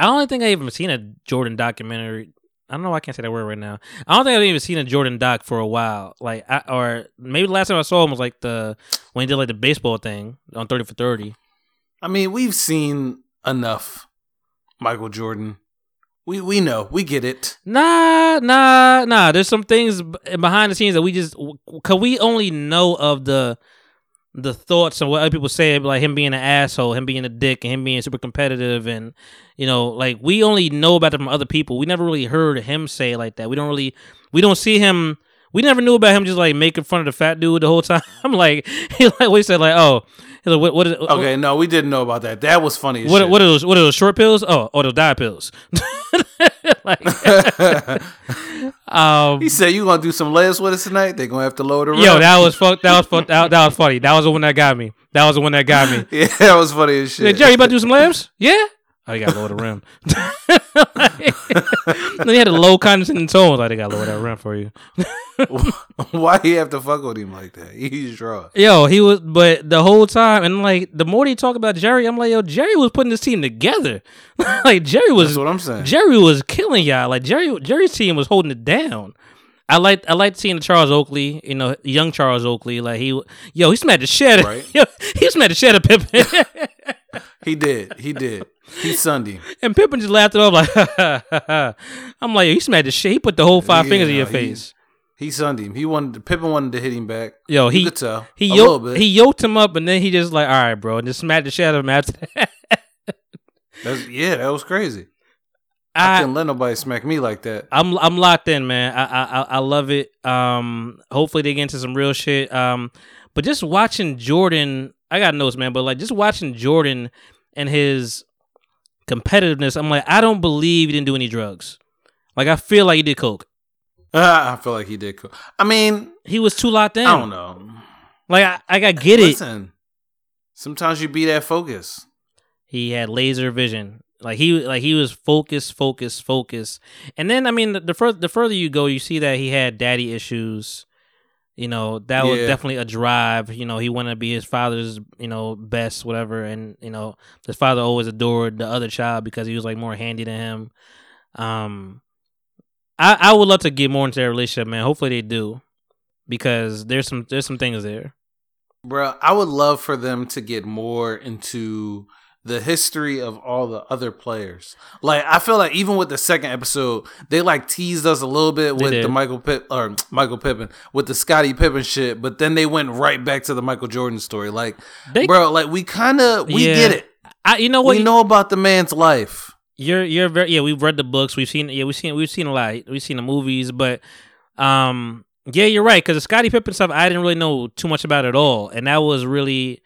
don't think I've even seen a Jordan documentary... I don't know why I can't say that word right now. I don't think I've even seen a Jordan doc for a while. Like, or maybe the last time I saw him was like when he did like the baseball thing on 30 for 30. I mean, we've seen enough Michael Jordan. We know. We get it. Nah. There's some things behind the scenes that we just... Because we only know of the thoughts and what other people say, like him being an asshole, him being a dick, and him being super competitive, and you know, like we only know about it from other people. We never really heard him say it like that. We don't see him. We never knew about him just like making fun of the fat dude the whole time. Like he like we said like oh, like, what is, okay? What, no, we didn't know about that. That was funny. As shit. What are those short pills? Oh, or those diet pills. Like, he said, "You gonna do some layers with us tonight? They gonna have to lower the room." Yo, that was funny. That was the one that got me. Yeah, that was funny as shit. Hey, Jerry, you about to do some layers? Yeah. Oh, you got to lower the rim. Like, he had a low condescending tone. Like, they got to lower that rim for you. Why do you have to fuck with him like that? He's raw. Yo, he was, but the whole time, and like, the more they talk about Jerry, I'm like, yo, Jerry was putting this team together. Like, that's what I'm saying. Jerry was killing y'all. Like, Jerry's team was holding it down. I liked seeing Charles Oakley, you know, young Charles Oakley. Like, he smacked the shit. Right? He smacked the shit at Pippen. He did. He's Sunday. And Pippen just laughed it off like, ha, ha, ha. I'm like, he smacked the shit. He put the whole 5 fingers in your face. He Sunday him. Pippen wanted to hit him back. Yo, he could tell. He yoked him up, and then he just like, all right, bro, and just smacked the shit out of him after that. That was crazy. I couldn't let nobody smack me like that. I'm locked in, man. I love it. Hopefully they get into some real shit. But just watching Jordan, I got notes, man. But like just watching Jordan and his competitiveness, I'm like, I don't believe he didn't do any drugs. Like I feel like he did coke. I mean, he was too locked in. I don't know. Like I get it. Listen, sometimes you be that focused. He had laser vision. Like he was focused. And then I mean the further you go, you see that he had daddy issues. You know, that was definitely a drive. You know, he wanted to be his father's, you know, best, whatever. And, you know, his father always adored the other child because he was like more handy than him. I would love to get more into their relationship, man. Hopefully they do. because there's some things there. Bro, I would love for them to get more into the history of all the other players. Like, I feel like even with the second episode, they like teased us a little bit with the Michael Pippen with the Scottie Pippen shit, but then they went right back to the Michael Jordan story. Like, we get it. You know what? We know about the man's life. You're very We've read the books. We've seen a lot. We've seen the movies, but yeah, you're right. Because the Scottie Pippen stuff, I didn't really know too much about at all, and that was really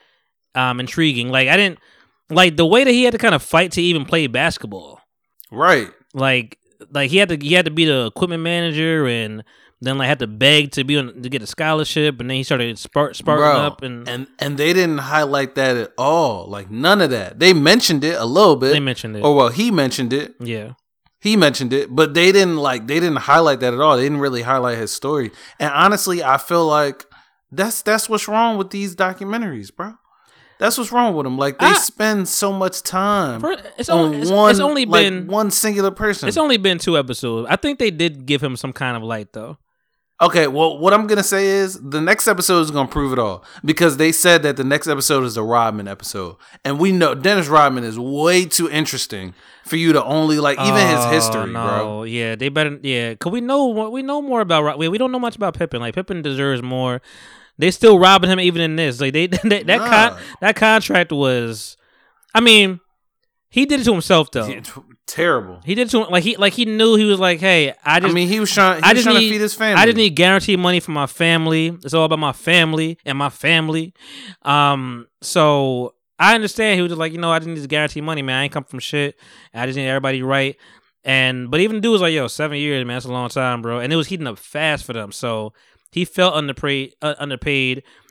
intriguing. Like, I didn't. Like, the way that he had to kind of fight to even play basketball. Right. Like he had to be the equipment manager and then like had to beg to get a scholarship, and then he started sparking up and they didn't highlight that at all. Like, none of that. They mentioned it a little bit. He mentioned it. Yeah. He mentioned it, but they didn't highlight that at all. They didn't really highlight his story. And honestly, I feel like that's what's wrong with these documentaries, bro. That's what's wrong with them. Like, they spend so much time on one singular person. It's only been 2 episodes. I think they did give him some kind of light, though. Okay, well, what I'm going to say is the next episode is going to prove it all, because they said that the next episode is the Rodman episode. And we know Dennis Rodman is way too interesting for you to only, like, even his history, bro. Yeah, they better, yeah. Because we know more about Rodman. We don't know much about Pippen. Like, Pippen deserves more. They still robbing him even in this. Like, that contract was, I mean, he did it to himself though. Terrible. He did it to him. Like he knew, he was like, hey, he was trying to feed his family. I just need guaranteed money for my family. It's all about my family and my family. So I understand he was just like, you know, I just need this guaranteed money, man. I ain't come from shit. I just need everybody right. But even the dude was like, yo, 7 years, man, that's a long time, bro. And it was heating up fast for them. So he felt underpaid.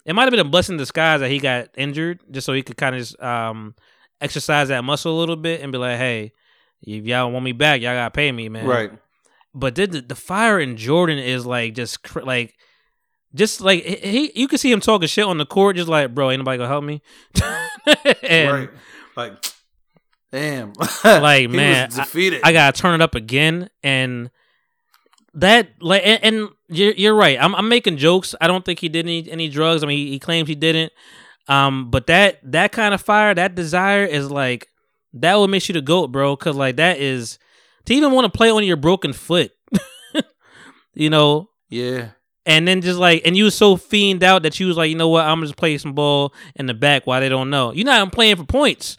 It might have been a blessing in disguise that he got injured, just so he could kind of just exercise that muscle a little bit and be like, hey, if y'all want me back, y'all got to pay me, man. Right. But the fire in Jordan is like you can see him talking shit on the court, just like, bro, ain't nobody going to help me? Right. Like, damn. Like, man, he was defeated. I got to turn it up again. And that, like, and you're right. I'm making jokes. I don't think he did any drugs. I mean, he claims he didn't. But that kind of fire, that desire is like, that what makes you the GOAT, bro. Cause like, that is, to even want to play on your broken foot, you know? Yeah. And then just like, and you was so fiend out that you was like, you know what? I'm just play some ball in the back while they don't know. You're not playing for points.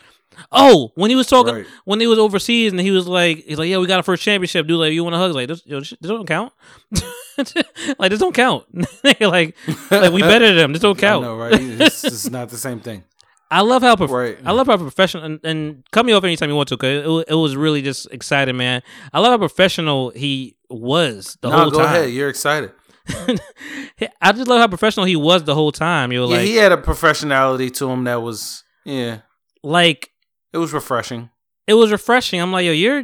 Oh, when he was talking, right, when he was overseas, and he's like, yeah, we got our first championship, dude. Like, you want to hug? Like, this don't count. Like, this don't count. like we better than them. This don't count. I know, right? It's not the same thing. I love how professional, and cut me off anytime you want to, because it was really just exciting, man. I love how professional he was the whole time. No, go ahead. You're excited. I just love how professional he was the whole time. You were like, he had a professionality to him that was, yeah, like. It was refreshing. I'm like, yo, you're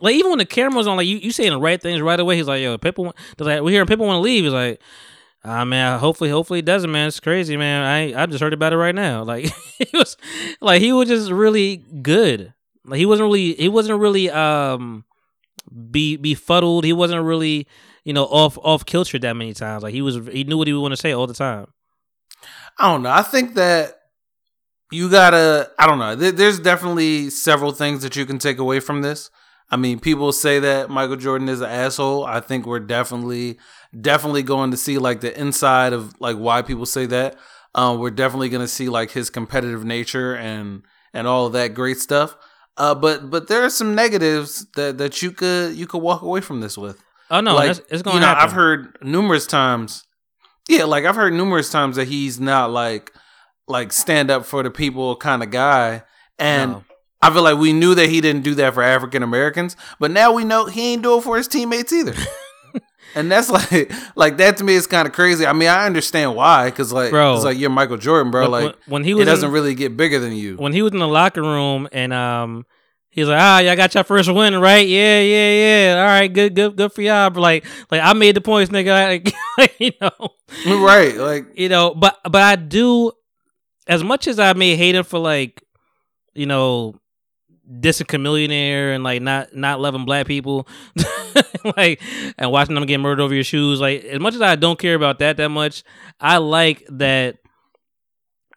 like, even when the camera's on, like, you saying the right things right away. He's like, yo, people, like, we're hearing people want to leave. He's like, ah, man, hopefully it doesn't, man. It's crazy, man. I just heard about it right now. Like, he was just really good. Like, he wasn't really befuddled. He wasn't really, you know, off kilter that many times. Like, he knew what he would want to say all the time. I don't know. I think that. You gotta, I don't know. There's definitely several things that you can take away from this. I mean, people say that Michael Jordan is an asshole. I think we're definitely going to see like the inside of like why people say that. We're definitely going to see like his competitive nature and all of that great stuff. But there are some negatives that you could walk away from this with. Oh no, like, it's going to happen. I've heard numerous times that he's not like stand up for the people kind of guy, and no. I feel like we knew that he didn't do that for African Americans, but now we know he ain't do it for his teammates either. And that's like that to me is kind of crazy. I mean, I understand why, because like, bro, it's like you're Michael Jordan, bro. Like when he was, it doesn't really get bigger than you. When he was in the locker room and he's like, y'all got your first win, right? Yeah. All right, good for y'all. But like I made the points, nigga. Like, you know, right? Like, you know, but I do. As much as I may hate him for, like, you know, dissing a millionaire and like not loving black people, like, and watching them get murdered over your shoes. Like, as much as I don't care about that much, I like that.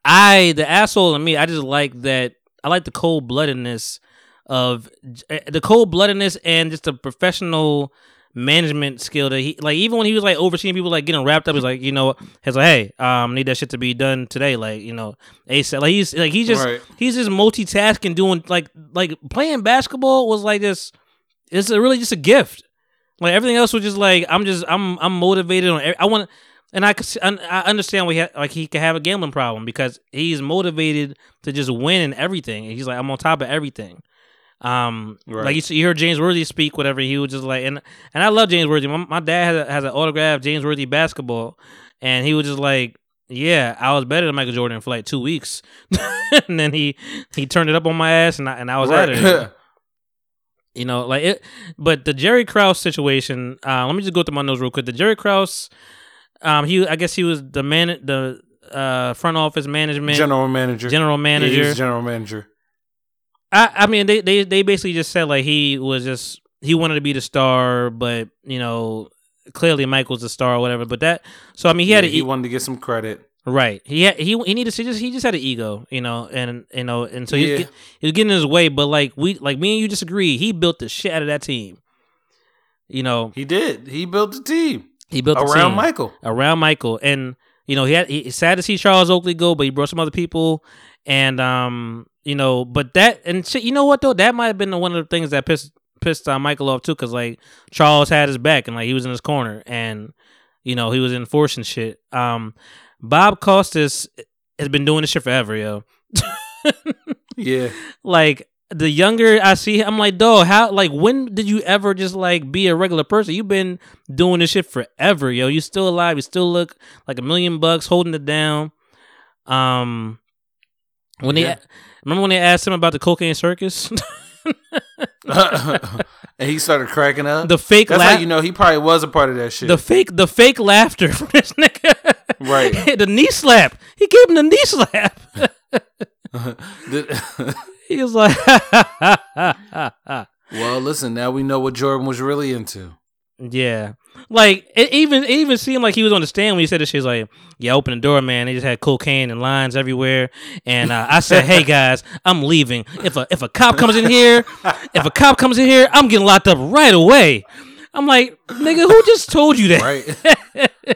The asshole in me, I just like that. I like the cold bloodedness of and just the professional management skill that he, like, even when he was like overseeing people like getting wrapped up, he's like, you know, he's like, hey, need that shit to be done today, like, you know, ASAP. Like, he's just multitasking, doing like playing basketball was like this. It's really just a gift. Like, everything else was just like, I'm motivated on. I understand why he could have a gambling problem, because he's motivated to just win in everything. And he's like, I'm on top of everything. Like, you heard James Worthy speak, whatever, he was just like, and I love James Worthy. My dad has an autographed James Worthy basketball, and he was just like, yeah, I was better than Michael Jordan for like 2 weeks, and then he turned it up on my ass, and I was at it. You know, like it. But the Jerry Krause situation, let me just go through my notes real quick. The Jerry Krause, he was the man, the front office management, general manager. Yeah, he's general manager. I mean, they basically just said, like, he wanted to be the star, but, you know, clearly Michael's the star or whatever. But that, so I mean, he wanted to get some credit, right? He just had an ego, you know, and so he was getting in his way. But like me and you disagree. He built the shit out of that team, you know. He did. He built the team. He built the team around Michael, and you know, it's sad to see Charles Oakley go, but he brought some other people, and you know, but that and shit. You know what though? That might have been one of the things that pissed Michael off too, because like Charles had his back and like he was in his corner, and you know, he was enforcing shit. Bob Costas has been doing this shit forever, yo. Yeah. Like, the younger I see, I'm like, dog, how? Like, when did you ever just like be a regular person? You've been doing this shit forever, yo. You still alive. You still look like $1 million, holding it down. Remember when they asked him about the cocaine circus? And he started cracking up. The fake laughter. That's how you know he probably was a part of that shit. The fake laughter from this nigga. Right. The knee slap. He gave him the knee slap. He was like, well, listen, now we know what Jordan was really into. Yeah. Like, it even seemed like he was on the stand when he said this shit. He's like, yeah, open the door, man. They just had cocaine and lines everywhere. And I said, hey, guys, I'm leaving. If a cop comes in here, I'm getting locked up right away. I'm like, nigga, who just told you that? Right.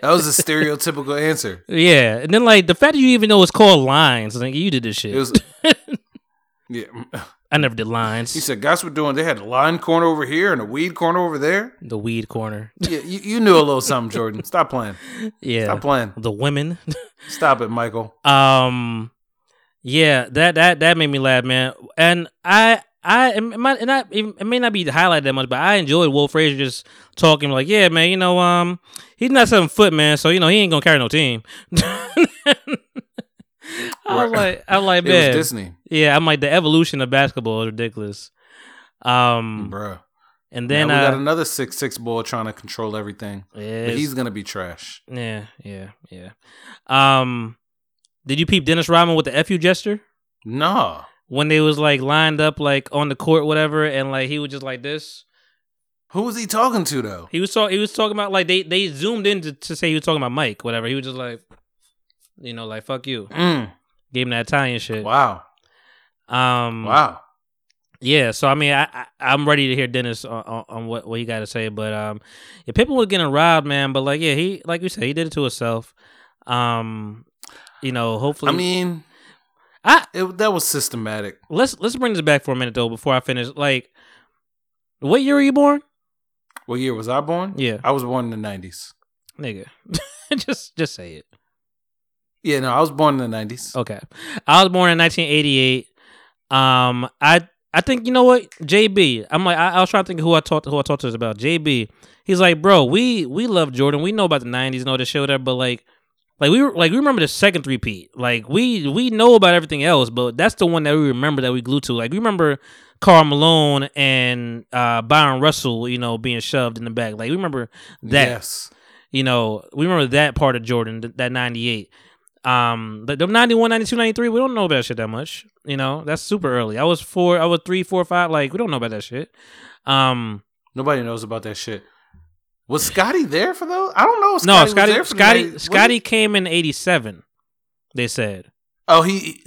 That was a stereotypical answer. Yeah. And then, like, the fact that you even know it's called lines, like, you did this shit. It was... Yeah. I never did lines. He said, guys were doing, they had a line corner over here and a weed corner over there. The weed corner. Yeah, you knew a little something, Jordan. Stop playing. Yeah. Stop playing. The women. Stop it, Michael. Yeah, that made me laugh, man. And it may not be highlighted that much, but I enjoyed Will Frazier just talking like, yeah, man, you know, he's not 7 foot, man, so, you know, he ain't going to carry no team. I'm like, man. It was Disney. Yeah, I'm like, the evolution of basketball is ridiculous. Bruh. And then we got another 6'6" bull trying to control everything. But he's gonna be trash. Yeah. Did you peep Dennis Rodman with the F you gesture? No. When they was like lined up like on the court, whatever, and like he was just like this. Who was he talking to though? He was talking about like they zoomed in to say he was talking about Mike, whatever. He was just like, you know, like, fuck you. Gave him that Italian shit. Wow. Wow. Yeah, so, I mean, I'm ready to hear Dennis on what he got to say. But yeah, Pippen was getting robbed, man. But, like, yeah, he, like we said, he did it to himself. You know, hopefully. I mean, that was systematic. Let's bring this back for a minute, though, before I finish. Like, what year were you born? What year was I born? Yeah. I was born in the 90s. Nigga. Just say it. Yeah, no, I was born in the 90s. Okay. I was born in 1988. I think, you know what? JB. I'm like, I was trying to think who I talked to this about. JB. He's like, bro, we love Jordan. We know about the 90s and all this shit, but we remember the second three-peat. Like, we know about everything else, but that's the one that we remember that we glued to. Like, we remember Karl Malone and Byron Russell, you know, being shoved in the back. Like, we remember that. Yes. You know, we remember that part of Jordan, that 98. The 91, 92, 93, we don't know about that shit that much. You know, that's super early. I was 3, 4, 5. Like, we don't know about that shit. Nobody knows about that shit. Was Scottie there for those? I don't know. If Scottie Scottie came in 87. They said. Oh, he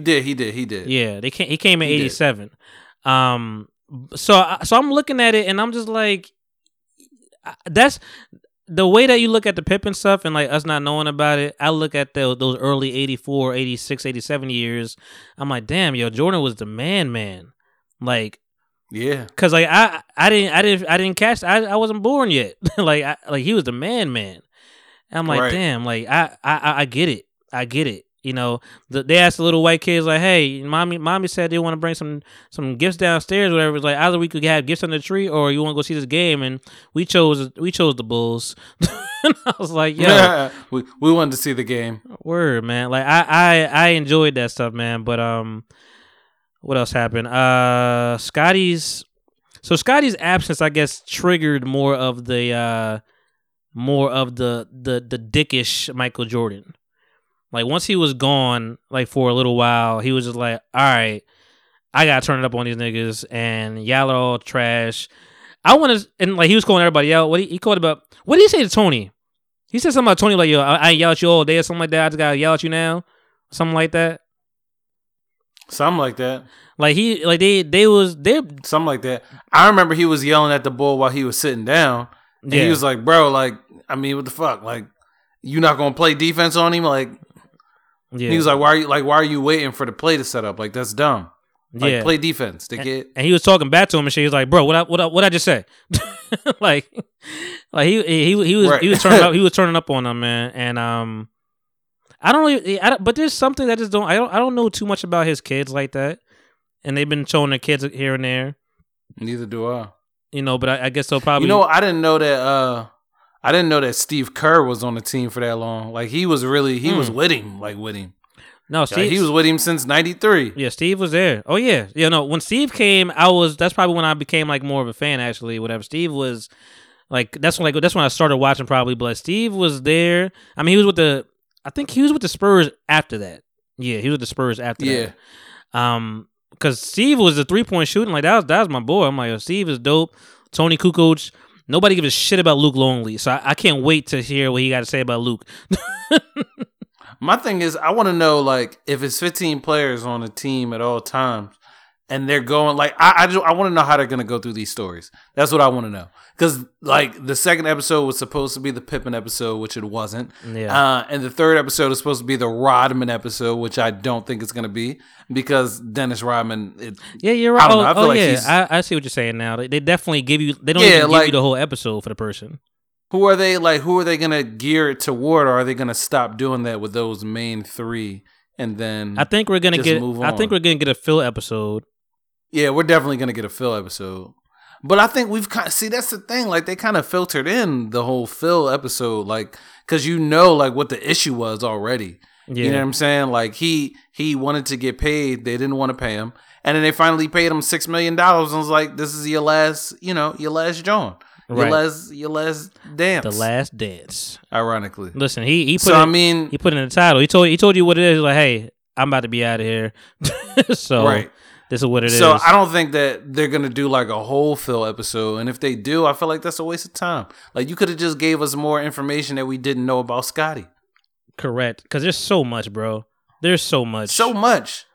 did. Yeah, he came in 87. So I'm looking at it and I'm just like, that's the way that you look at the Pippen stuff and like us not knowing about it. I look at those early 84, 86, 87 years. I'm like, damn, yo, Jordan was the man. Like, yeah, cause like I didn't catch. I wasn't born yet. Like he was the man. And I'm like, right. Damn, like I get it. I get it. You know, they asked the little white kids, like, hey, mommy said they want to bring some gifts downstairs or whatever. It's like, either we could have gifts on the tree or you want to go see this game. And we chose the Bulls. And I was like, yeah, we wanted to see the game. Word, man. Like, I enjoyed that stuff, man. But what else happened? Scottie's absence, I guess, triggered more of the dickish Michael Jordan. Like, once he was gone, like, for a little while, he was just like, all right, I got to turn it up on these niggas, and y'all are all trash. I want to, and, like, he was calling everybody out. What did he say to Tony? He said something about Tony, like, yo, I ain't yell at you all day or something like that. I just got to yell at you now. Something like that. Like, something like that. I remember he was yelling at the bull while he was sitting down. And yeah. He was like, bro, like, I mean, what the fuck? Like, you not going to play defense on him? Like. Yeah. He was like, why are you waiting for the play to set up? Like, that's dumb. Like, yeah. Play defense. And he was talking back to him and shit. He was like, bro, what I just say? like he was right. he was turning up on him, man. And but there's something that I don't know too much about his kids like that. And they've been showing their kids here and there. Neither do I. You know, but I guess they'll probably. You know, I didn't know that Steve Kerr was on the team for that long. Like, he was with him. Like, with him. No, Steve. Like, he was with him since 93. Yeah, Steve was there. Oh, yeah. You know, when Steve came, that's probably when I became, like, more of a fan, actually, whatever. Steve was, like, that's when I started watching, probably. But Steve was there. I mean, I think he was with the Spurs after that. Yeah, he was with the Spurs after that. Yeah. Because Steve was the three-point shooting. Like, that was my boy. I'm like, oh, Steve is dope. Tony Kukoc. Nobody gives a shit about Luke Longley, so I can't wait to hear what he got to say about Luke. My thing is, I want to know, like, if it's 15 players on a team at all times, and they're going, like, I want to know how they're going to go through these stories. That's what I want to know. Because, like, the second episode was supposed to be the Pippen episode, which it wasn't. Yeah. And the third episode is supposed to be the Rodman episode, which I don't think it's going to be. Because Dennis Rodman... yeah, you're right. I see what you're saying now. They definitely give you... They don't even give you the whole episode for the person. Who are they, like, going to gear it toward? Or are they going to stop doing that with those main three? And then I think we're going to get... I think we're going to get a Phil episode. Yeah, we're definitely going to get a Phil episode. But I think we've kind of... See, that's the thing. Like, they kind of filtered in the whole Phil episode. Like, because you know, like, what the issue was already. Yeah. You know what I'm saying? Like, he wanted to get paid. They didn't want to pay him. And then they finally paid him $6 million. And was like, this is your last John. Right. Your last dance. The last dance. Ironically. Listen, he put in the title. He told you what it is. Like, hey, I'm about to be out of here. So... Right. This is what it is. So I don't think that they're going to do like a whole Phil episode. And if they do, I feel like that's a waste of time. Like, you could have just gave us more information that we didn't know about Scottie. Correct. Because there's so much, bro. There's so much.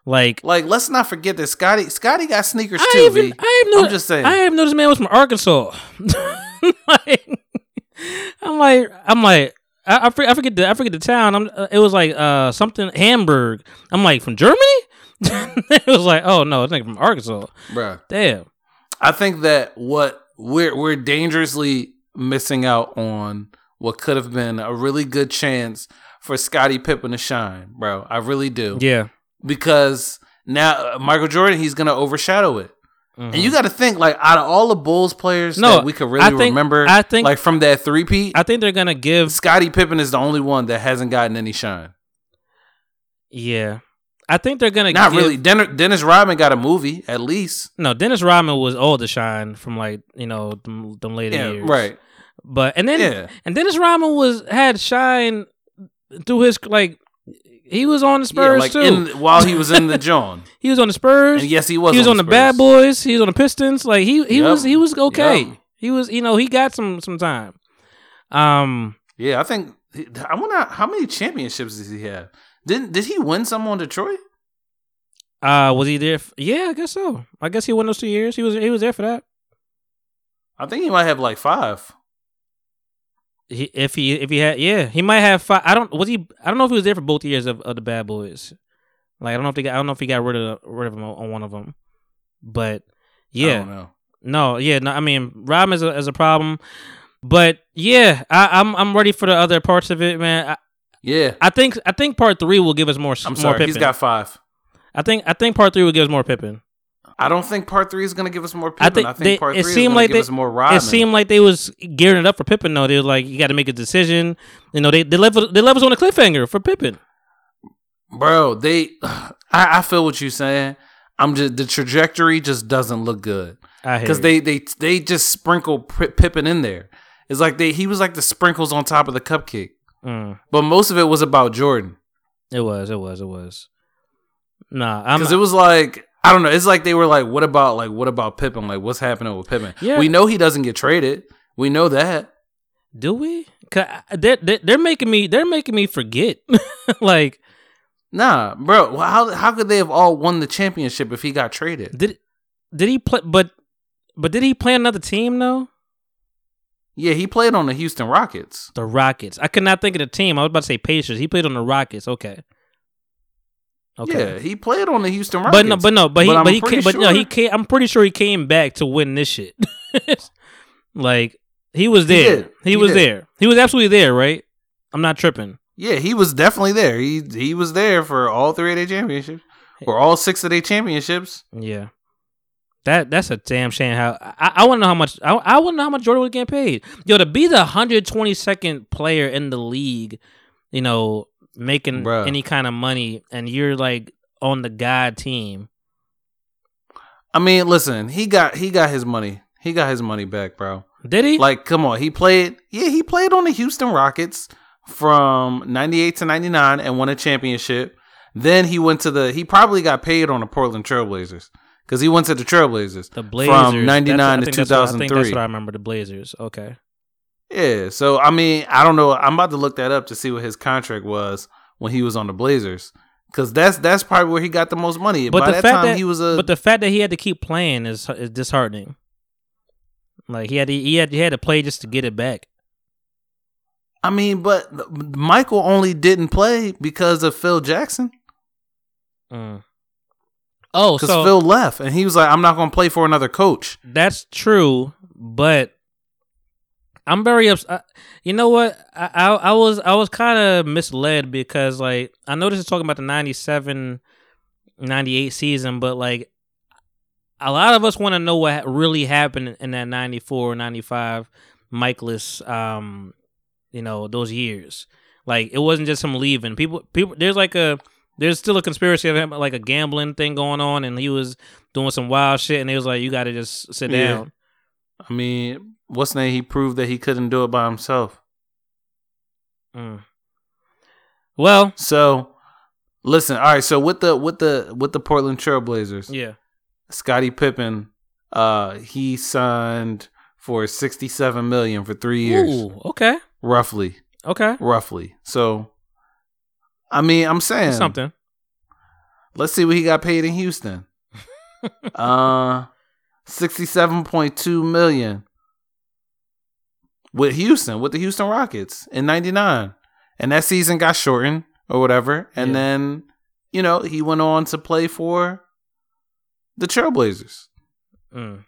Like let's not forget that Scottie got sneakers too, V. I'm just saying. I didn't know this man was from Arkansas. I'm like. I forget the town. It was like something Hamburg. I'm like, from Germany? It was like, oh no, it's like from Arkansas, bruh. Damn. I think that what we're dangerously missing out on what could have been a really good chance for Scottie Pippen to shine, bro. I really do. Yeah. Because now Michael Jordan, he's gonna overshadow it. Mm-hmm. And you got to think, like, out of all the Bulls players that we could really remember, like, from that three-peat, I think they're going to give... Scottie Pippen is the only one that hasn't gotten any shine. Yeah. I think they're going to give... Not really. Dennis Rodman got a movie, at least. No, Dennis Rodman was all the shine from, like, you know, them later years. Right. But, and then Dennis Rodman had shine through his, like... He was on the Spurs too. While he was in the John, he was on the Spurs. And yes, he was. He was on the Bad Boys. He was on the Pistons. Like he was okay. Yep. He was, you know, he got some time. Yeah, I think I wonder how many championships does he have? Did he win some on Detroit? Was he there? Yeah, I guess so. I guess he won those 2 years. He was there for that. I think he might have like five. He might have five. I don't know if he was there for both years of the Bad Boys. Like I don't know if he got rid of him on one of them. But yeah, I don't know. No. I mean, Rodman is a problem. But yeah, I'm ready for the other parts of it, man. I think part three will give us more. I'm sorry, more Pippen. He's got five. I think part three will give us more Pippen. I don't think part three is going to give us more Pippen. I think part three is going to give us more Rodman. It seemed like they was gearing it up for Pippen, though. They were like, you got to make a decision. You know, they left us on a cliffhanger for Pippen. Bro, I feel what you're saying. The trajectory just doesn't look good. Because they just sprinkle Pippen in there. It's like he was like the sprinkles on top of the cupcake. Mm. But most of it was about Jordan. It was. Nah, because it was like, I don't know. It's like they were like, what about Pippen? Like, what's happening with Pippen? Yeah. We know he doesn't get traded. We know that. Do we? They're making me forget. Like, nah, bro. How could they have all won the championship if he got traded? Did he play? But did he play another team though? Yeah, he played on the Houston Rockets. The Rockets. I could not think of the team. I was about to say Pacers. He played on the Rockets. Okay. Yeah, he played on the Houston Rockets. But I'm pretty sure he came back to win this shit. Like he was there. He was there. He was absolutely there, right? I'm not tripping. Yeah, he was definitely there. He was there for all three of their championships. Or all six of their championships. Yeah. That's a damn shame. How I wanna know how much I wanna know how much Jordan was getting paid. Yo, to be the 122nd player in the league, you know, making Bruh. Any kind of money, and you're like on the God team. I mean, listen, he got his money. He got his money back, bro. Did he? Like, come on, he played on the Houston Rockets from 98 to 99 and won a championship. Then he probably got paid on the Portland Trailblazers because he went to the Trailblazers. The Blazers from 99 to 2003. I think that's what I remember. The Blazers. Okay. Yeah, so, I mean, I don't know. I'm about to look that up to see what his contract was when he was on the Blazers. Because that's probably where he got the most money. But the fact that he had to keep playing is disheartening. Like, he had to play just to get it back. I mean, but Michael only didn't play because of Phil Jackson. Oh, because Phil left, and he was like, I'm not going to play for another coach. That's true, but... I'm very upset. You know what? I was kind of misled because, like, I know this is talking about the 97, 98 season, but, like, a lot of us want to know what really happened in that 94, 95 Michaelis, you know, those years. Like, it wasn't just him leaving. People, there's still a conspiracy of him, like a gambling thing going on, and he was doing some wild shit, and he was like, you got to just sit down. I mean... What's name? He proved that he couldn't do it by himself. Mm. Well, so listen. All right. So with the Portland Trailblazers, yeah, Scottie Pippen, he signed for $67 million for 3 years. Ooh, okay, roughly. Okay, roughly. So, I mean, I'm saying something. Let's see what he got paid in Houston. $67.2 million. With the Houston Rockets in 99. And that season got shortened or whatever. And then, you know, he went on to play for the Trailblazers. Mm.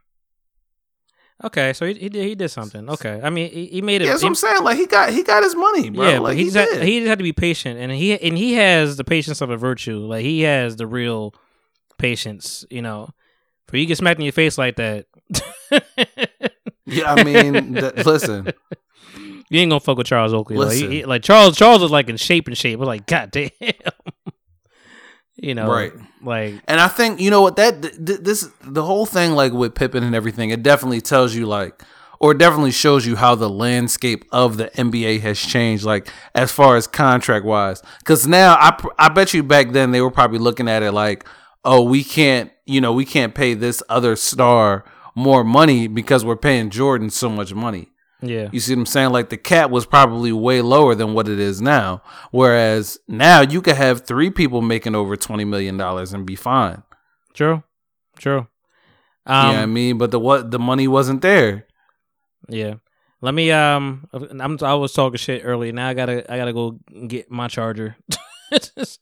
Okay, so he did something. Okay. I mean, he made it. Yeah, that's what I'm saying. Like, he got his money, bro. Yeah, like, he just had to be patient. And he has the patience of a virtue. Like, he has the real patience, you know. For you get smacked in your face like that. Yeah, I mean, listen. You ain't gonna fuck with Charles Oakley. Listen. Like, Charles was like in shape. We're like, God damn. You know, right? Like, and I think you know what that this the whole thing like with Pippen and everything. It definitely tells you like, or it definitely shows you how the landscape of the NBA has changed, like as far as contract wise. Because now I bet you back then they were probably looking at it like, oh, we can't pay this other star more money because we're paying Jordan so much money. Yeah. You see what I'm saying? Like the cap was probably way lower than what it is now. Whereas now you could have three people making over $20 million and be fine. True. You know what I mean? But the money wasn't there. Yeah. Let me I was talking shit earlier. Now I gotta go get my charger. This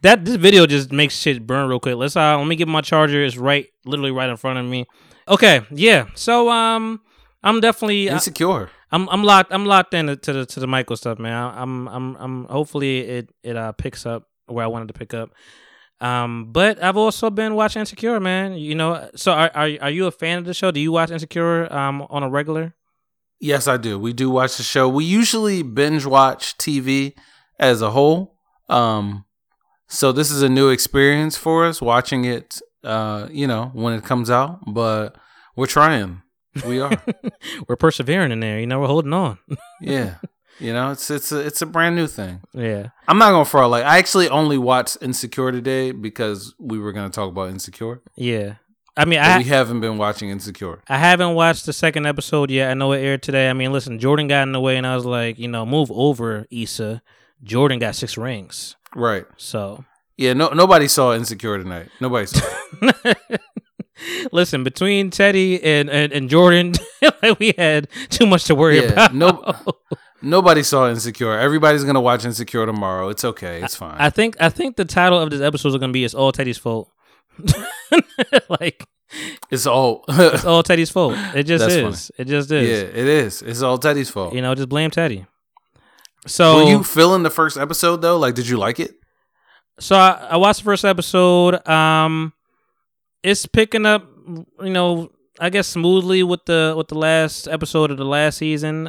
video just makes shit burn real quick. Let me get my charger. It's literally right in front of me. Okay, yeah. So I'm definitely insecure. I'm locked in to the Michael stuff, man. I'm hopefully it picks up where I wanted to pick up. But I've also been watching Insecure, man. You know, so are you a fan of the show? Do you watch Insecure on a regular? Yes, I do. We do watch the show. We usually binge watch TV as a whole. So this is a new experience for us watching it. You know, when it comes out, but we're trying. We are. We're persevering in there. You know, we're holding on. Yeah. You know, it's a brand new thing. Yeah. I'm not going to fraud. Like, I actually only watched Insecure today because we were going to talk about Insecure. Yeah. I mean, we haven't been watching Insecure. I haven't watched the second episode yet. I know it aired today. I mean, listen, Jordan got in the way and I was like, you know, move over, Issa. Jordan got 6 rings. Right. So. Yeah, nobody saw Insecure tonight. Nobody saw it. Listen, between Teddy and Jordan, we had too much to worry about. Nobody saw Insecure. Everybody's gonna watch Insecure tomorrow. It's okay. It's fine. I think the title of this episode is gonna be "It's All Teddy's Fault." Like it's all Teddy's fault. It just is. Funny. It just is. Yeah, it is. It's all Teddy's fault. You know, just blame Teddy. So, were you feeling the first episode though? Like, did you like it? So I watched the first episode. It's picking up, you know, I guess smoothly with the last episode of the last season.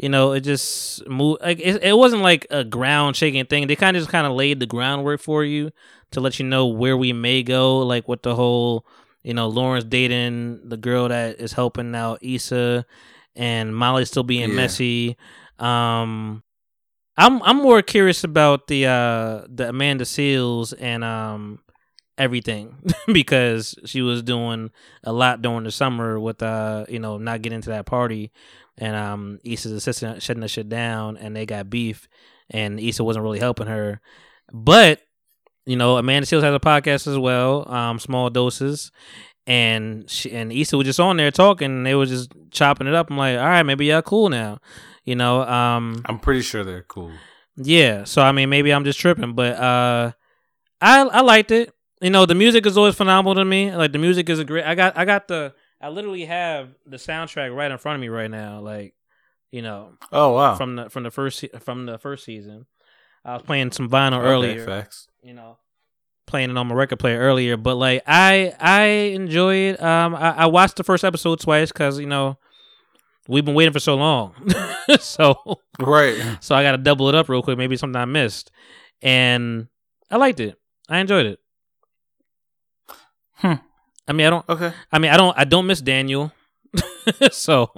You know, it just moved. Like, it wasn't like a ground shaking thing. They kind of laid the groundwork for you to let you know where we may go. Like with the whole, you know, Lawrence dating the girl that is helping out Issa, and Molly still being messy. I'm more curious about the Amanda Seals and everything because she was doing a lot during the summer with you know, not getting to that party, and Issa's assistant shutting the shit down, and they got beef, and Issa wasn't really helping her. But you know, Amanda Seals has a podcast as well, Small Doses, and she and Issa was just on there talking, and they were just chopping it up. I'm like, all right, maybe y'all cool now, you know. I'm pretty sure they're cool. Yeah, so I mean, maybe I'm just tripping, but I liked it. You know, the music is always phenomenal to me. Like, the music is great. I literally have the soundtrack right in front of me right now. Like, you know. Oh wow. From the first season, I was playing some vinyl earlier. Facts. You know, playing it on my record player earlier. But like, I enjoy it. I watched the first episode twice because, you know, we've been waiting for so long. So right. So I got to double it up real quick. Maybe something I missed, and I liked it. I enjoyed it. I mean, I don't. Okay. I mean, I don't miss Daniel, so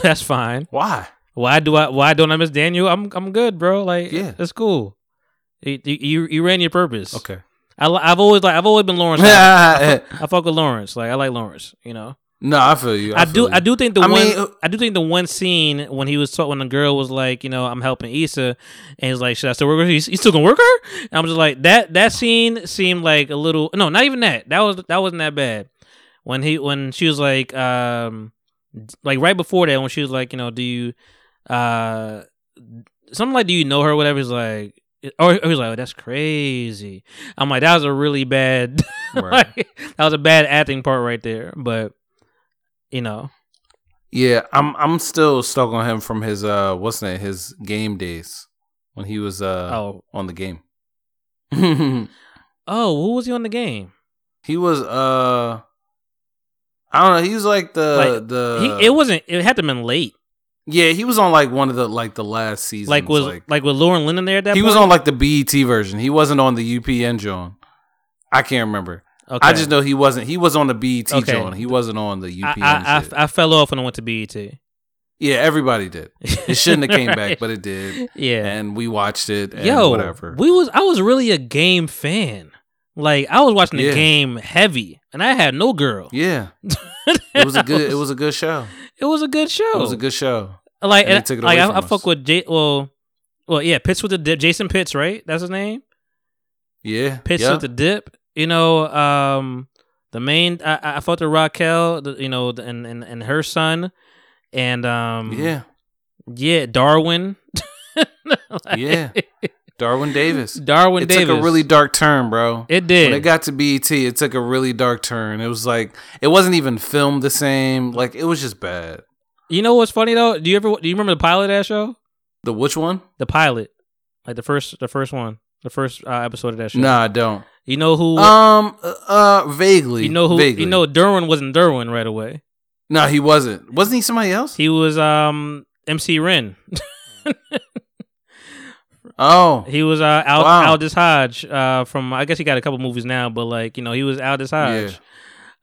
that's fine. Why? Why don't I miss Daniel? I'm good, bro. Like, yeah, it's cool. You ran your purpose. Okay. I've always been Lawrence. I fuck with Lawrence. Like, I like Lawrence. You know. No, I feel you. I do think the one scene when he was when the girl was like, you know, I'm helping Issa, and he's like, should I still work with her? You still gonna work her? And I'm just like, that scene seemed like a little. No, not even that. That wasn't that bad. When she was like right before that, when she was like, you know, do you something like, do you know her? Or whatever. He's like. Or he was like, oh, that's crazy. I'm like, that was a really bad. Right. That was a bad acting part right there, but. You know, yeah, I'm still stuck on him from his his game days when he was on the game. Oh, who was he on the game? He was I don't know. He was like it wasn't. It had to have been late. Yeah, he was on like one of the like the last seasons. Like was like with Lauren Lennon there. At that point? He was on like the BET version. He wasn't on the UPN John. I can't remember. Okay. I just know he wasn't. He was on the BET, okay. John. He wasn't on the UPN. I fell off when I went to BET. Yeah, everybody did. It shouldn't have came right. back, but it did. Yeah, and we watched it. And whatever. I was really a game fan. Like I was watching the game heavy, and I had no girl. Yeah, it was a good show. It was a good show. It was a good show. Like, and took it away from us. I fuck with Pitts with the Dip. Jason Pitts, right? That's his name. Yeah, Pitts with the Dip. You know, the main. I fucked with Raquel. You know, and her son. And Darwin. Darwin Davis. It took a really dark turn, bro. It did. When it got to BET, it took a really dark turn. It was like it wasn't even filmed the same. Like it was just bad. You know what's funny though? Do you remember the pilot of that show? The which one? The pilot, like the first episode of that show. Nah, I don't. You know who? Vaguely. You know who? Vaguely. You know Derwin wasn't Derwin right away. No, he wasn't. Wasn't he somebody else? He was MC Ren. Oh. He was Aldis Hodge from, I guess he got a couple movies now, but like, you know, he was Aldis Hodge.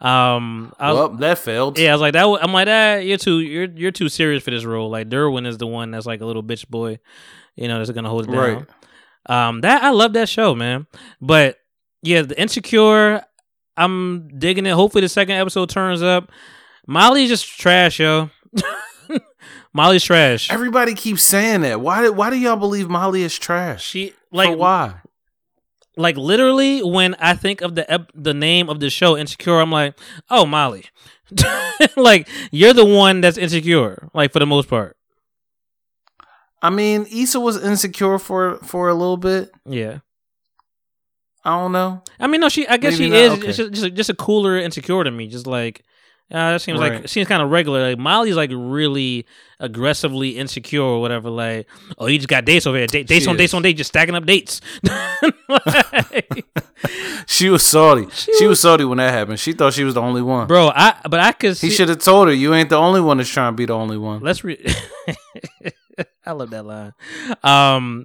Yeah. That failed. Yeah, I was like that. I'm like that. You're too serious for this role. Like Derwin is the one that's like a little bitch boy, you know, that's gonna hold it down. Right. That I love that show, man. But yeah, the Insecure, I'm digging it. Hopefully the second episode turns up. Molly's just trash, yo. Molly's trash. Everybody keeps saying that. Why do y'all believe Molly is trash? She like but why? Like literally, when I think of the name of the show, Insecure, I'm like, oh Molly, like you're the one that's insecure. Like for the most part. I mean, Issa was insecure for a little bit. Yeah. I don't know. I mean, no, she. I guess maybe she not. Is. Okay. It's just a cooler insecure to me. Just like. That seems right. Like seems kind of regular. Like Molly's like really aggressively insecure or whatever. Like, oh, you just got dates over here, dates on dates, just stacking up dates. Like, she was salty. She was salty when that happened. She thought she was the only one, bro. I could. He should have told her you ain't the only one that's trying to be the only one. I love that line.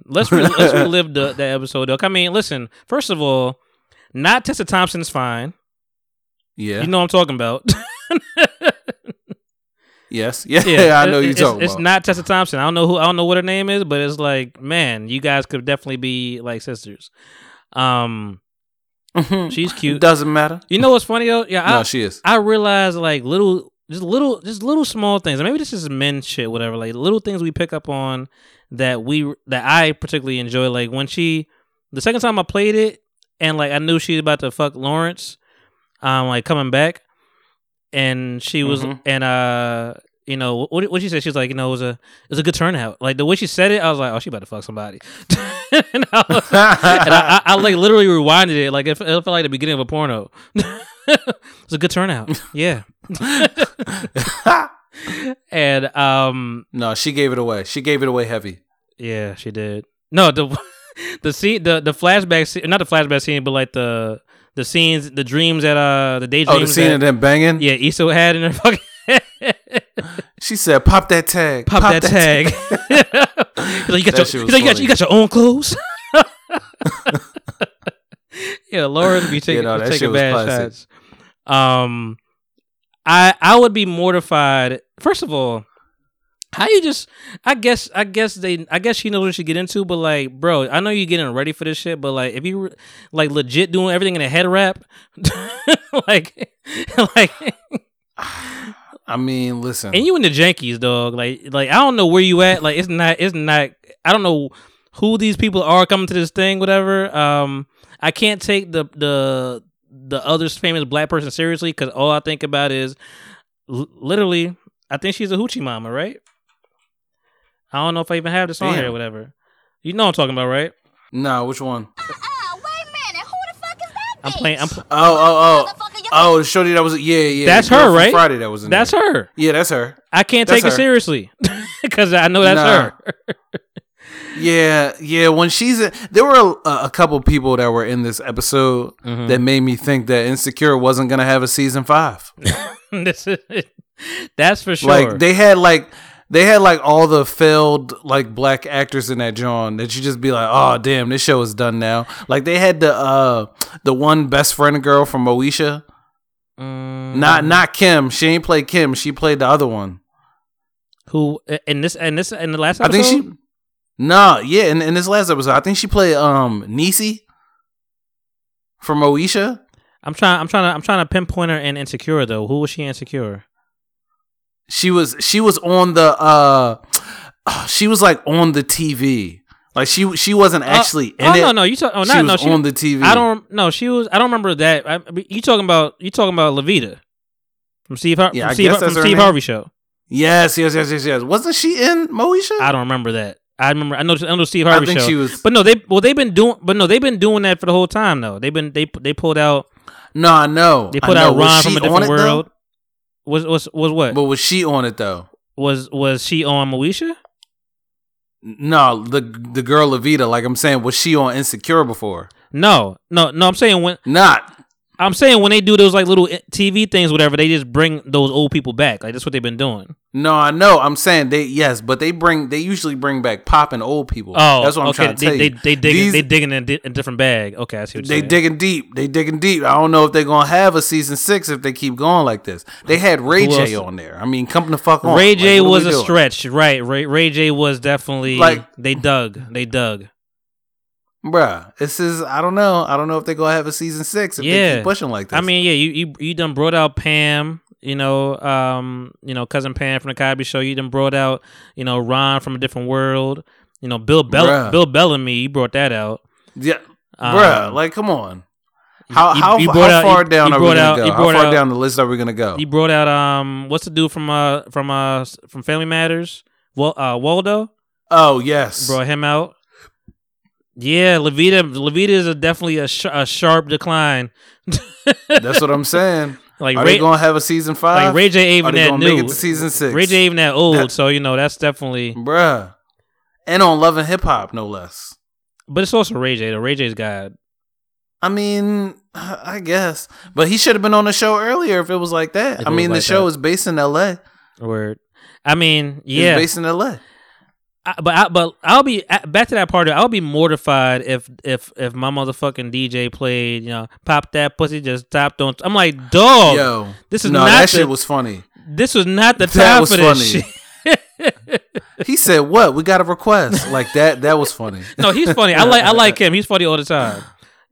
Let's relive the episode though. I mean, listen. First of all, not Tessa Thompson's fine. Yeah, you know what I'm talking about. Yes. Yeah, I know you're talking about. It's not Tessa Thompson. I don't know what her name is, but it's like, man, you guys could definitely be like sisters. She's cute. Doesn't matter. You know what's funny though? Yeah, no, she is. I realize like little small things. Maybe this is men shit, whatever. Like little things we pick up on that I particularly enjoy. Like when the second time I played it, and like I knew she was about to fuck Lawrence, like coming back. And she was, and you know what she said. She was like, you know, it was a good turnout. Like the way she said it, I was like, oh, she about to fuck somebody. And I was, and I like literally rewinded it. Like it felt like the beginning of a porno. It's a good turnout. Yeah. And no, she gave it away. She gave it away heavy. Yeah, she did. No, the scene, the flashback scene, not the flashback scene, but like the scenes, the dreams that, the daydreams. Oh, the scene of them banging? Yeah, Issa had in her fucking head. She said, pop that tag. Pop that tag. He's like, you got your own clothes? Yeah, Laura's be taking bad shots. I would be mortified. First of all, how you just, I guess she knows what she get into, but like, bro, I know you getting ready for this shit, but like, if you like legit doing everything in a head wrap, like, I mean, listen, and you in the jankies, dog. Like, I don't know where you at. Like, it's not. I don't know who these people are coming to this thing, whatever. I can't take the other famous black person seriously because all I think about is literally. I think she's a hoochie mama, right? I don't know if I even have this on here or whatever. You know what I'm talking about, right? Nah, which one? Wait a minute. Who the fuck is that? Oh, the shorty that was... Yeah. That's her, right? Friday that was in that's there. Her. Yeah, that's her. I can't take her seriously because I know that's her. Yeah. When she's... there were a couple people that were in this episode that made me think that Insecure wasn't going to have a season 5. This is it. That's for sure. Like they had like They had like all the failed like black actors in that John that you just be like, oh damn, this show is done now. Like they had the one best friend girl from Moesha, not Kim. She ain't played Kim. She played the other one. Who in the last episode? I think she. Nah, yeah, in this last episode, I think she played Niecy from Moesha. I'm trying to pinpoint her in Insecure though. Who was she Insecure? She was on the she was like on the TV. Like she wasn't actually in it. No, you talking? She was on the TV. I don't remember that. You talking about Levita from Steve Harvey? Yeah, from Steve Harvey show. Yes. Wasn't she in Moesha? I don't remember that. I know Steve Harvey show. She was, but no, they've been doing that for the whole time though. They pulled out. No, I know. They pulled out Ron from A Different World. Was what? But was she on it though? Was she on Moesha? No, the girl Levita. Like I'm saying, was she on Insecure before? No. I'm saying when they do those like little TV things, whatever, they just bring those old people back. Like that's what they've been doing. No, I know. I'm saying they usually bring back pop and old people. Oh, that's what I'm trying to tell you. They digging in a different bag. Okay, I see what you're saying. They digging deep. I don't know if they're gonna have a season 6 if they keep going like this. They had Ray J on there. I mean, come the fuck on. Ray J was a stretch, right? Ray J was definitely like they dug. Bruh, this is I don't know if they're gonna have a season 6 if they keep pushing like this. I mean, yeah, you done brought out Pam, cousin Pam from the Cosby Show. You done brought out, Ron from A Different World. Bill Bellamy, you brought that out. Yeah, bruh, like come on. How far down the list are we gonna go? You brought out what's the dude from Family Matters? Well, Waldo. Oh yes, brought him out. Yeah, Levita is definitely a sharp decline. That's what I'm saying. Like, are they gonna have a season 5? Like Ray J even that new. Make it to season 6. Ray J even that old, so that's definitely bruh. And on Love and Hip Hop, no less. But it's also Ray J. The Ray J's guy. I mean, I guess, but he should have been on the show earlier if it was like that. The show is based in L.A. Word. I mean, yeah, it's based in L.A. But I'll be back to that part. I'll be mortified if my motherfucking DJ played, pop that pussy, just top don't. I'm like, dog. Yo, that shit was funny. This was not the time for this shit. He said, "What? We got a request like that." That was funny. No, he's funny. I like him. He's funny all the time.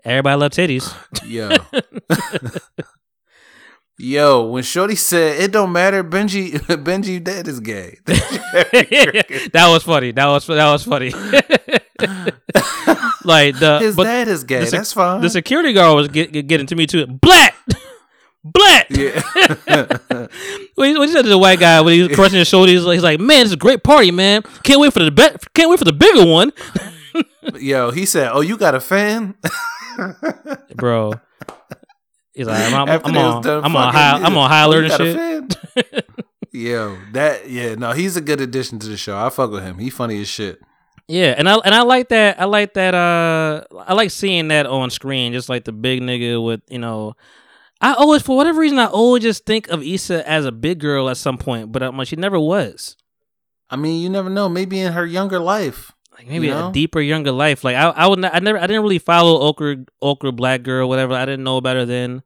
Everybody love titties. Yo. Yo, when Shorty said it don't matter, Benji dead is gay. That was funny. Like his dad is gay. That's fine. The security guard was getting to me too. Black. Yeah. When he said to the white guy when he was crushing his shoulders, he's like, "Man, it's a great party, man. Can't wait for the bigger one." Yo, he said, "Oh, you got a fan, bro." He's like, I'm on high alert and shit. He's a good addition to the show. I fuck with him. He funny as shit. Yeah, and I like that. I like that. I like seeing that on screen. Just like the big nigga with I always just think of Issa as a big girl at some point, but she never was. I mean, you never know. Maybe in her younger life. Like maybe a deeper, younger life. Like I didn't really follow Okra Black Girl, whatever. I didn't know about her then.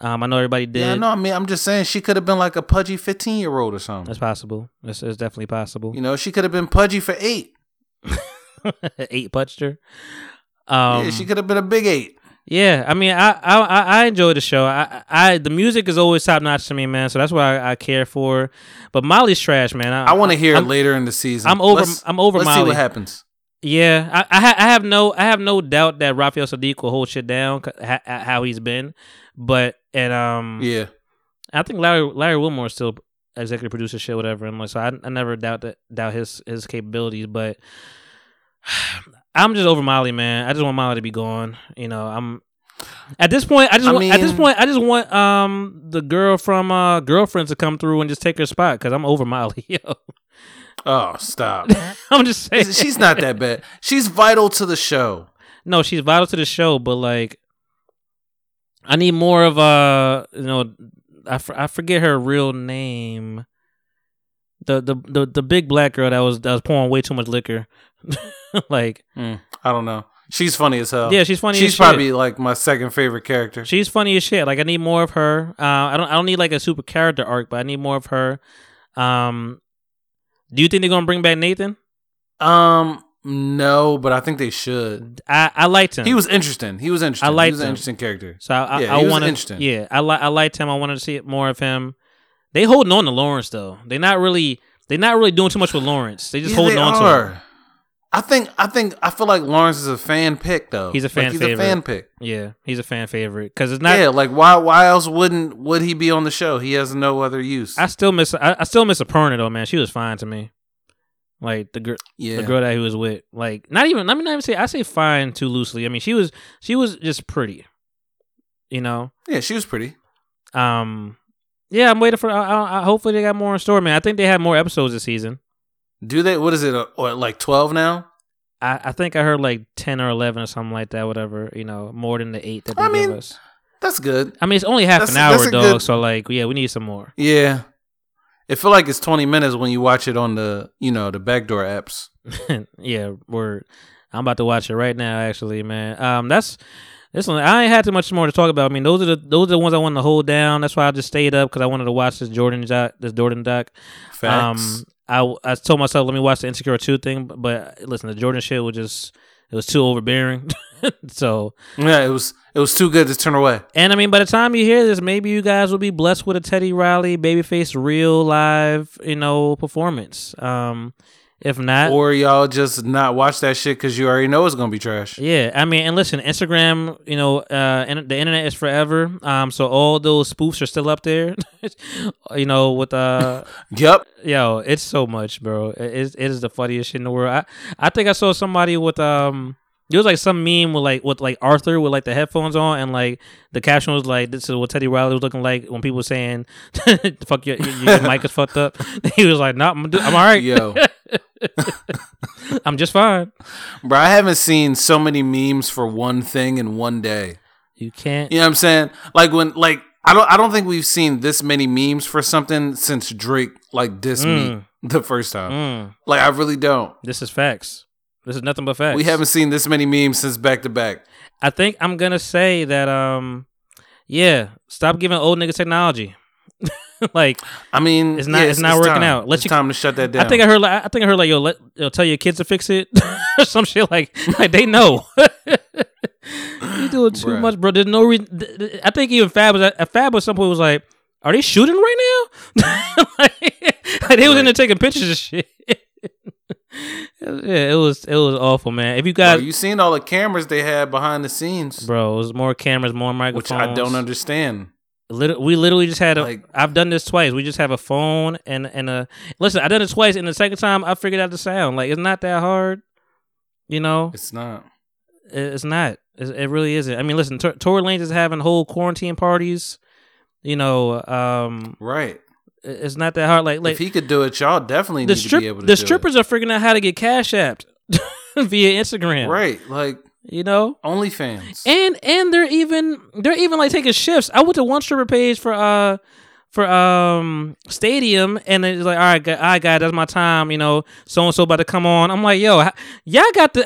I know everybody did. Yeah, no, I mean, I'm just saying she could have been like a pudgy 15-year-old or something. That's possible. It's definitely possible. She could have been pudgy for 8. 8 pudged her. Yeah, she could have been a big 8. Yeah, I mean, I enjoy the show. The music is always top notch to me, man. So that's why I care for. But Molly's trash, man. I want to hear it later in the season. I'm over. Let's Molly. See what happens. Yeah, I have no doubt that Rafael Sadiq will hold shit down. How he's been, I think Larry Wilmore is still executive producer shit, whatever. And so I never doubt his capabilities, but. I'm just over Molly, man. I just want Molly to be gone. I'm at this point. I just want the girl from Girlfriends to come through and just take her spot because I'm over Molly. Yo. Oh, stop! I'm just saying she's not that bad. She's vital to the show. No, she's vital to the show, but like, I need more of I forget her real name. the big black girl that was pouring way too much liquor. Like, I don't know. She's funny as hell. Yeah, she's funny. She's as probably shit. Like my second favorite character. She's funny as shit. Like, I need more of her. I don't need like a super character arc, but I need more of her. Do you think they're gonna bring back Nathan? No, but I think they should. I liked him. He was interesting. I liked him. He was an interesting character. So I liked him. I wanted to see more of him. They holding on to Lawrence though. They're not really doing too much with Lawrence. They just holding on to him. I feel like Lawrence is a fan pick though. He's a fan pick. Yeah, he's a fan favorite because it's not. Yeah, like why else would he be on the show? He has no other use. I still miss Aparna though, man. She was fine to me. Like the girl that he was with. Like I say fine too loosely. I mean she was just pretty, you know. Yeah, she was pretty. Yeah, I'm waiting for. Hopefully they got more in store, man. I think they have more episodes this season. Do they? What is it? Like 12 now? I think I heard like 10 or 11 or something like that. Whatever, you know, more than the 8 that they gave us. That's good. I mean, it's only half an hour, dog. So like, yeah, we need some more. Yeah, it feel like it's 20 minutes when you watch it on the backdoor apps. Yeah, word. I'm about to watch it right now, actually, man. This one, I ain't had too much more to talk about. I mean, those are the ones I wanted to hold down. That's why I just stayed up because I wanted to watch this Jordan doc. Facts. I told myself, let me watch the Insecure 2 thing, but listen, the Jordan shit was just, it was too overbearing. So yeah, it was too good to turn away. And I mean, by the time you hear this, maybe you guys will be blessed with a Teddy Riley Babyface real live, you know, performance. If not, or y'all just not watch that shit because you already know it's gonna be trash. Yeah, I mean, and listen, Instagram, you know, the internet is forever. So all those spoofs are still up there. You know, with yep, yo, it's so much, bro. It is the funniest shit in the world. I think I saw somebody with It was like some meme with Arthur with like the headphones on and like the caption was like, this is what Teddy Riley was looking like when people were saying, fuck your mic is fucked up. He was like, nah, I'm all right. Yo. I'm just fine. Bro, I haven't seen so many memes for one thing in one day. You can't. You know what I'm saying? Like I don't think we've seen this many memes for something since Drake like dissed me the first time. Like I really don't. This is facts. This is nothing but facts. We haven't seen this many memes since back to back. I think I'm going to say that, stop giving old niggas technology. Like, I mean, it's not working out. It's time to shut that down. I think I heard, yo, tell your kids to fix it. Or some shit like they know. You doing too much, bro. There's no reason. I think even Fab at some point was like, are they shooting right now? like they was in there taking pictures of shit. Yeah, it was awful, man. If you guys, bro, you seen all the cameras they had behind the scenes, bro. It was more cameras, more microphones, which I don't understand. We literally just had I've done this twice. We just have a phone and a. Listen, I done it twice, and the second time I figured out the sound. Like it's not that hard, you know. It's not. It's not. It really isn't. I mean, listen, Tory Lanez is having whole quarantine parties, you know. Right. It's not that hard. Like if he could do it, y'all definitely need to be able to do it. The strippers are figuring out how to get Cash Apped via Instagram, right? Like you know, OnlyFans, and they're even like taking shifts. I went to one stripper page for Stadium, and it's like, all right, guys, that's my time. You know, so and so about to come on. I'm like, yo, y'all got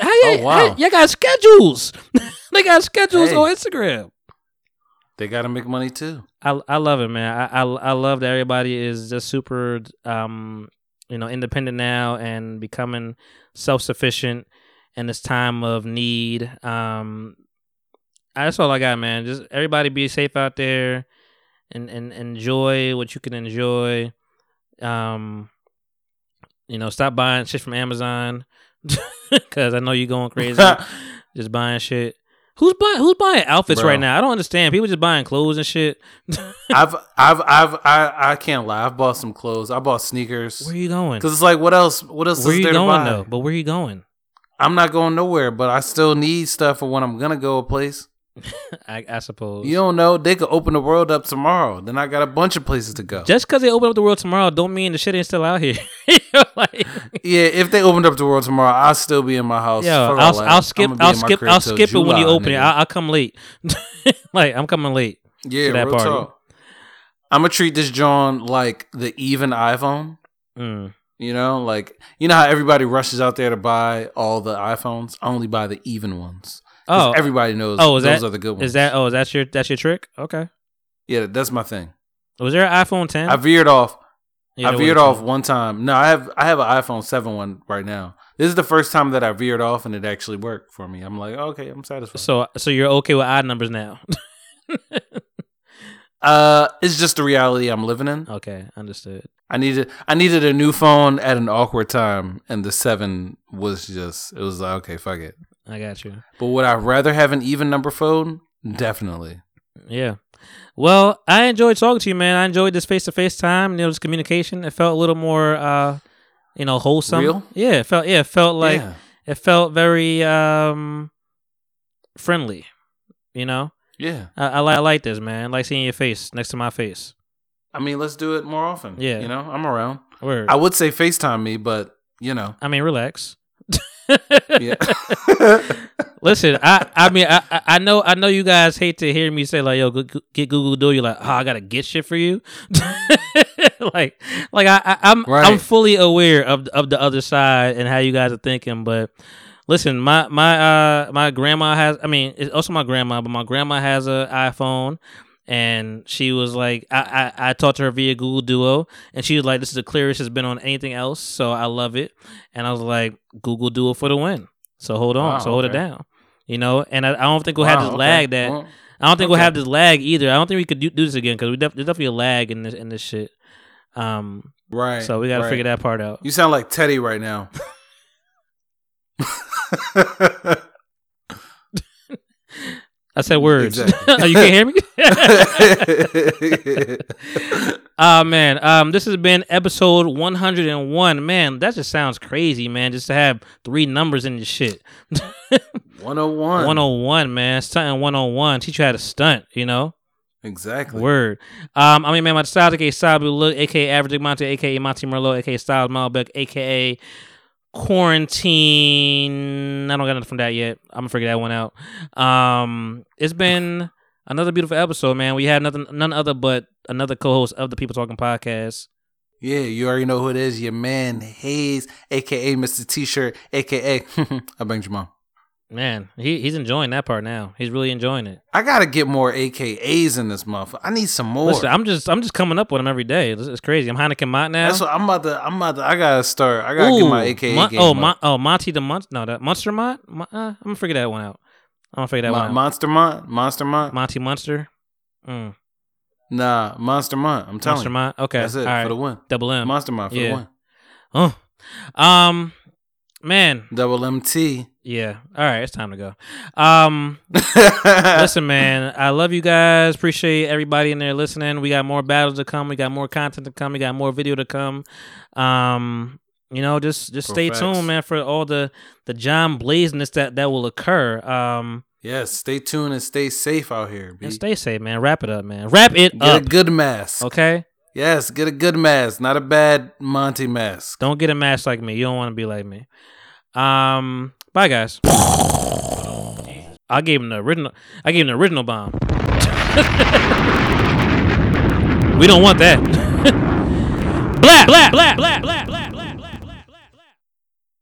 schedules. They got schedules on Instagram. They gotta make money too. I love it, man. I love that everybody is just super, independent now and becoming self-sufficient in this time of need. That's all I got, man. Just everybody be safe out there and enjoy what you can enjoy. Stop buying shit from Amazon because I know you're going crazy just buying shit. Who's buying outfits right now? I don't understand. People just buying clothes and shit. I can't lie. I've bought some clothes. I bought sneakers. Where are you going? Because it's like, what else is there to buy? Where are you going, though? But where are you going? I'm not going nowhere, but I still need stuff for when I'm going to go a place. I suppose. You don't know. They could open the world up tomorrow. Then I got a bunch of places to go. Just because they open up the world tomorrow don't mean the shit ain't still out here. Yeah, if they opened up the world tomorrow, I'll still be in my house. Yeah, I'll skip it when you open it. I'll come late. I'm coming late. Yeah, to that real party. Talk. I'm gonna treat this John like the even iPhone. You know, like, you know how everybody rushes out there to buy all the iPhones? Only buy the even ones. Oh, everybody knows those are the good ones. That's your trick? Okay. Yeah, that's my thing. Was there an iPhone 10? I veered off one time. No, I have an iPhone 7 one right now. This is the first time that I veered off and it actually worked for me. I'm like, okay, I'm satisfied. So you're okay with odd numbers now? It's just the reality I'm living in. Okay, understood. I needed a new phone at an awkward time, and the 7 was just, it was like, okay, fuck it. I got you. But would I rather have an even number phone? Definitely. Yeah. Well, I enjoyed talking to you, man. I enjoyed this face-to-face time. And it was communication. It felt a little more, wholesome. Real? Yeah, it felt very friendly, you know? Yeah. I like this, man. I like seeing your face next to my face. I mean, let's do it more often. Yeah. You know, I'm around. Word. I would say FaceTime me, but, you know. I mean, relax. Yeah. Listen, I know you guys hate to hear me say, like, yo, get Google Duo. You're like, oh, I gotta get shit for you. I'm fully aware of the other side and how you guys are thinking. But listen, my grandma has, I mean, it's also my grandma, but my grandma has an iPhone. And she was like, I talked to her via Google Duo, and she was like, this is the clearest it's been on anything else, so I love it. And I was like, Google Duo for the win. So hold on, hold it down, you know. And I don't think we'll have this lag that I don't think we'll have this lag either. I don't think we could do this again because there's definitely a lag in this shit. Right. So we got to figure that part out. You sound like Teddy right now. I said words. Exactly. Oh, you can't hear me? Oh, man. This has been episode 101. Man, that just sounds crazy, man, just to have three numbers in this shit. 101. 101, man. Stunting 101. Teach you how to stunt, you know? Exactly. Word. I mean, man, Matasada K Sabu, look, a.k.a. Average Dick Monte, a.k.a. Monty Merlot, a.k.a. Styles Malbec, a.k.a. Quarantine. I don't got nothing from that yet. I'm gonna figure that one out. It's been another beautiful episode, man. We had none other but another co-host of the People Talking Podcast. Yeah, you already know who it is. Your man Hayes, aka Mr. T-Shirt, aka I banged your mom. Man, he's enjoying that part now. He's really enjoying it. I gotta get more AKAs in this motherfucker. I need some more. Listen, I'm just coming up with them every day. It's crazy. I'm Heineken Mott now. That's what I'm about to. I gotta start. I gotta get my AKA game. Monty the Monster. No, that Monster Mott. I'm gonna figure that one out. I'm gonna figure that one out. Monster Mott. Monster Mott. Monty Monster. Nah, Monster Mott. I'm telling you. Monster Mott. Okay, that's it. All right. For the win. Double M. Monster Mott for the win. Oh, man. Double MT. Yeah. All right. It's time to go. Listen, man, I love you guys. Appreciate everybody in there listening. We got more battles to come. We got more content to come. We got more video to come. You know, just stay tuned, man, for all the John Blazeness that will occur. Yes. Stay tuned and stay safe out here. And stay safe, man. Wrap it up, man. Get a good mask. Okay. Yes. Get a good mask. Not a bad Monty mask. Don't get a mask like me. You don't want to be like me. Bye, guys. I gave him the original bomb. We don't want that. Black.